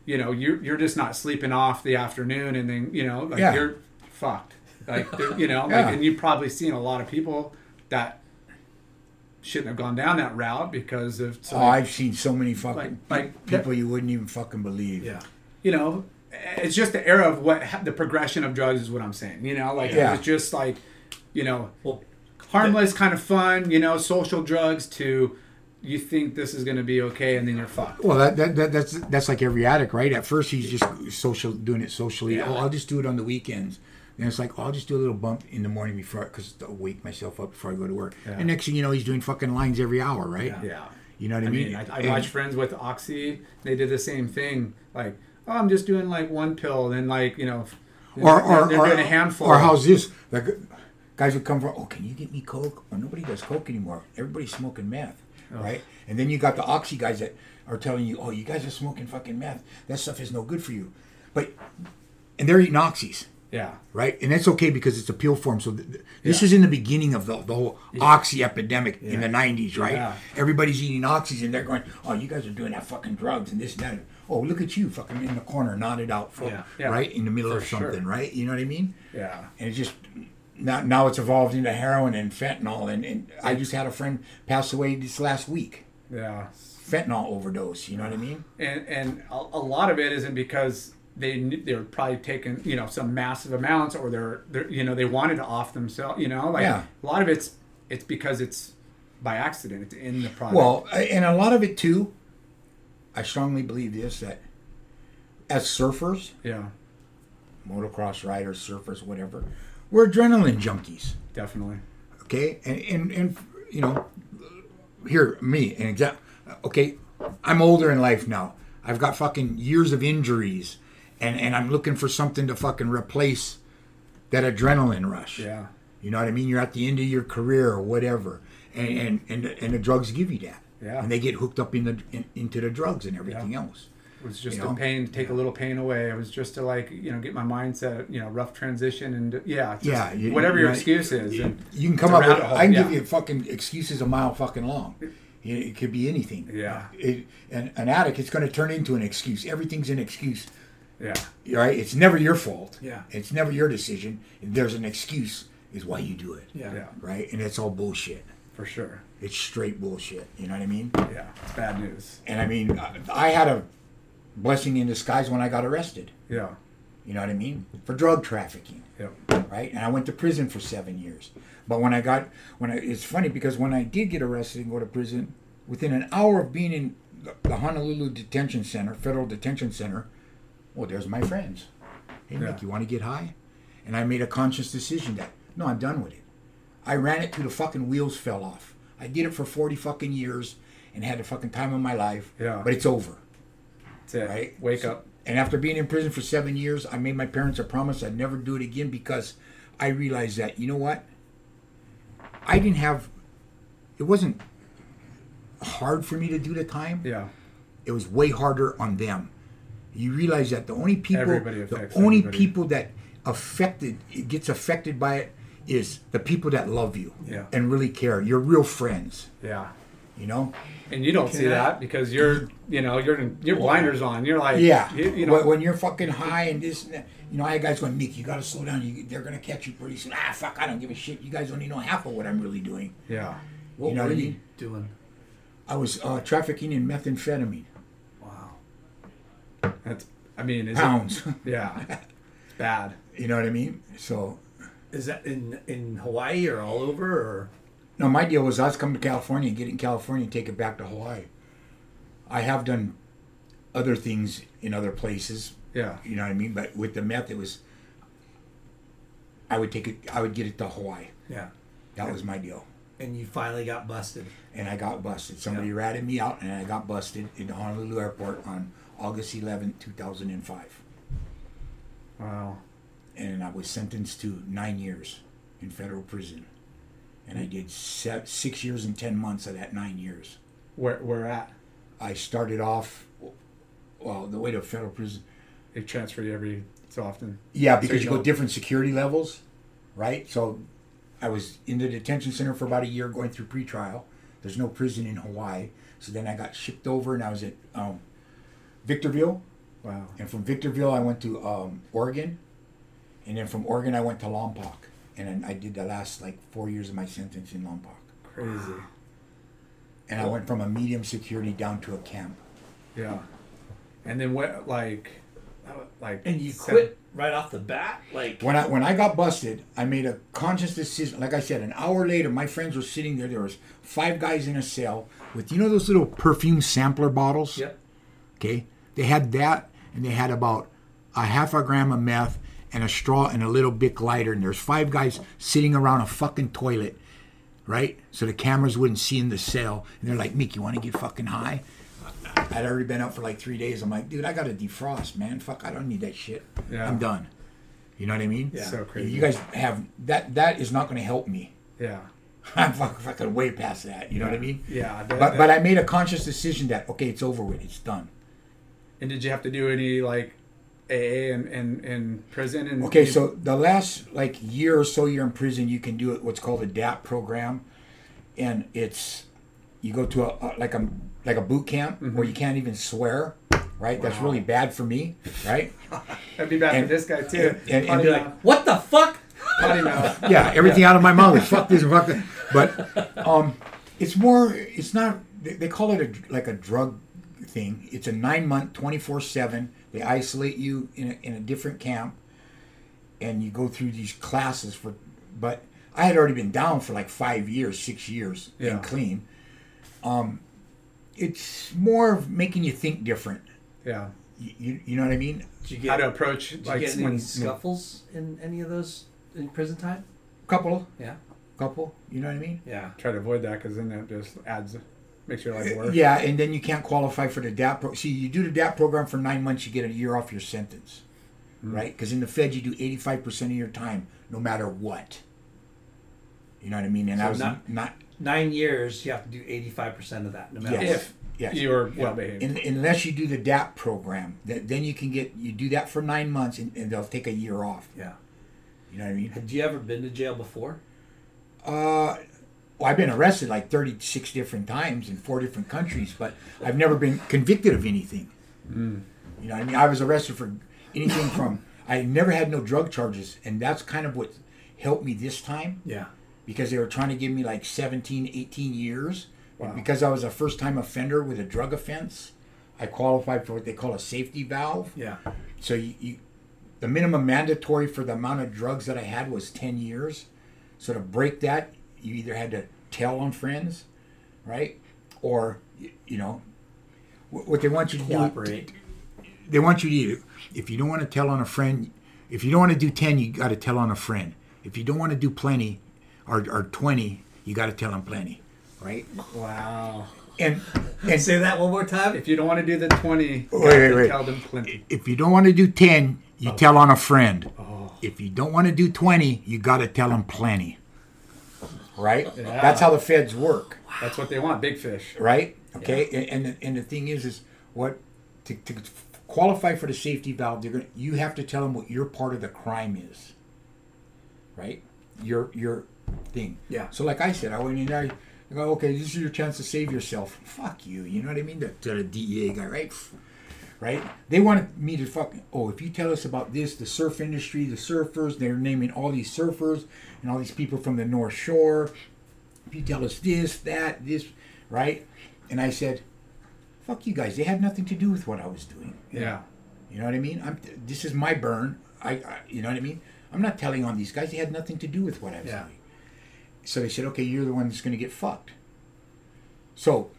you know, you're just not sleeping off the afternoon, and then, you know, like, you're fucked. Like, you know, like, and you've probably seen a lot of people that... shouldn't have gone down that route because of... So I've seen so many fucking people you wouldn't even fucking believe. Yeah. You know, it's just the era of the progression of drugs is what I'm saying. You know, like, it was just like, you know, harmless, kind of fun, you know, social drugs to... You think this is going to be okay, and then you're fucked. Well, that's like every addict, right? At first, he's just doing it socially. Yeah. Oh, I'll just do it on the weekends. And it's like, oh, I'll just do a little bump in the morning because I'll wake myself up before I go to work. Yeah. And next thing you know, he's doing fucking lines every hour, right? Yeah. You know what I mean? I watch friends with Oxy. They did the same thing. Like, oh, I'm just doing like one pill. Then like, you know, they're doing a handful. Or how's this? Like, guys would come from, oh, can you get me Coke? Well, nobody does Coke anymore. Everybody's smoking meth, right? And then you got the Oxy guys that are telling you, oh, you guys are smoking fucking meth. That stuff is no good for you. And they're eating Oxys. Yeah. Right? And that's okay because it's a pill form. So this is in the beginning of the whole Oxy epidemic in the 90s, right? Yeah. Everybody's eating Oxys and they're going, oh, you guys are doing that fucking drugs and this and that. Oh, look at you fucking in the corner, knotted out, right? In the middle of something, right? You know what I mean? Yeah. And it just, now it's evolved into heroin and fentanyl. And I just had a friend pass away this last week. Yeah. Fentanyl overdose, you know what I mean? And a lot of it isn't because... They're probably taking, you know, some massive amounts, or they're you know, they wanted to off themselves, you know, like a lot of it's because it's by accident, it's in the product. Well, and a lot of it too, I strongly believe this, that as surfers, motocross riders, surfers, whatever, we're adrenaline junkies. Definitely. Okay, and you know, here me an example. Okay, I'm older in life now. I've got fucking years of injuries. And I'm looking for something to fucking replace that adrenaline rush. Yeah. You know what I mean? You're at the end of your career or whatever. And the drugs give you that. Yeah. And they get hooked up into the drugs and everything else. It was just a pain to take a little pain away. It was just to get my mindset, rough transition and whatever your excuse is. You can come up with, I can give you fucking excuses a mile fucking long. It could be anything. Yeah. An addict, it's going to turn into an excuse. Everything's an excuse. Yeah. Right? It's never your fault. Yeah. It's never your decision. There's an excuse is why you do it. Yeah. Right? And it's all bullshit. For sure. It's straight bullshit. You know what I mean? Yeah. It's bad news. And I mean, I had a blessing in disguise when I got arrested. Yeah. You know what I mean? For drug trafficking. Yeah. Right? And I went to prison for 7 years. But it's funny because when I did get arrested and go to prison, within an hour of being in the Honolulu Detention Center, Federal Detention Center, well, there's my friends. Hey, Nick, you want to get high? And I made a conscious decision that, no, I'm done with it. I ran it till the fucking wheels fell off. I did it for 40 fucking years and had the fucking time of my life. Yeah. But it's over. That's it. Right? Wake up. And after being in prison for 7 years, I made my parents a promise I'd never do it again because I realized that, you know what? I didn't have... It wasn't hard for me to do the time. Yeah. It was way harder on them. You realize that the only people that gets affected by it is the people that love you and really care. Your real friends. Yeah. You know, and you don't see that because you're blinders on. You're like, when you're fucking high and this and that, I had guys going, Nick, you got to slow down. They're going to catch you pretty soon. Ah, fuck, I don't give a shit. You guys don't even know half of what I'm really doing. Yeah. What were you doing? I was trafficking in methamphetamine. Wow. Pounds. Yeah. Bad. You know what I mean? So. Is that in Hawaii or all over or? No, my deal was I was coming to California and get it in California and take it back to Hawaii. I have done other things in other places. Yeah. You know what I mean? But with the meth, it was, I would get it to Hawaii. Yeah. That was my deal. And you finally got busted. And I got busted. Somebody ratted me out and I got busted in the Honolulu airport on August 11, 2005. Wow. And I was sentenced to 9 years in federal prison. And I did 6 years and 10 months of that 9 years. Where at? I started off, the way to federal prison. They transfer you every so often. Yeah, because you go different security levels, right? So I was in the detention center for about a year going through pretrial. There's no prison in Hawaii. So then I got shipped over and I was at Victorville. Wow. And from Victorville, I went to Oregon. And then from Oregon, I went to Lompoc. And I did the last 4 years of my sentence in Lompoc. Crazy. And I went from a medium security down to a camp. Yeah. And then what? And you quit right off the bat. When I got busted, I made a conscious decision. Like I said, an hour later, my friends were sitting there. There was 5 guys in a cell with those little perfume sampler bottles. Yep. Okay. They had that, and they had about a half a gram of meth. And a straw and a little Bic lighter, and there's 5 guys sitting around a fucking toilet, right? So the cameras wouldn't see in the cell, and they're like, Mick, you want to get fucking high? I'd already been out for 3 days. I'm like, dude, I got to defrost, man. Fuck, I don't need that shit. Yeah. I'm done. You know what I mean? Yeah. So crazy. You guys have, that is not going to help me. Yeah. I'm fucking way past that, you know what I mean? Yeah. But I made a conscious decision that, okay, it's over with, it's done. And did you have to do any, AA and prison? And okay, so the last year or so you're in prison, you can do what's called a DAP program, and it's you go to a boot camp where you can't even swear, right? Wow. That's really bad for me, right? That'd be bad for this guy too. And be like, what the fuck? Potty mouth. Yeah, everything out of my mouth. Fuck this and fuck that. But it's more. It's not. They call it a drug thing. It's a 9-month, 24/7. They isolate you in a different camp, and you go through these classes for. But I had already been down for 5 years, 6 years, and clean. It's more of making you think different. Yeah, you know what I mean. Did you get how to approach? Did you get any scuffles in any of those in prison time? Couple. You know what I mean. Yeah. Try to avoid that because then that just adds. Makes your life worse. Yeah, and then you can't qualify for the DAP program. See, you do the DAP program for 9 months, you get a year off your sentence, right? Because in the Fed, you do 85% of your time, no matter what. You know what I mean? And so I was not 9 years, you have to do 85% of that, no matter what. Yes. Yes. You're well behaved. Unless you do the DAP program, then you can get, you do that for 9 months and they'll take a year off. Yeah. You know what I mean? Had you ever been to jail before? Well, I've been arrested like 36 different times in 4 different countries, but I've never been convicted of anything. Mm. You know what I mean? I was arrested for anything from, I never had no drug charges, and that's kind of what helped me this time. Yeah. Because they were trying to give me like 17, 18 years. Wow. Because I was a first-time offender with a drug offense, I qualified for what they call a safety valve. Yeah. So the minimum mandatory for the amount of drugs that I had was 10 years. So to break that, you either had to tell on friends, right? Or, you know, what they want you to cooperate. They want you to, if you don't want to tell on a friend, if you don't want to do 10, you got to tell on a friend. If you don't want to do plenty or 20, you got to tell on plenty. Right? Wow. And say that one more time. If you don't want to do the 20, wait. Tell them plenty. If you don't want to do 10, you tell on a friend. Oh. If you don't want to do 20, you got to tell them plenty. Right? Yeah. That's how the feds work. Wow. That's what they want, big fish. Right? Okay. Yeah. And the thing is what to qualify for the safety valve, you have to tell them what your part of the crime is. Right? Your thing. Yeah. So like I said, I went in there. You go, okay, this is your chance to save yourself. Fuck you. You know what I mean? The DEA guy, right? Right? They wanted me to if you tell us about this, the surf industry, the surfers, they're naming all these surfers and all these people from the North Shore. If you tell us this, that, this, right? And I said, fuck you guys. They had nothing to do with what I was doing. Yeah. You know what I mean? This is my burn. I you know what I mean? I'm not telling on these guys. They had nothing to do with what I was doing. So they said, okay, you're the one that's going to get fucked. So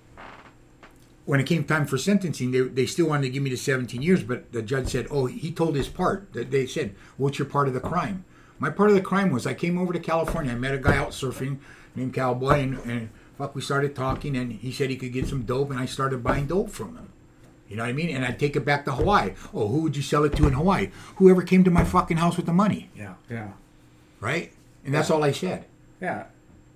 when it came time for sentencing, they still wanted to give me the 17 years, but the judge said, he told his part. They said, what's your part of the crime? My part of the crime was I came over to California. I met a guy out surfing named Cowboy, and we started talking, and he said he could get some dope, and I started buying dope from him. You know what I mean? And I'd take it back to Hawaii. Oh, who would you sell it to in Hawaii? Whoever came to my fucking house with the money. Yeah, yeah. Right? And that's all I said. Yeah,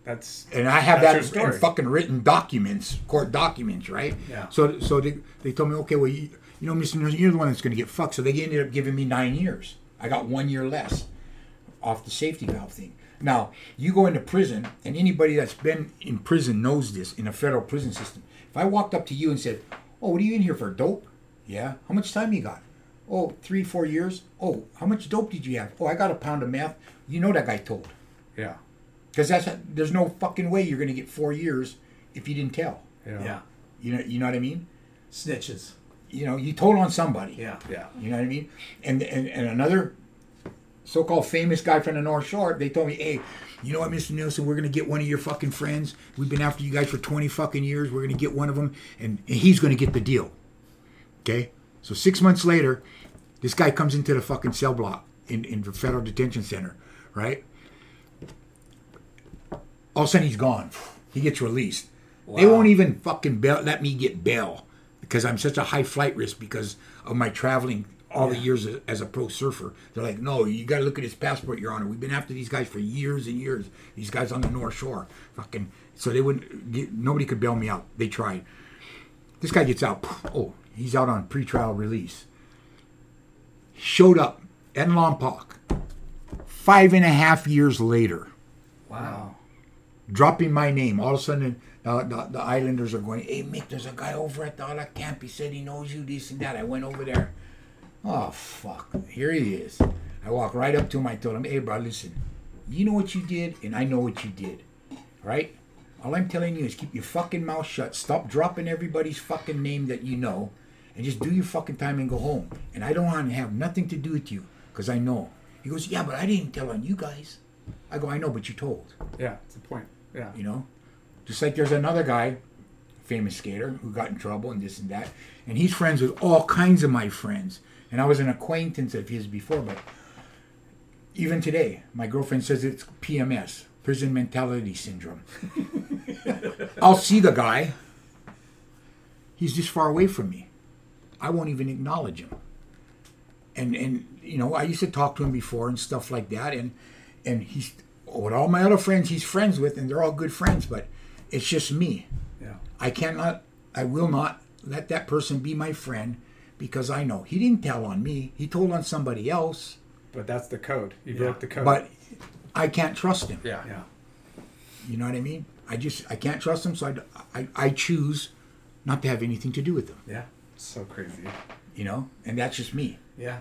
that's that in fucking written documents, court documents, right? Yeah. So they told me, okay, well, you know, Mr. Nurse, you're the one that's going to get fucked. So they ended up giving me 9 years. I got 1 year less off the safety valve thing. Now you go into prison, and anybody that's been in prison knows this in the federal prison system. If I walked up to you and said, "Oh, what are you in here for? Dope? Yeah. How much time you got? Oh, 3-4 years. Oh, how much dope did you have? Oh, I got a pound of meth. You know that guy told. Yeah. Because there's no fucking way you're going to get 4 years if you didn't tell. Yeah. You know what I mean? Snitches. You know, you told on somebody. Yeah. Yeah. You know what I mean? And another so-called famous guy from the North Shore, they told me, hey, you know what, Mr. Nielsen, we're going to get one of your fucking friends. We've been after you guys for 20 fucking years. We're going to get one of them, and he's going to get the deal. Okay? So 6 months later, this guy comes into the fucking cell block in the Federal Detention Center, right? All of a sudden, he's gone. He gets released. Wow. They won't even fucking let me get bail because I'm such a high flight risk because of my traveling all the years as a pro surfer. They're like, no, you got to look at his passport, Your Honor. We've been after these guys for years and years. These guys on the North Shore. Fucking. So they nobody could bail me out. They tried. This guy gets out. Oh, he's out on pretrial release. Showed up at Lompoc 5.5 years later. Wow. Dropping my name. All of a sudden, the Islanders are going, hey, Mick, there's a guy over at the Ala camp. He said he knows you, this and that. I went over there. Oh, fuck. Here he is. I walked right up to him. I told him, hey, bro, listen. You know what you did, and I know what you did. Right? All I'm telling you is keep your fucking mouth shut. Stop dropping everybody's fucking name that you know, and just do your fucking time and go home. And I don't want to have nothing to do with you, because I know. He goes, yeah, but I didn't tell on you guys. I go, I know, but you told. Yeah, that's the point. Yeah. You know? Just like there's another guy, famous skater, who got in trouble and this and that. And he's friends with all kinds of my friends. And I was an acquaintance of his before, but even today, my girlfriend says it's PMS, prison mentality syndrome. I'll see the guy. He's this far away from me. I won't even acknowledge him. And you know, I used to talk to him before and stuff like that. And he's with all my other friends he's friends with, and they're all good friends, but it's just me. Yeah. I cannot I will not let that person be my friend, because I know he didn't tell on me. He told on somebody else. But that's the code. You broke the code. But I can't trust him. Yeah. Yeah. You know what I mean? I can't trust him, so I choose not to have anything to do with him. Yeah. So crazy. You know? And that's just me. Yeah.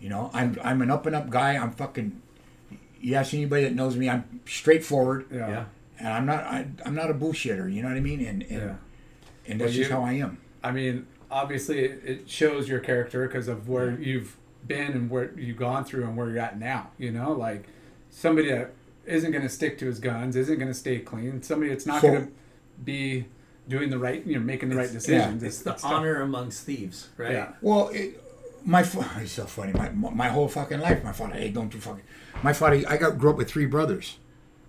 You know? I'm an up-and-up guy. I'm fucking... You ask anybody that knows me, I'm straightforward. Yeah. Yeah. And I'm not a bullshitter. You know what I mean? And that's just how I am. I mean... Obviously, it shows your character because of where you've been and where you've gone through and where you're at now. You know, like somebody that isn't going to stick to his guns, isn't going to stay clean. Somebody that's not going to be doing the right, you know, making the right decisions. Yeah, it's the honor amongst thieves, right? Yeah. Well, it's so funny. My whole fucking life, my father. Hey, don't do fucking. My father. I grew up with three brothers.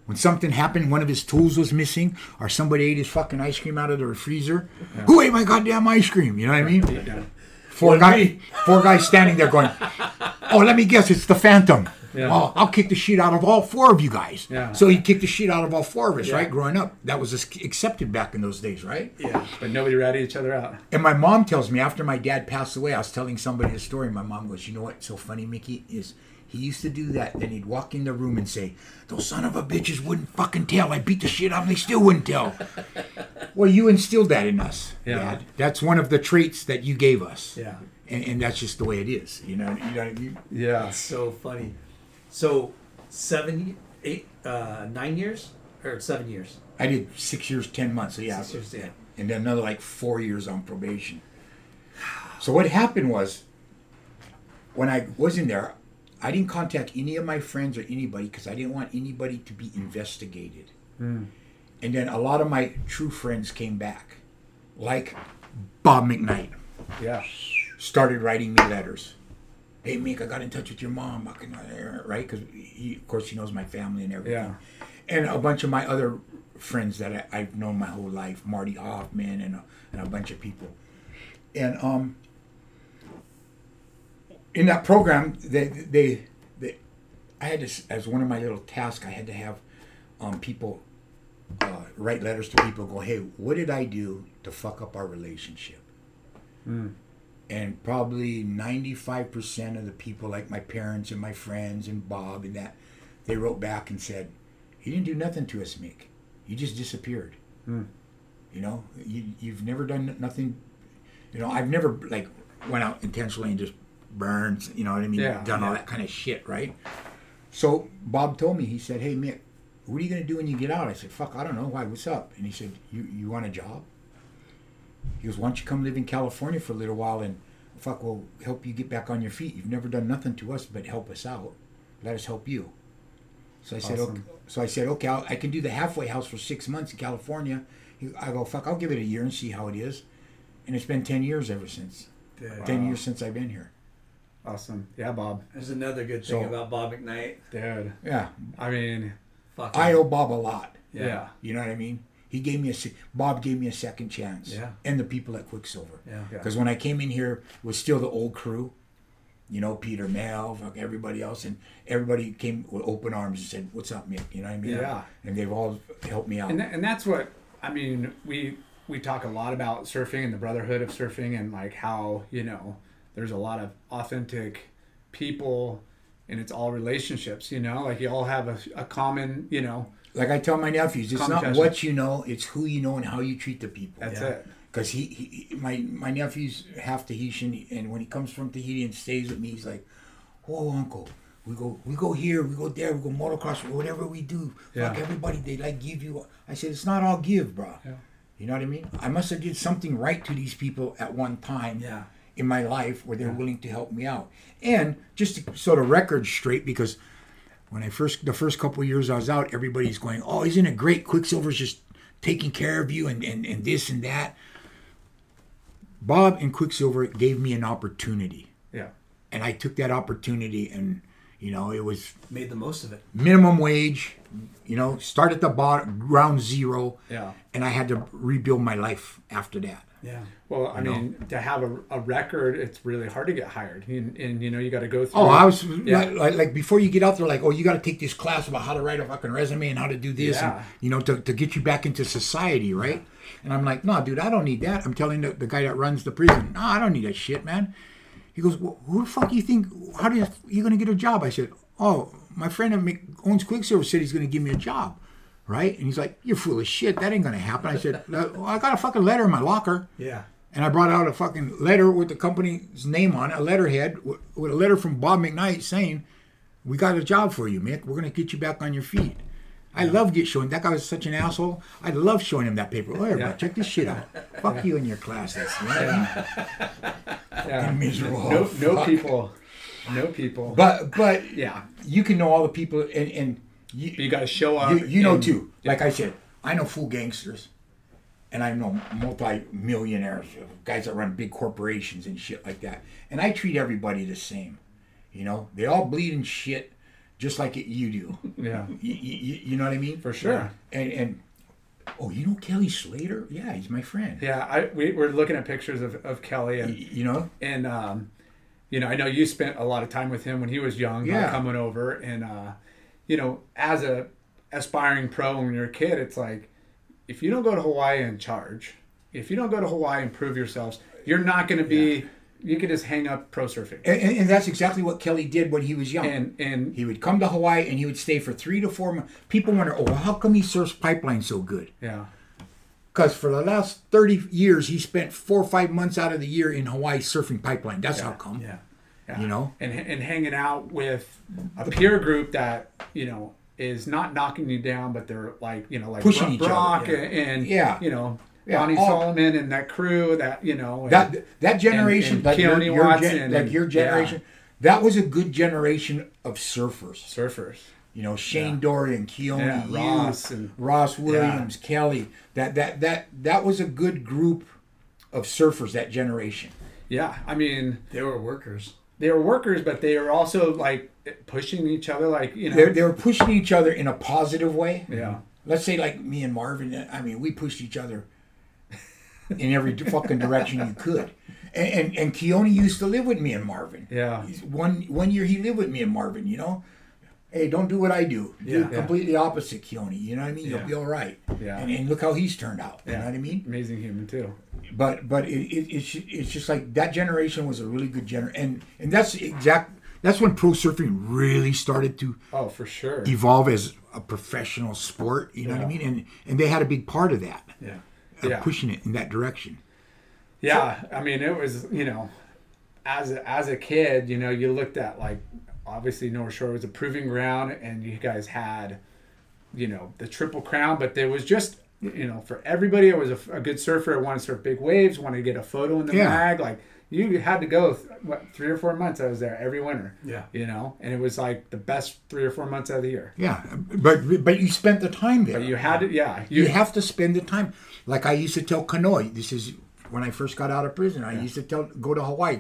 When something happened, one of his tools was missing, or somebody ate his fucking ice cream out of the freezer. Yeah. Who ate my goddamn ice cream? You know what I mean? Yeah. Four guys standing there going, "Oh, let me guess, it's the Phantom. Yeah. Oh, I'll kick the shit out of all four of you guys." Yeah. So he kicked the shit out of all four of us, right? Growing up, that was accepted back in those days, right? Yeah. But nobody ratted each other out. And my mom tells me after my dad passed away, I was telling somebody a story. My mom goes, "You know what's so funny, Mickey, is." He used to do that. Then he'd walk in the room and say, "Those son of a bitches wouldn't fucking tell. I beat the shit out of them. They still wouldn't tell." Well, you instilled that in us, Dad. That's one of the traits that you gave us. Yeah. And that's just the way it is. You know what I mean? Yeah. It's so funny. So 7 years? I did 6 years, 10 months. So yeah. 6 years, yeah. And then another like 4 years on probation. So what happened was, when I was in there, I didn't contact any of my friends or anybody because I didn't want anybody to be investigated. Mm. And then a lot of my true friends came back, like Bob McKnight. Yeah, started writing me letters. "Hey, Mick, I got in touch with your mom," right? Because of course he knows my family and everything. Yeah. And a bunch of my other friends that I've known my whole life, Marty Hoffman and a bunch of people, and in that program, I had to, as one of my little tasks, I had to have people write letters to people, go, "Hey, what did I do to fuck up our relationship?" Mm. And probably 95% of the people, like my parents and my friends and Bob and that, they wrote back and said, "You didn't do nothing to us, Mick. You just disappeared. Mm. You know, you've never done nothing. You know, I've never like went out intentionally and just." Burns, you know what I mean? Yeah, done all that kind of shit, right? So Bob told me, he said, "Hey, Mick, what are you going to do when you get out?" I said, "Fuck, I don't know. Why? What's up?" And he said, you want a job?" He goes, "Why don't you come live in California for a little while and fuck, we'll help you get back on your feet. You've never done nothing to us but help us out. Let us help you." So I said, "Okay." So I said, "Okay, I can do the halfway house for 6 months in California." I go, "Fuck, I'll give it a year and see how it is." And it's been 10 years ever since. Wow. 10 years since I've been here. Awesome. Yeah, Bob. There's another good thing about Bob McKnight. Dude. Yeah. I mean, I owe Bob a lot. Yeah. You know what I mean? He gave me Bob gave me a second chance. Yeah. And the people at Quicksilver. Yeah. Because when I came in here, it was still the old crew. You know, Peter, Mel, everybody else. And everybody came with open arms and said, "What's up, Mick?" You know what I mean? Yeah. And they've all helped me out. And that's what, I mean, we talk a lot about surfing and the brotherhood of surfing and like how, you know, there's a lot of authentic people, and it's all relationships, you know? Like, you all have a common, you know... Like I tell my nephews, it's not what you know, it's who you know and how you treat the people. That's it. Because my nephew's half Tahitian, and when he comes from Tahiti and stays with me, he's like, "Whoa, Uncle, we go here, we go there, we go motocross, whatever we do. Yeah. Like, everybody, they, like, give you..." I said, "It's not all give, bro." Yeah. You know what I mean? I must have did something right to these people at one time. Yeah. In my life where they're willing to help me out. And just to sort of record straight, because when the first couple of years I was out, everybody's going, "Oh, isn't it great? Quicksilver's just taking care of you and this and that." Bob and Quicksilver gave me an opportunity. Yeah. And I took that opportunity and, you know, it was... Made the most of it. Minimum wage, you know, start at the bottom, ground zero. Yeah. And I had to rebuild my life after that. Yeah. Well, I mean, to have a record, it's really hard to get hired. And you know, you got to go through. Oh, I was like before you get out there, like, oh, you got to take this class about how to write a fucking resume and how to do this, and, you know, to get you back into society, right? And I'm like, no, dude, I don't need that. I'm telling the guy that runs the prison, no, I don't need that shit, man. He goes, well, who the fuck do you think? How do you going to get a job? I said, oh, my friend who owns Quicksilver said he's going to give me a job. Right? And he's like, you're full of shit. That ain't going to happen. I said, well, I got a fucking letter in my locker. Yeah. And I brought out a fucking letter with the company's name on it, a letterhead, with a letter from Bob McKnight saying, we got a job for you, Mick. We're going to get you back on your feet. I love showing. That guy was such an asshole. I love showing him that paper. Oh, everybody, check this shit out. Fuck you and your classes. Fucking miserable. No people. But yeah, you can know all the people and you got to show up. You know, too. Yeah. Like I said, I know full gangsters, and I know multi-millionaires, guys that run big corporations and shit like that. And I treat everybody the same. You know, they all bleed and shit, just like you do. Yeah. You know what I mean? For sure. Yeah. And oh, you know Kelly Slater? Yeah, he's my friend. Yeah, we're looking at pictures of Kelly, and you know, and you know, I know you spent a lot of time with him when he was young, coming over, and you know, as a aspiring pro when you're a kid, it's like, if you don't go to Hawaii and charge, if you don't go to Hawaii and prove yourselves, you're not going to be, you could just hang up pro surfing. And that's exactly what Kelly did when he was young. And he would come to Hawaii and he would stay for 3 to 4 months. People wonder, oh, well, how come he surfs pipeline so good? Yeah. Because for the last 30 years, he spent 4 or 5 months out of the year in Hawaii surfing pipeline. That's how come. Yeah. Yeah. You know, and hanging out with a peer group that, you know, is not knocking you down, but they're like, you know, like pushing Brock each other, and you know, Ronnie Solomon and that crew that, you know, and, that generation, and like your Watson, like your generation, that was a good generation of surfers. You know, Shane Dory and Keone, Ross and Ross Williams, Kelly. That was a good group of surfers. That generation. Yeah, I mean, they were workers. They were workers, but they were also like pushing each other, like, you know. They were pushing each other in a positive way. Yeah. Let's say like me and Marvin, I mean, we pushed each other in every fucking direction you could. And Keone used to live with me and Marvin. Yeah. One year he lived with me and Marvin, you know. Hey, don't do what I do. Do completely opposite, Keone. You know what I mean? You'll be all right. Yeah. And look how he's turned out. You know what I mean? Amazing human too. But it's just like that generation was a really good generation. And that's when pro surfing really started to evolve as a professional sport. You know what I mean? And they had a big part of that. Yeah. Pushing it in that direction. Yeah. So, I mean, it was, you know, as a kid, you know, you looked at like, obviously, North Shore was a proving ground, and you guys had, you know, the Triple Crown. But there was just, you know, for everybody, it was a good surfer. Wanted to surf big waves. Wanted to get a photo in the mag. Like, you had to go 3 or 4 months. I was there every winter. Yeah, you know, and it was like the best 3 or 4 months out of the year. Yeah, but you spent the time there. But you had to, you have to spend the time. Like I used to tell Kanoa, this is when I first got out of prison. I used to go to Hawaii.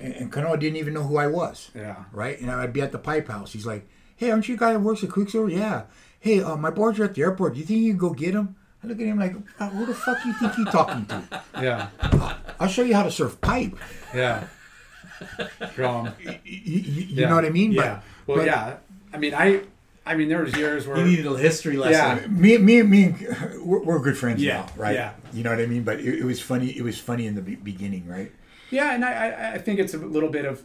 And Kanoa didn't even know who I was. Yeah. Right? And I'd be at the pipe house. He's like, hey, aren't you a guy that works at Quicksilver? Yeah. Hey, my boards are at the airport. Do you think you can go get them? I look at him like, who the fuck do you think you're talking to? Yeah. I'll show you how to surf pipe. Yeah. Wrong. You know what I mean? Yeah. But, well, yeah. I mean, there was years where... You needed a history lesson. Yeah. Me and we're good friends now, right? Yeah. You know what I mean? But it was funny. It was funny in the beginning, right? Yeah, and I think it's a little bit of,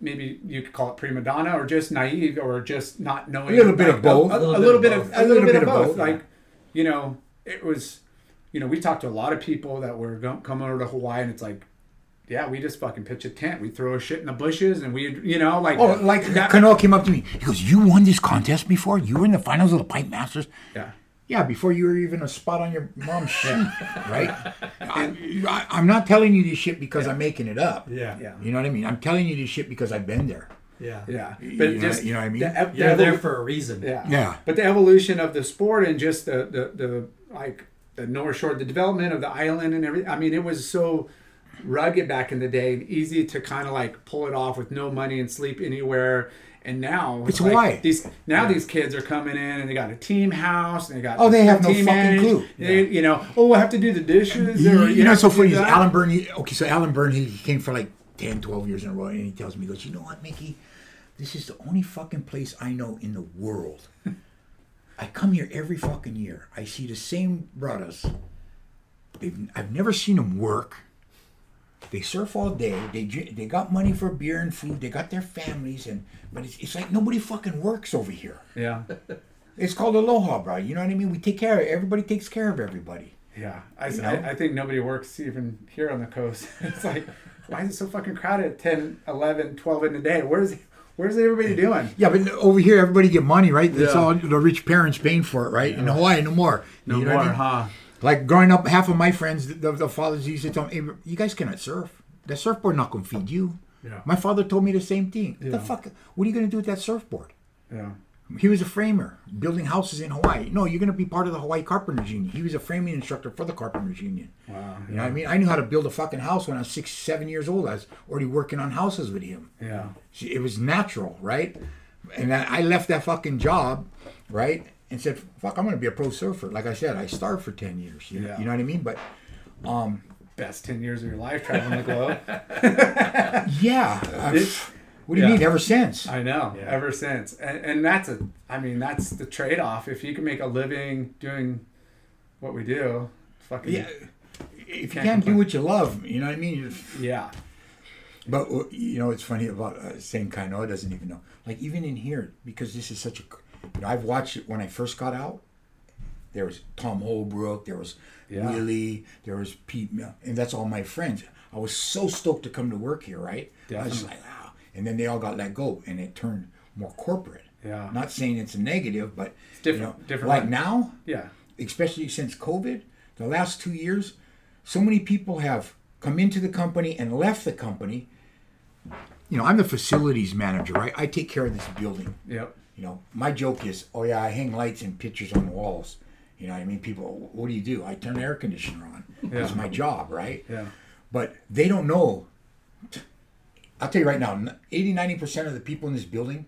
maybe you could call it prima donna, or just naive, or just not knowing. A little bit of both. Like, you know, it was, you know, we talked to a lot of people that were coming over to Hawaii, and it's like, yeah, we just fucking pitch a tent, we throw shit in the bushes, and we, you know, like. Oh, like Kanoa came up to me. He goes, "You won this contest before. You were in the finals of the Pipe Masters." Yeah. Yeah, before you were even a spot on your mom's sheet, right? I'm not telling you this shit because I'm making it up. Yeah. You know what I mean? I'm telling you this shit because I've been there. Yeah. Yeah. But you know what I mean? They're there for a reason. Yeah. Yeah. But the evolution of the sport and just the like the North Shore, the development of the island and everything. I mean, it was so rugged back in the day and easy to kind of like pull it off with no money and sleep anywhere. And now it's like why these kids are coming in and they got a team house and they got they have no fucking clue. They, you know, I have to do the dishes. So funny. Alan Byrne. So Alan Byrne, he came for like 10, 12 years in a row, and he tells me, he goes, "You know what, Mickey? This is the only fucking place I know in the world. I come here every fucking year. I see the same brothers. I've never seen them work. They surf all day. They got money for beer and food. They got their families, but it's like nobody fucking works over here. Yeah, it's called aloha, bro. You know what I mean? We take care of everybody. Takes care of everybody. Yeah, I think nobody works even here on the coast. It's like, why is it so fucking crowded at 10, 11, 12 in the day? Where's everybody doing? Yeah, but over here, everybody get money, right? It's all the rich parents paying for it, right? Yeah. In Hawaii, no more. No more, I mean? Huh? Like growing up, half of my friends, the fathers used to tell me, hey, you guys cannot surf. That surfboard not going to feed you. Yeah. My father told me the same thing. Yeah. The fuck? What are you going to do with that surfboard? Yeah. He was a framer, building houses in Hawaii. No, you're going to be part of the Hawaii Carpenters Union. He was a framing instructor for the Carpenters Union. Wow. Yeah. You know what I mean? I knew how to build a fucking house when I was 6, 7 years old. I was already working on houses with him. Yeah. It was natural, right? And I left that fucking job, right? And said, fuck, I'm going to be a pro surfer. Like I said, I starved for 10 years. You know what I mean? But best 10 years of your life traveling the globe. Yeah. What do you mean? Ever since. I know. Yeah. Ever since. And that's the trade-off. If you can make a living doing what we do, fucking... Yeah. If you can't do what you love, you know what I mean? Yeah. But, you know, it's funny about saying Kanoa doesn't even know. Like, even in here, because this is such a... You know, I've watched it when I first got out. There was Tom Holbrook, there was Willie, there was Pete, and that's all my friends. I was so stoked to come to work here, right? Definitely. I was just like, wow. And then they all got let go, and it turned more corporate. Yeah. Not saying it's a negative, but it's different. You know, different like now, especially since COVID, the last 2 years, so many people have come into the company and left the company. You know, I'm the facilities manager, right? I take care of this building. Yep. You know, my joke is, I hang lights and pictures on the walls. You know what I mean? People, what do you do? I turn the air conditioner on. Yeah. It's my job, right? Yeah. But they don't know. I'll tell you right now, 80, 90% of the people in this building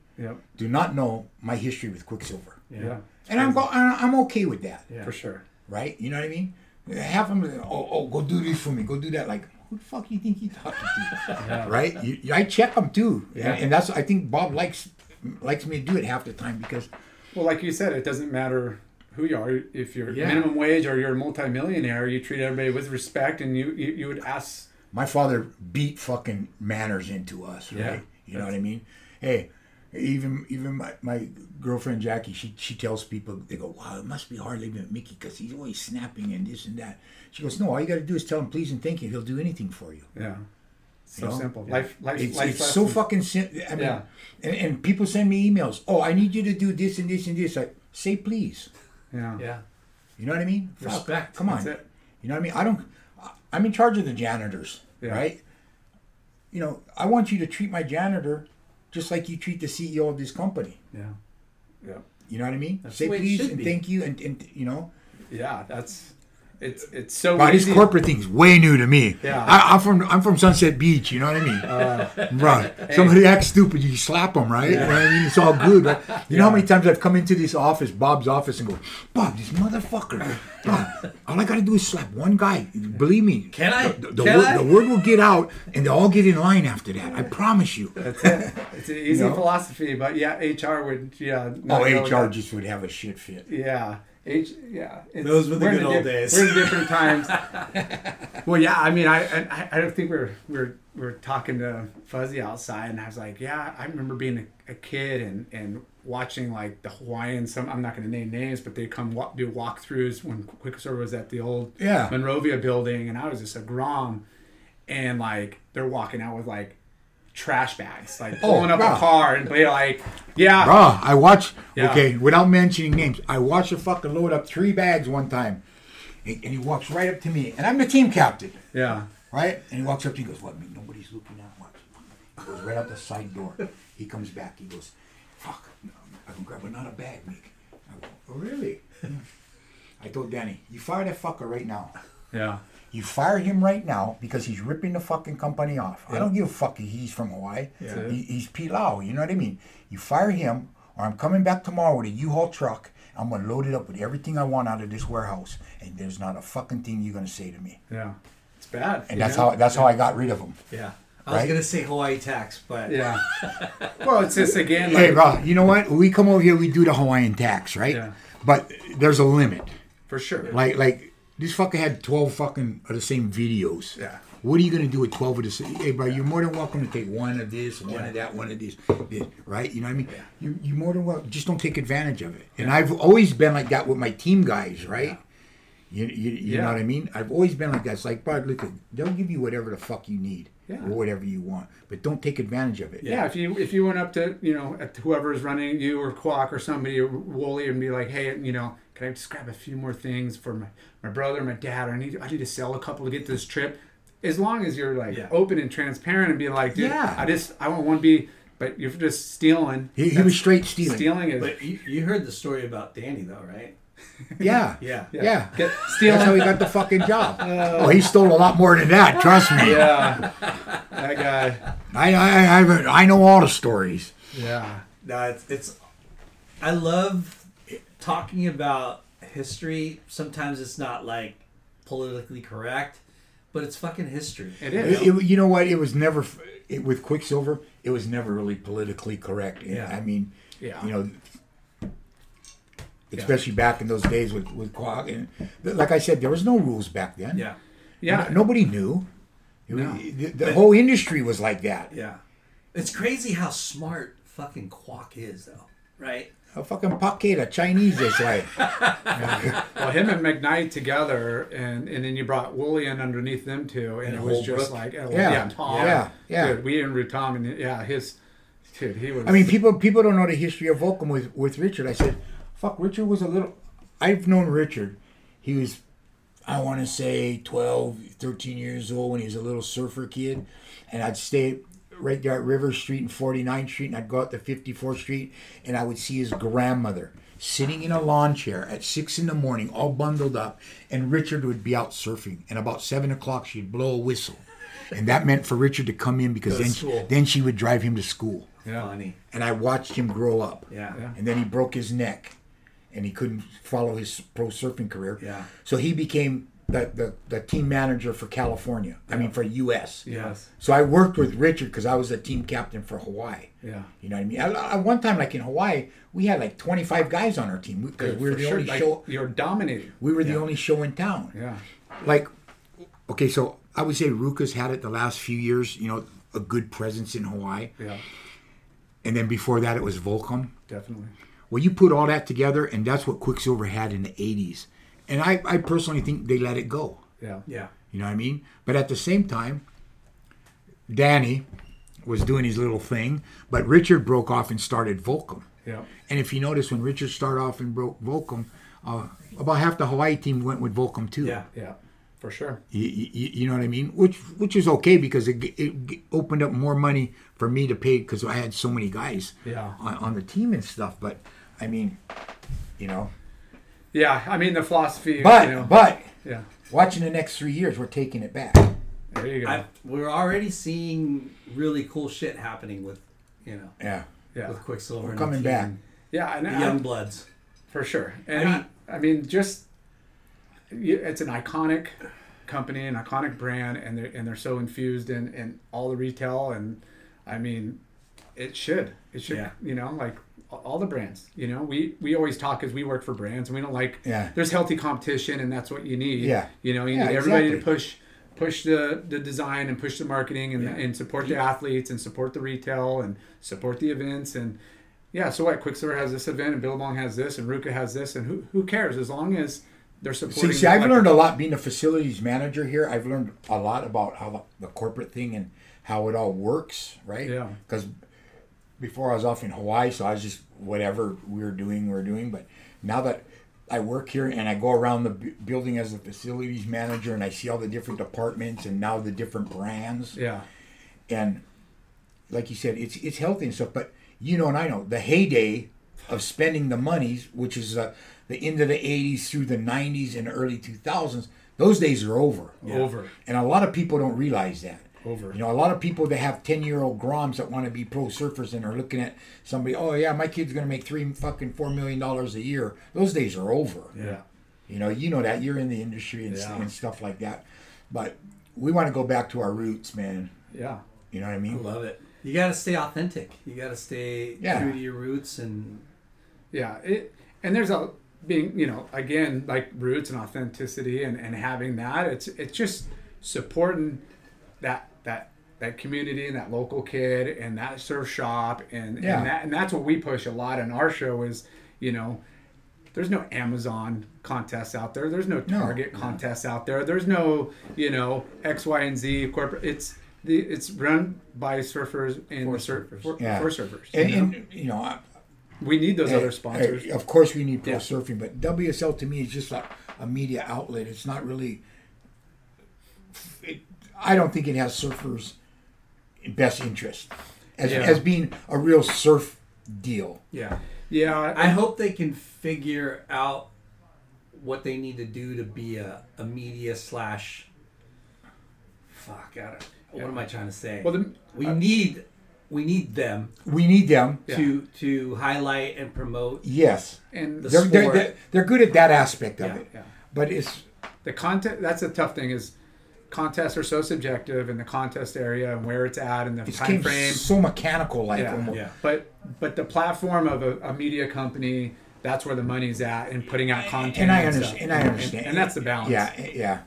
do not know my history with Quicksilver. Yeah. And I'm okay with that. Yeah. For sure. Right? You know what I mean? Half of them, go do this for me. Go do that. Like, who the fuck you think you talking to? Right? I check them too. Yeah. And that's, I think Bob likes me to do it half the time because... Well, like you said, it doesn't matter who you are. If you're minimum wage or you're a multimillionaire, you treat everybody with respect and you would ask... My father beat fucking manners into us, right? Yeah, you know what I mean? Hey, even my girlfriend Jackie, she tells people, they go, wow, it must be hard living with Mickey because he's always snapping and this and that. She goes, no, all you got to do is tell him please and thank you. He'll do anything for you. Yeah. So simple. Yeah. It's so fucking simple. I mean, and people send me emails. Oh, I need you to do this and this and this. Like, say please. Yeah. Yeah. You know what I mean? Respect. Come on. It. You know what I mean? I'm in charge of the janitors, right? You know, I want you to treat my janitor just like you treat the CEO of this company. Yeah. Yeah. You know what I mean? That's say please and thank you and you know. Yeah, that's... It's so. But these corporate things way new to me. Yeah, I'm from Sunset Beach. You know what I mean, right? Hey. Somebody acts stupid, you slap them, right? Yeah. Right? I mean, it's all good. Right? You know how many times I've come into this office, Bob's office, and go, Bob, this motherfucker. Bob, all I got to do is slap one guy. Believe me. Can I? The word will get out, and they'll all get in line after that. I promise you. That's it. It's an easy philosophy, but HR would HR just would have a shit fit. Yeah. Those were the good old days. We're in different times. Well, I mean, I don't think we're talking to Fuzzy outside, and I was like, I remember being a kid and watching like the Hawaiians. I'm not going to name names, but they come do walkthroughs when Quicksilver was at the old Monrovia building, and I was just a grom, and like they're walking out with like trash bags, like pulling up a car and be like, I watched, without mentioning names, I watched a fucking load up 3 bags one time, and he walks right up to me, and I'm the team captain, right? And he walks up to me and goes, what, nobody's looking at once. He goes right out the side door. He comes back, he goes, fuck, no, I can grab another bag, Nick. I go, oh, really? I told Danny, you fire that fucker right now. You fire him right now because he's ripping the fucking company off. Yeah. I don't give a fuck if he's from Hawaii. Yeah. He's Pilau, you know what I mean? You fire him, or I'm coming back tomorrow with a U-Haul truck. I'm going to load it up with everything I want out of this warehouse, and there's not a fucking thing you're going to say to me. Yeah. It's bad. And that's how I got rid of him. Yeah. I was going to say Hawaii tax, but... Yeah. Well, it's just, again... Like, hey, bro, you know what? We come over here, we do the Hawaiian tax, right? Yeah. But there's a limit. For sure. Like this fucker had 12 fucking of the same videos. Yeah. What are you going to do with 12 of the same? Hey, bro, you're more than welcome to take one of this, one of that, one of this, right? You know what I mean? Yeah. You're more than welcome. Just don't take advantage of it. And I've always been like that with my team guys, right? Yeah. You know what I mean? I've always been like that. It's like, bro, look, they'll give you whatever the fuck you need. Yeah. Or whatever you want, but don't take advantage of it. Yeah, if you went up to whoever's running you or Kwok or somebody or Wooly and be like, hey, can I just grab a few more things for my brother, my dad? Or I need to sell a couple to get this trip. As long as you're like open and transparent and be like, dude, I want one B, but you're just stealing. He was straight stealing. Stealing is. But you heard the story about Danny though, right? Yeah. That's how he got the fucking job. He stole a lot more than that. Trust me. Yeah, that guy. I know all the stories. Yeah. No, it's. I love talking about history. Sometimes it's not like politically correct, but it's fucking history. It is. You know what? It was never with Quicksilver. It was never really politically correct. Yeah. I mean, especially back in those days with Kwok. And like I said, there was no rules back then. Yeah. Yeah. Nobody knew. The whole industry was like that. Yeah. It's crazy how smart fucking Kwok is, though, right? How fucking Paketa Chinese is, right? Well, him and McKnight together, and then you brought Wooly in underneath them two, and it was just like, Tom. Yeah. Dude, we didn't root Tom, and his, dude, he was... I mean, people don't know the history of Volcom with Richard. I said... Fuck, Richard was a little... I've known Richard. He was, I want to say, 12, 13 years old when he was a little surfer kid. And I'd stay right there at River Street and 49th Street, and I'd go out to 54th Street, and I would see his grandmother sitting in a lawn chair at 6 in the morning, all bundled up, and Richard would be out surfing. And about 7 o'clock, she'd blow a whistle. And that meant for Richard to come in because then she would drive him to school. Yeah. Funny. And I watched him grow up. Yeah. And then he broke his neck. And he couldn't follow his pro surfing career. Yeah. So he became the team manager for California. Yeah. I mean, for U.S. Yes. So I worked with Richard because I was a team captain for Hawaii. Yeah. You know what I mean? I one time, like in Hawaii, we had like 25 guys on our team because we were the only show. You're dominating. We were the only show in town. Yeah. Like, okay, so I would say Ruka's had it the last few years. A good presence in Hawaii. Yeah. And then before that, it was Volcom. Definitely. Well, you put all that together, and that's what Quicksilver had in the 80s. And I personally think they let it go. Yeah. Yeah. You know what I mean? But at the same time, Danny was doing his little thing, but Richard broke off and started Volcom. Yeah. And if you notice, when Richard started off and broke Volcom, about half the Hawaii team went with Volcom too. Yeah, yeah, for sure. You know what I mean? Which is okay because it opened up more money for me to pay because I had so many guys on the team and stuff, but... I mean, Yeah, I mean the philosophy. But watching the next 3 years, we're taking it back. There you go. We're already seeing really cool shit happening with, with Quicksilver. We're coming back. Yeah, and the Young Bloods, for sure. And I mean, just it's an iconic company, an iconic brand, and they're so infused in all the retail, and I mean, it should, like. All the brands, we always talk as we work for brands, and we don't like. Yeah. There's healthy competition, and that's what you need. Yeah. You need everybody to push the design and push the marketing and support the athletes and support the retail and support the events and So what? Quicksilver has this event and Billabong has this and Ruka has this, and who cares as long as they're supporting. See, I've learned a lot being a facilities manager here. I've learned a lot about how the corporate thing and how it all works, right? Yeah. Because. Before I was off in Hawaii, so I was just whatever we were doing. But now that I work here and I go around the building as a facilities manager and I see all the different departments and now the different brands. Yeah. And like you said, it's healthy and stuff. But and I know the heyday of spending the monies, which is the end of the 80s through the 90s and early 2000s, Those days are over. Yeah. Over. And a lot of people don't realize that. Over. You know, a lot of people that have 10-year-old groms that want to be pro surfers and are looking at somebody, oh, yeah, my kid's going to make $4 million a year. Those days are over. Yeah. You know that. You're in the industry and, and stuff like that. But we want to go back to our roots, man. Yeah. You know what I mean? I love it. You got to stay authentic. You got to stay true to your roots. And yeah. And there's a... being, you know, again, like roots and authenticity and having that, it's just supporting that community and that local kid and that surf shop and that's what we push a lot in our show is, you know, there's no Amazon contests out there. There's no Target contests out there. There's no, you know, X, Y, and Z corporate. It's run by surfers and for surfers. And you know, we need those other sponsors. Of course we need pro surfing, but WSL to me is just like a media outlet. It's not really... I don't think it has surfers' best interest as being a real surf deal. Yeah. Yeah. I hope they can figure out what they need to do to be a media / fuck, what am I trying to say? Well, We need them to highlight and promote. Yes, and they're good at that aspect of it. Yeah. But it's the contest. That's the tough thing is contests are so subjective, and the contest area and where it's at and the time frame so mechanical like. Yeah. Yeah. But the platform of a media company, that's where the money's at and putting out content. And I understand. And that's the balance. Yeah, yeah.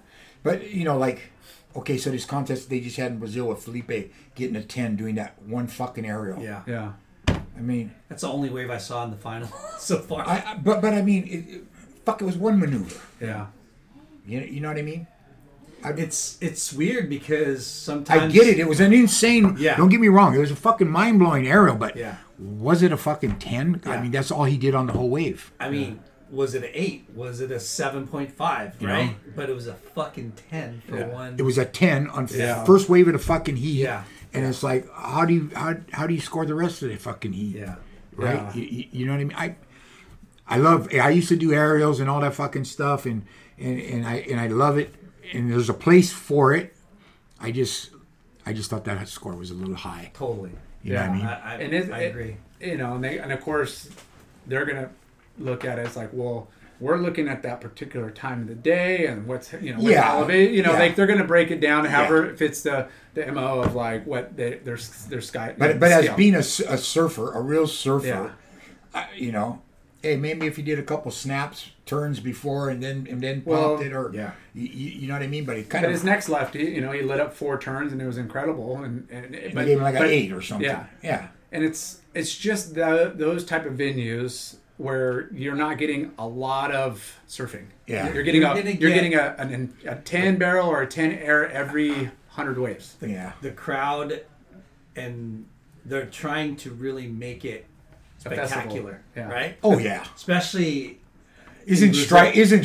But you know, like. Okay, so this contest they just had in Brazil with Felipe getting a 10 doing that one fucking aerial. Yeah. Yeah. I mean... that's the only wave I saw in the final so far. It was one maneuver. Yeah. You know what I mean? It's weird because sometimes... I get it. It was an insane... Yeah. Don't get me wrong. It was a fucking mind-blowing aerial, but was it a fucking 10? Yeah. I mean, that's all he did on the whole wave. I mean... was it an 8? Was it a 7.5? Right? Yeah. But it was a fucking 10 for one. It was a 10 on first wave of the fucking heat. Yeah. And it's like, how do you score the rest of the fucking heat? Yeah. Right? Yeah. You know what I mean? I used to do aerials and all that fucking stuff, and I love it, and there's a place for it. I just thought that score was a little high. Totally. You know what I mean? I agree. You know, and of course they're gonna look at it as like, well, we're looking at that particular time of the day and what's, you know, elevated, you know, like they're going to break it down however it fits the MO of like what their sky. But as being a surfer, a real surfer, you know, hey, maybe if you did a couple snaps, turns before and then popped it you know what I mean? But it kind of... his next left, you know, he lit up 4 turns and it was incredible. And he gave him like an 8 or something. Yeah. Yeah. And it's just those type of venues... where you're not getting a lot of surfing. Yeah. You're getting a 10 barrel or a 10 air every 100 waves. The crowd, and they're trying to really make it spectacular, right? Oh yeah. Especially isn't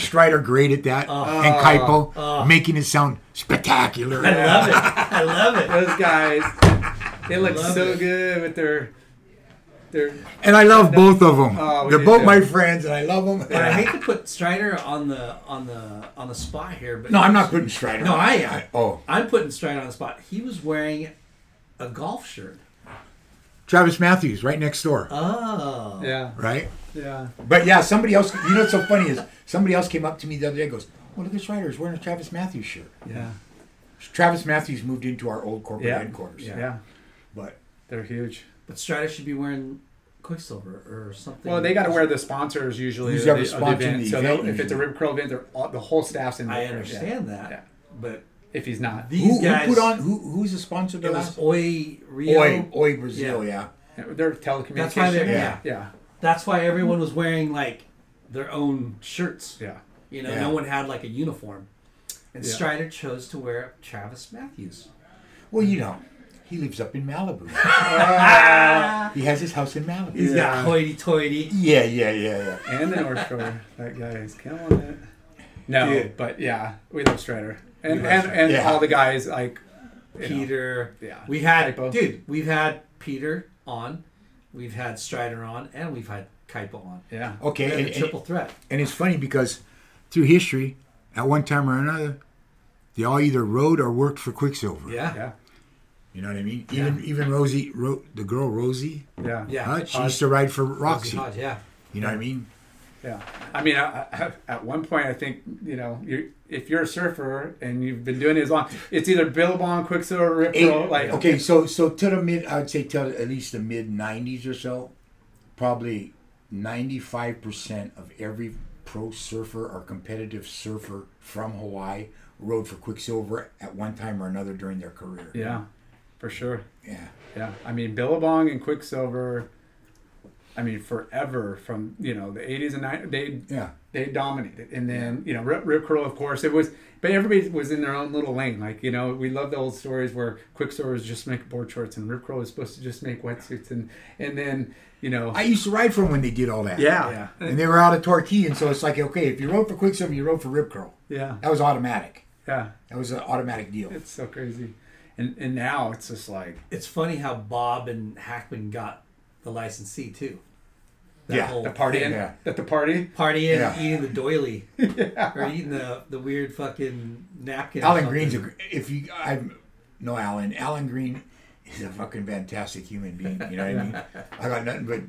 Strider great at that? And Kaipo making it sound spectacular. I love it. I love it. Those guys, they look so good with their... and I love both of them. They're both my friends, and I love them. And I hate to put Strider on the spot here, but no, I'm not putting Strider. No, I am. I'm putting Strider on the spot. He was wearing a golf shirt. Travis Matthews, right next door. Oh, yeah, right, yeah. But yeah, somebody else. You know what's so funny is somebody else came up to me the other day and goes, "Oh, look at Strider. He's wearing a Travis Matthews shirt." Yeah. Travis Matthews moved into our old corporate headquarters. Yeah, but they're huge. But Strider should be wearing Quicksilver or something. Well, they got to wear the sponsors usually. Who's ever sponsoring the event. So if it's a rib curl event, the whole staff's in there. I understand that. Yeah. But if he's not. These guys. Who put on, who's the sponsor of last? It was Oi Rio. Oi Brazil, yeah. They're telecommunications. That's why that's why everyone was wearing like their own shirts. Yeah. You know, no one had like a uniform. And Strider chose to wear Travis Matthews. Well, you know. He lives up in Malibu. He has his house in Malibu. He's got hoity-toity. Yeah. And the North Shore. That guy is killing it. No, but we love Strider. And all the guys like Peter. You know, we had Kaipo. Dude, we've had Peter on, we've had Strider on, and we've had Kaipo on. Yeah. Okay. And a triple threat. And it's funny because through history, at one time or another, they all either rode or worked for Quicksilver. Yeah. Yeah. You know what I mean? Even Rosie, the girl Rosie. Yeah. Yeah. She used to ride for Roxy. Hodge, yeah. You know what I mean? Yeah. I mean, I, at one point, I think, you know, if you're a surfer and you've been doing it as long, it's either Billabong, Quicksilver, Rip Curl. Like, okay, so to the mid, I would say till at least the mid 90s or so, probably 95% of every pro surfer or competitive surfer from Hawaii rode for Quicksilver at one time or another during their career. Yeah, for sure. Yeah. Yeah. I mean, Billabong and Quicksilver, I mean, forever from, you know, the 80s and 90s, they dominated. And then, you know, Rip Curl, of course, it was, but everybody was in their own little lane. Like, you know, we love the old stories where Quicksilver was just make board shorts and Rip Curl was supposed to just make wetsuits. And then, you know. I used to ride for them when they did all that. Yeah. Yeah. And they were out of Torquay. And so it's like, okay, if you rode for Quicksilver, you rode for Rip Curl. Yeah. That was automatic. Yeah. That was an automatic deal. It's so crazy. And now it's just like. It's funny how Bob and Hackman got the licensee too. That whole the party in. Yeah. At the party? Party in, eating the doily. Yeah. Or eating the weird fucking napkin. Alan Green's Alan Green is a fucking fantastic human being. You know what I mean? I got nothing but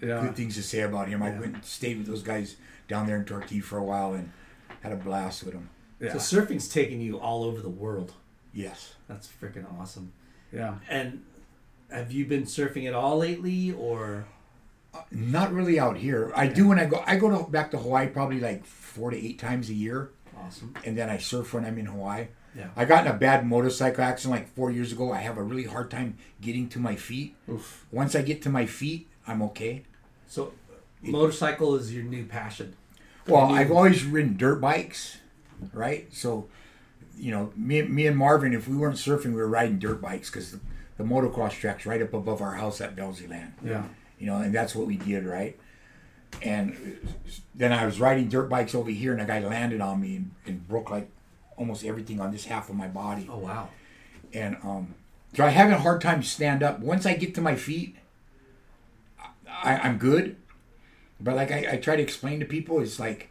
good things to say about him. I went and stayed with those guys down there in Torquay for a while and had a blast with them. Yeah. So surfing's taking you all over the world. Yes. That's freaking awesome. Yeah. And have you been surfing at all lately, or? Not really out here. I do when I go. I go back to Hawaii probably like 4 to 8 times a year. Awesome. And then I surf when I'm in Hawaii. Yeah. I got in a bad motorcycle accident like 4 years ago. I have a really hard time getting to my feet. Oof. Once I get to my feet, I'm okay. So, motorcycle is your new passion. Well, I've always ridden dirt bikes, right? So, you know, me and Marvin, if we weren't surfing, we were riding dirt bikes because the motocross track's right up above our house at Velsieland. Yeah. You know, and that's what we did, right? And then I was riding dirt bikes over here, and a guy landed on me and broke, like, almost everything on this half of my body. Oh, wow. And so I have a hard time to stand up. Once I get to my feet, I'm good. But, like, I try to explain to people, it's like,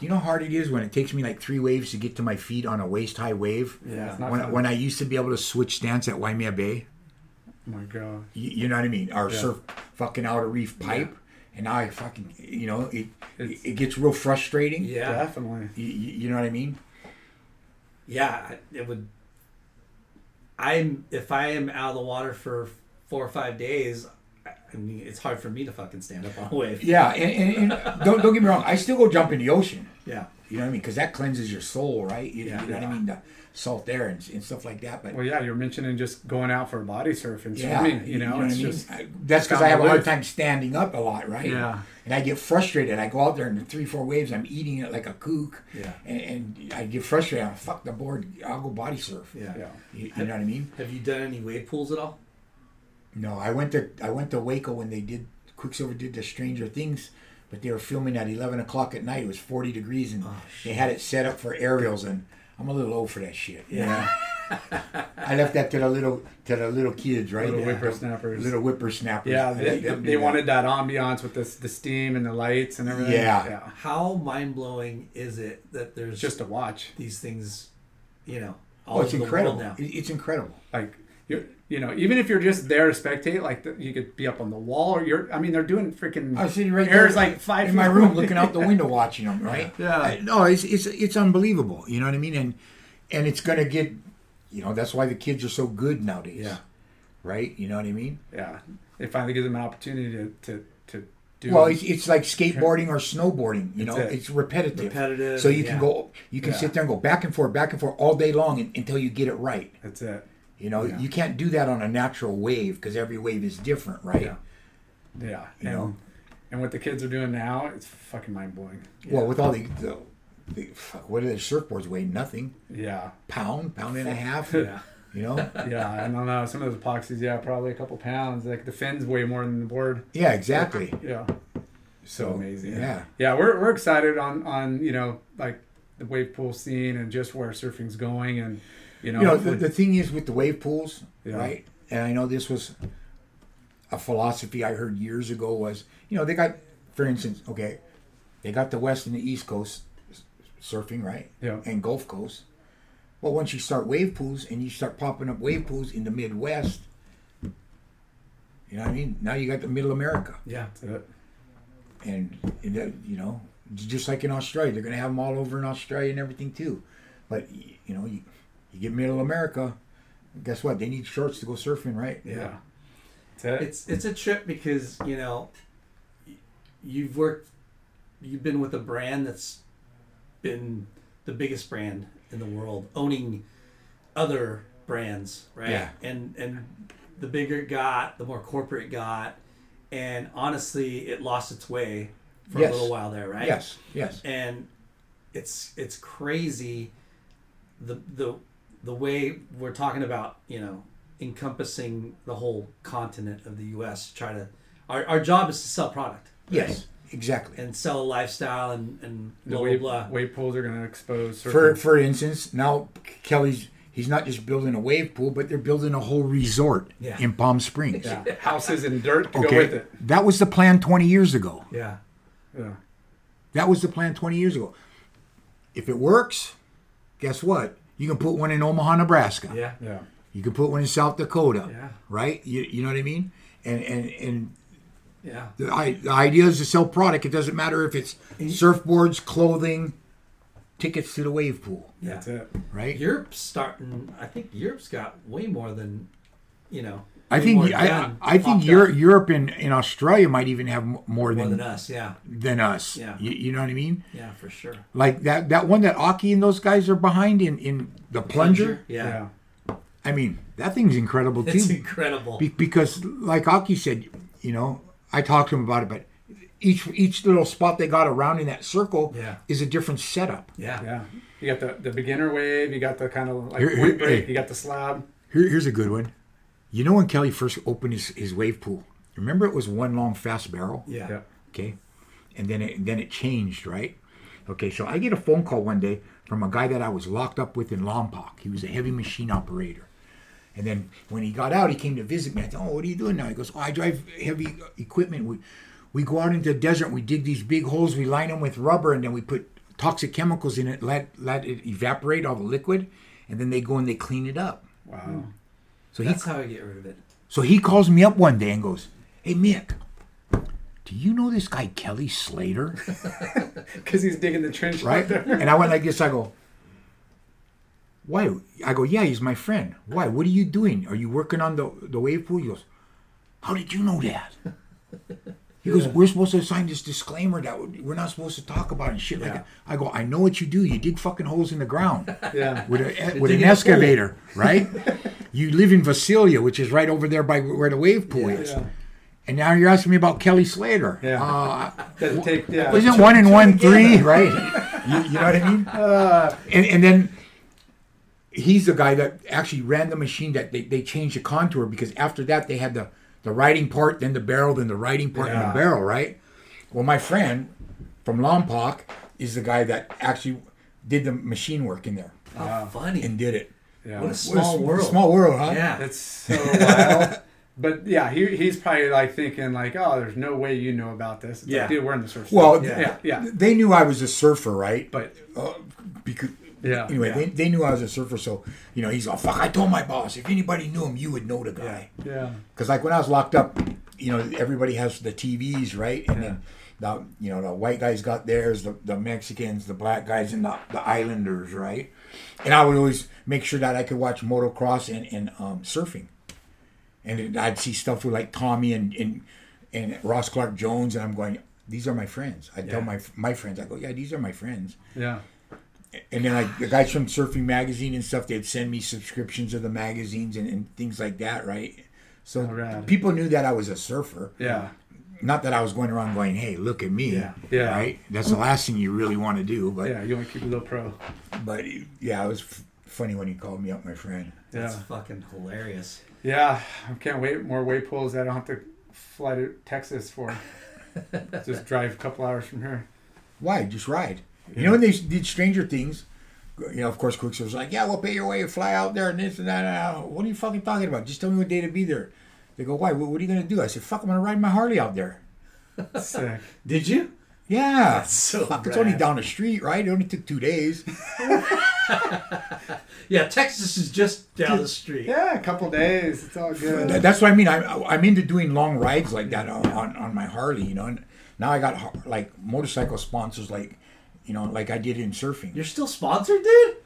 you know how hard it is when it takes me like 3 waves to get to my feet on a waist-high wave? Yeah. When I used to be able to switch stance at Waimea Bay. Oh, my God. You know what I mean? Our surf fucking outer reef pipe. Yeah. And now I fucking, you know, it gets real frustrating. Yeah. Definitely. You know what I mean? Yeah. It would. If I am out of the water for 4 or 5 days, I mean, it's hard for me to fucking stand up on a wave. Yeah, and don't get me wrong. I still go jump in the ocean. Yeah. You know what I mean? Because that cleanses your soul, right? You know what I mean? The salt there and stuff like that. But you're mentioning just going out for body surfing. Yeah. Swimming, you know what I mean? Just that's because I have a hard time standing up a lot, right? Yeah. And I get frustrated. I go out there in 3-4 waves. I'm eating it like a kook. Yeah. And I get frustrated. I'm fuck the board. I'll go body surf. Yeah. Yeah. You know what I mean? Have you done any wave pools at all? No, I went to Waco when they did Quicksilver did the Stranger Things, but they were filming at 11 o'clock at night. It was 40 degrees, and they had it set up for aerials. And I'm a little old for that shit. Yeah, you know? I left that to the little kids, right? Little whippersnappers. Little whippersnappers. Yeah, they wanted that ambiance with the steam and the lights and everything. Yeah. Yeah. How mind blowing is it that there's just to watch these things, you know? All it's incredible. Now. It's incredible. Like you're. You know, even if you're just there to spectate, like you could be up on the wall, or they're doing freaking. I was sitting right there, like 5 feet in my room, looking out the window, watching them. Right? Yeah. It's unbelievable. You know what I mean? And it's gonna get, you know, that's why the kids are so good nowadays. Yeah. Right? You know what I mean? Yeah. It finally gives them an opportunity to do. Well, it's like skateboarding or snowboarding. You know, it's repetitive. So you can go, sit there and go back and forth all day long until you get it right. That's it. You know, you can't do that on a natural wave because every wave is different, right? Yeah. Yeah. And what the kids are doing now, it's fucking mind-blowing. Yeah. Well, with all the what are the surfboards weigh? Nothing. Yeah. Pound and a half. Yeah. You know? Yeah, I don't know. Some of those epoxies, probably a couple pounds. Like the fins weigh more than the board. Yeah, exactly. Yeah. So amazing. Yeah. Yeah, we're excited on you know, like the wave pool scene and just where surfing's going and You know the thing is with the wave pools, right? And I know this was a philosophy I heard years ago was, you know, they got, for instance, they got the West and the East Coast surfing, right? Yeah. And Gulf Coast. Well, once you start wave pools and you start popping up wave pools in the Midwest, you know what I mean? Now you got the Middle America. Yeah, that's it. And that, you know, just like in Australia, they're going to have them all over in Australia and everything too. But, you know, you get Middle America, guess what? They need shorts to go surfing, right? Yeah. That's it. It's a trip because, you know, you've been with a brand that's been the biggest brand in the world, owning other brands, right? Yeah. And the bigger it got, the more corporate it got, and honestly, it lost its way for a little while there, right? Yes, yes. And it's crazy the way we're talking about, you know, encompassing the whole continent of the U.S. to try to our job is to sell product. Right? Yes. Exactly. And sell a lifestyle and blah, blah, blah. Wave pools are going to expose... For instance, now Kelly's... He's not just building a wave pool, but they're building a whole resort in Palm Springs. Yeah. Houses and dirt to go with it. That was the plan 20 years ago. Yeah. Yeah. That was the plan 20 years ago. If it works, guess what? You can put one in Omaha, Nebraska. Yeah. Yeah. You can put one in South Dakota. Yeah. Right? You know what I mean? And yeah. The idea is to sell product. It doesn't matter if it's surfboards, clothing, tickets to the wave pool. Yeah. That's it. Right? Europe's starting. I think Europe's got way more than, you know. I think Europe and Australia might even have more than us. Yeah. Than us. Yeah. You know what I mean? Yeah, for sure. Like that one that Aki and those guys are behind in the plunger. Yeah. Yeah. I mean, that thing's incredible too. It's incredible. Because like Aki said, you know, I talked to him about it, but each little spot they got around in that circle is a different setup. Yeah. Yeah. You got the beginner wave, you got the kind of like wave break, you got the slab. Here's a good one. You know when Kelly first opened his wave pool, remember it was one long fast barrel? Yeah. Yeah. Okay. And then it changed, right? Okay, so I get a phone call one day from a guy that I was locked up with in Lompoc. He was a heavy machine operator. And then when he got out, he came to visit me. I said, oh, what are you doing now? He goes, oh, I drive heavy equipment. We go out into the desert and we dig these big holes. We line them with rubber and then we put toxic chemicals in it, let it evaporate, all the liquid. And then they go and they clean it up. Wow. So that's how I get rid of it. So he calls me up one day and goes, hey, Mick, do you know this guy Kelly Slater? Because he's digging the trench. Right? There. And I went like this. I go... Why? I go, yeah, he's my friend. Why? What are you doing? Are you working on the wave pool? He goes, how did you know that? He goes, we're supposed to sign this disclaimer that we're not supposed to talk about it and shit like that. I go, I know what you do. You dig fucking holes in the ground with an excavator, right? You live in Visalia, which is right over there by where the wave pool is. Yeah. And now you're asking me about Kelly Slater. Yeah. Isn't 1 and 1 3, right? You know what I mean? And then... He's the guy that actually ran the machine that they changed the contour because after that they had the riding part, then the barrel, then the riding part, and the barrel, right? Well, my friend from Lompoc is the guy that actually did the machine work in there. How funny. And did it. Yeah. What a small world. Small world, huh? Yeah. That's so wild. But, yeah, he's probably, like, thinking, like, oh, there's no way you know about this. It's like, dude, we're in the surf. Well, they knew I was a surfer, right? But because... Yeah. Anyway, they knew I was a surfer, so, you know, he's all, fuck, I told my boss, if anybody knew him, you would know the guy. Yeah. Because, like, when I was locked up, you know, everybody has the TVs, right? And then, you know, the white guys got theirs, the Mexicans, the black guys, and the Islanders, right? And I would always make sure that I could watch motocross and surfing. And I'd see stuff with, like, Tommy and Ross Clark Jones, and I'm going, these are my friends. I tell my friends, I go, yeah, these are my friends. Yeah. And then like the guys from Surfing Magazine and stuff, they'd send me subscriptions of the magazines and things like that, right? So people knew that I was a surfer. Yeah. Not that I was going around going, hey, look at me. Yeah. Yeah. Right? That's the last thing you really want to do. But yeah, you want to keep a little pro. But yeah, it was funny when he called me up, my friend. Yeah. That's fucking hilarious. Yeah. I can't wait. More wave pools that I don't have to fly to Texas for. Just drive a couple hours from here. Why? Just ride. You know, when they did Stranger Things, you know, of course, Quicksilver's like, yeah, we'll pay your way and fly out there and this and that. What are you fucking talking about? Just tell me what day to be there. They go, why? What are you going to do? I said, fuck, I'm going to ride my Harley out there. Sick. Did you? Yeah. That's so fuck, it's only down the street, right? It only took 2 days. Yeah, Texas is just down the street. Yeah, a couple days. It's all good. That's what I mean. I'm into doing long rides like that on my Harley, you know. And now I got like motorcycle sponsors, like, you know, like I did in surfing. You're still sponsored, dude?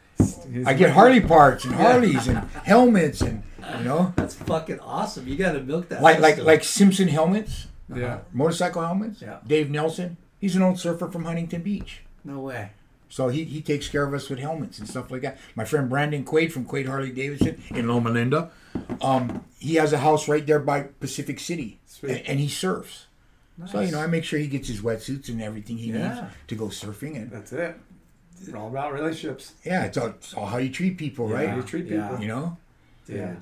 I get Harley parts and Harleys and helmets and, you know. That's fucking awesome. You got to milk that. Like Simpson helmets. Yeah. Motorcycle helmets. Yeah. Dave Nelson. He's an old surfer from Huntington Beach. No way. So he takes care of us with helmets and stuff like that. My friend Brandon Quaid from Quaid Harley Davidson in Loma Linda, he has a house right there by Pacific City, and he surfs. Nice. So, you know, I make sure he gets his wetsuits and everything he needs to go surfing. And that's it. It's all about relationships. Yeah, it's all how you treat people, right? How you treat people, you know. Yeah.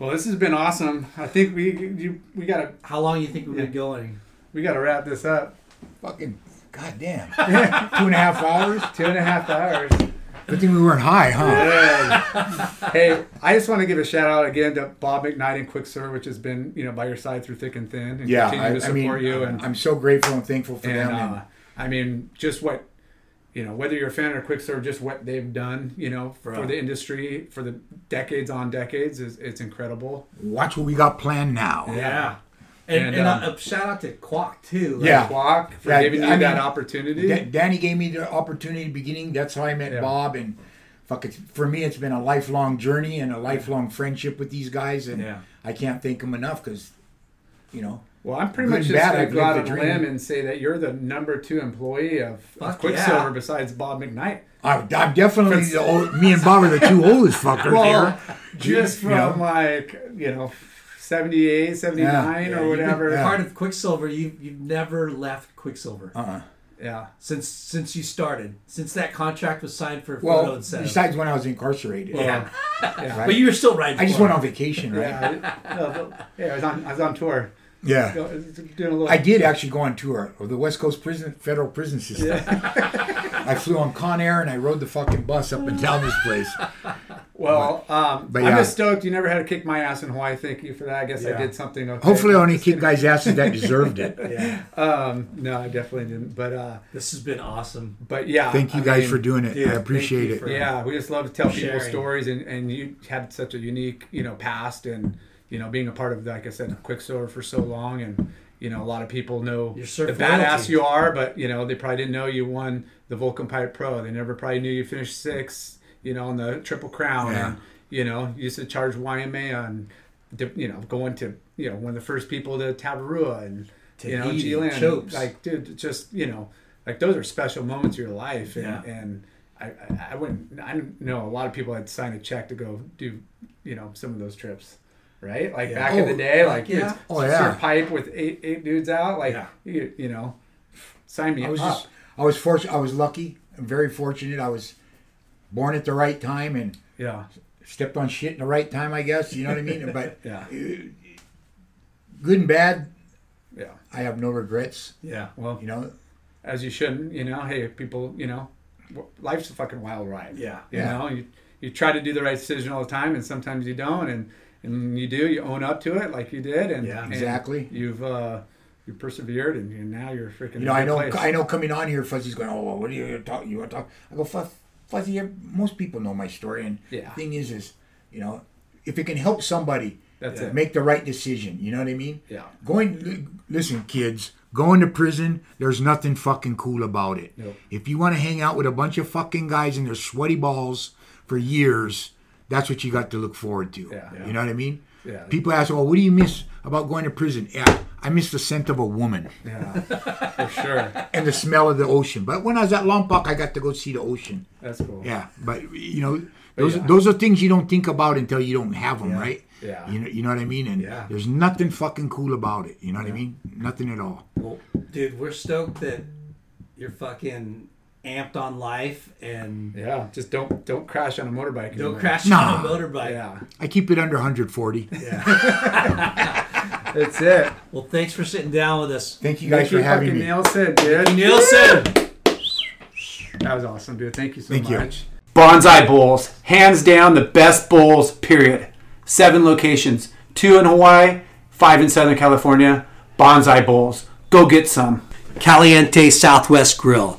Well, this has been awesome. I think we got to. How long do you think we've been going? We got to wrap this up. Fucking goddamn. 2.5 hours? 2.5 hours. Good thing we weren't high, huh? Yeah. Hey, I just want to give a shout out again to Bob McKnight and Quicksilver, which has been, you know, by your side through thick and thin and continue to support you. And I'm so grateful and thankful for them. And, I mean, just what, you know, whether you're a fan of Quicksilver, just what they've done, you know, for the industry for the decades on decades, it's incredible. Watch what we got planned now. Yeah. And a shout out to Kwok too. Like Kwok for giving you that opportunity. Danny gave me the opportunity at the beginning. That's how I met Bob. And for me, it's been a lifelong journey and a lifelong friendship with these guys. And I can't thank them enough because, you know. Well, I'm pretty much just going to go out on a limb and say that you're the #2 employee of Quicksilver besides Bob McKnight. I'm definitely the old. Me and Bob are the two oldest fuckers here. Just from you know. 78, 79, or whatever. Part of Quicksilver, you've never left Quicksilver. Yeah. Since you started. Since that contract was signed for photo incentive. Besides when I was incarcerated. Yeah. Right? But you were still riding. I just went on vacation, right? I was on tour. Yeah. I did actually go on tour of the West Coast federal prison system. Yeah. I flew on Conair and I rode the fucking bus up and down this place. Well, I'm just stoked you never had to kick my ass in Hawaii. Thank you for that. I guess I did something okay. Hopefully I only kicked guys' asses that deserved it. No, I definitely didn't. But this has been awesome. But thank you guys for doing it. Dude, I appreciate it. We just love to tell people stories and you had such a unique, you know, past and, you know, being a part of, like I said, Quicksilver for so long and, you know, a lot of people know the badass you are, but, you know, they probably didn't know you won the Volcom Pirate Pro. They never probably knew you finished 6th, you know, on the Triple Crown. Yeah. And, you know, used to charge Waimea and, you know, going to, you know, one of the first people to Tavarua and, to you know, G-Land. Like, dude, just, you know, like those are special moments of your life. And, I know a lot of people had signed a check to go do, you know, some of those trips. Right? Like back in the day, like surf pipe with eight dudes out, like you know, sign me up. I was fortunate. I was lucky. I'm very fortunate. I was born at the right time and stepped on shit in the right time. I guess you know what I mean. But good and bad. Yeah, I have no regrets. Yeah, well, you know, as you shouldn't. You know, hey, people, you know, life's a fucking wild ride. Yeah, you know, you try to do the right decision all the time, and sometimes you don't, and you do, you own up to it like you did. And, exactly. And you persevered and now you're freaking in a good place. I know coming on here, Fuzzy's going, oh, what are you talking? You want to talk? I go, Fuzzy, most people know my story. And the thing is, you know, if it can help somebody make the right decision, you know what I mean? Yeah. Listen, kids, going to prison, there's nothing fucking cool about it. Nope. If you want to hang out with a bunch of fucking guys and their sweaty balls for years, that's what you got to look forward to. Yeah. You know what I mean? Yeah. People ask, well, what do you miss about going to prison? Yeah, I miss the scent of a woman. Yeah, for sure. And the smell of the ocean. But when I was at Lompoc, I got to go see the ocean. That's cool. Yeah, but, you know, those are things you don't think about until you don't have them, right? Yeah. You know what I mean? And there's nothing fucking cool about it. You know what I mean? Nothing at all. Well, dude, we're stoked that you're fucking amped on life and just don't crash on a motorbike anymore. I keep it under 140. That's it. Well, thanks for sitting down with us. Thank you guys for having me. Nielsen. That was awesome, dude. Thank you so much. Bonsai Bowls, hands down the best bowls, period. 7 locations, 2 in Hawaii, 5 in Southern California. Bonsai Bowls, go get some. Caliente Southwest Grill.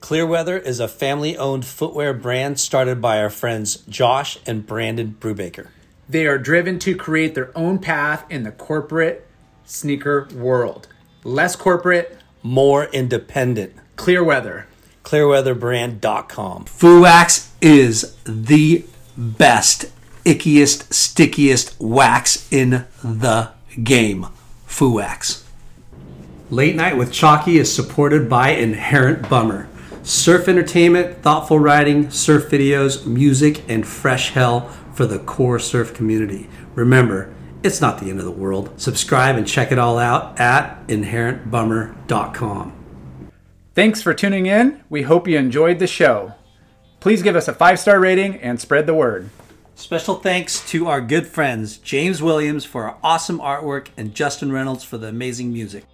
Clearweather is a family-owned footwear brand started by our friends Josh and Brandon Brubaker. They are driven to create their own path in the corporate sneaker world. Less corporate, more independent. Clearweather. Clearweatherbrand.com. FooWax is the best, ickiest, stickiest wax in the game. FooWax. Late Night with Chalky is supported by Inherent Bummer. Surf entertainment, thoughtful writing, surf videos, music, and fresh hell for the core surf community. Remember, it's not the end of the world. Subscribe and check it all out at inherentbummer.com. Thanks for tuning in. We hope you enjoyed the show. Please give us a 5-star rating and spread the word. Special thanks to our good friends James Williams for our awesome artwork and Justin Reynolds for the amazing music.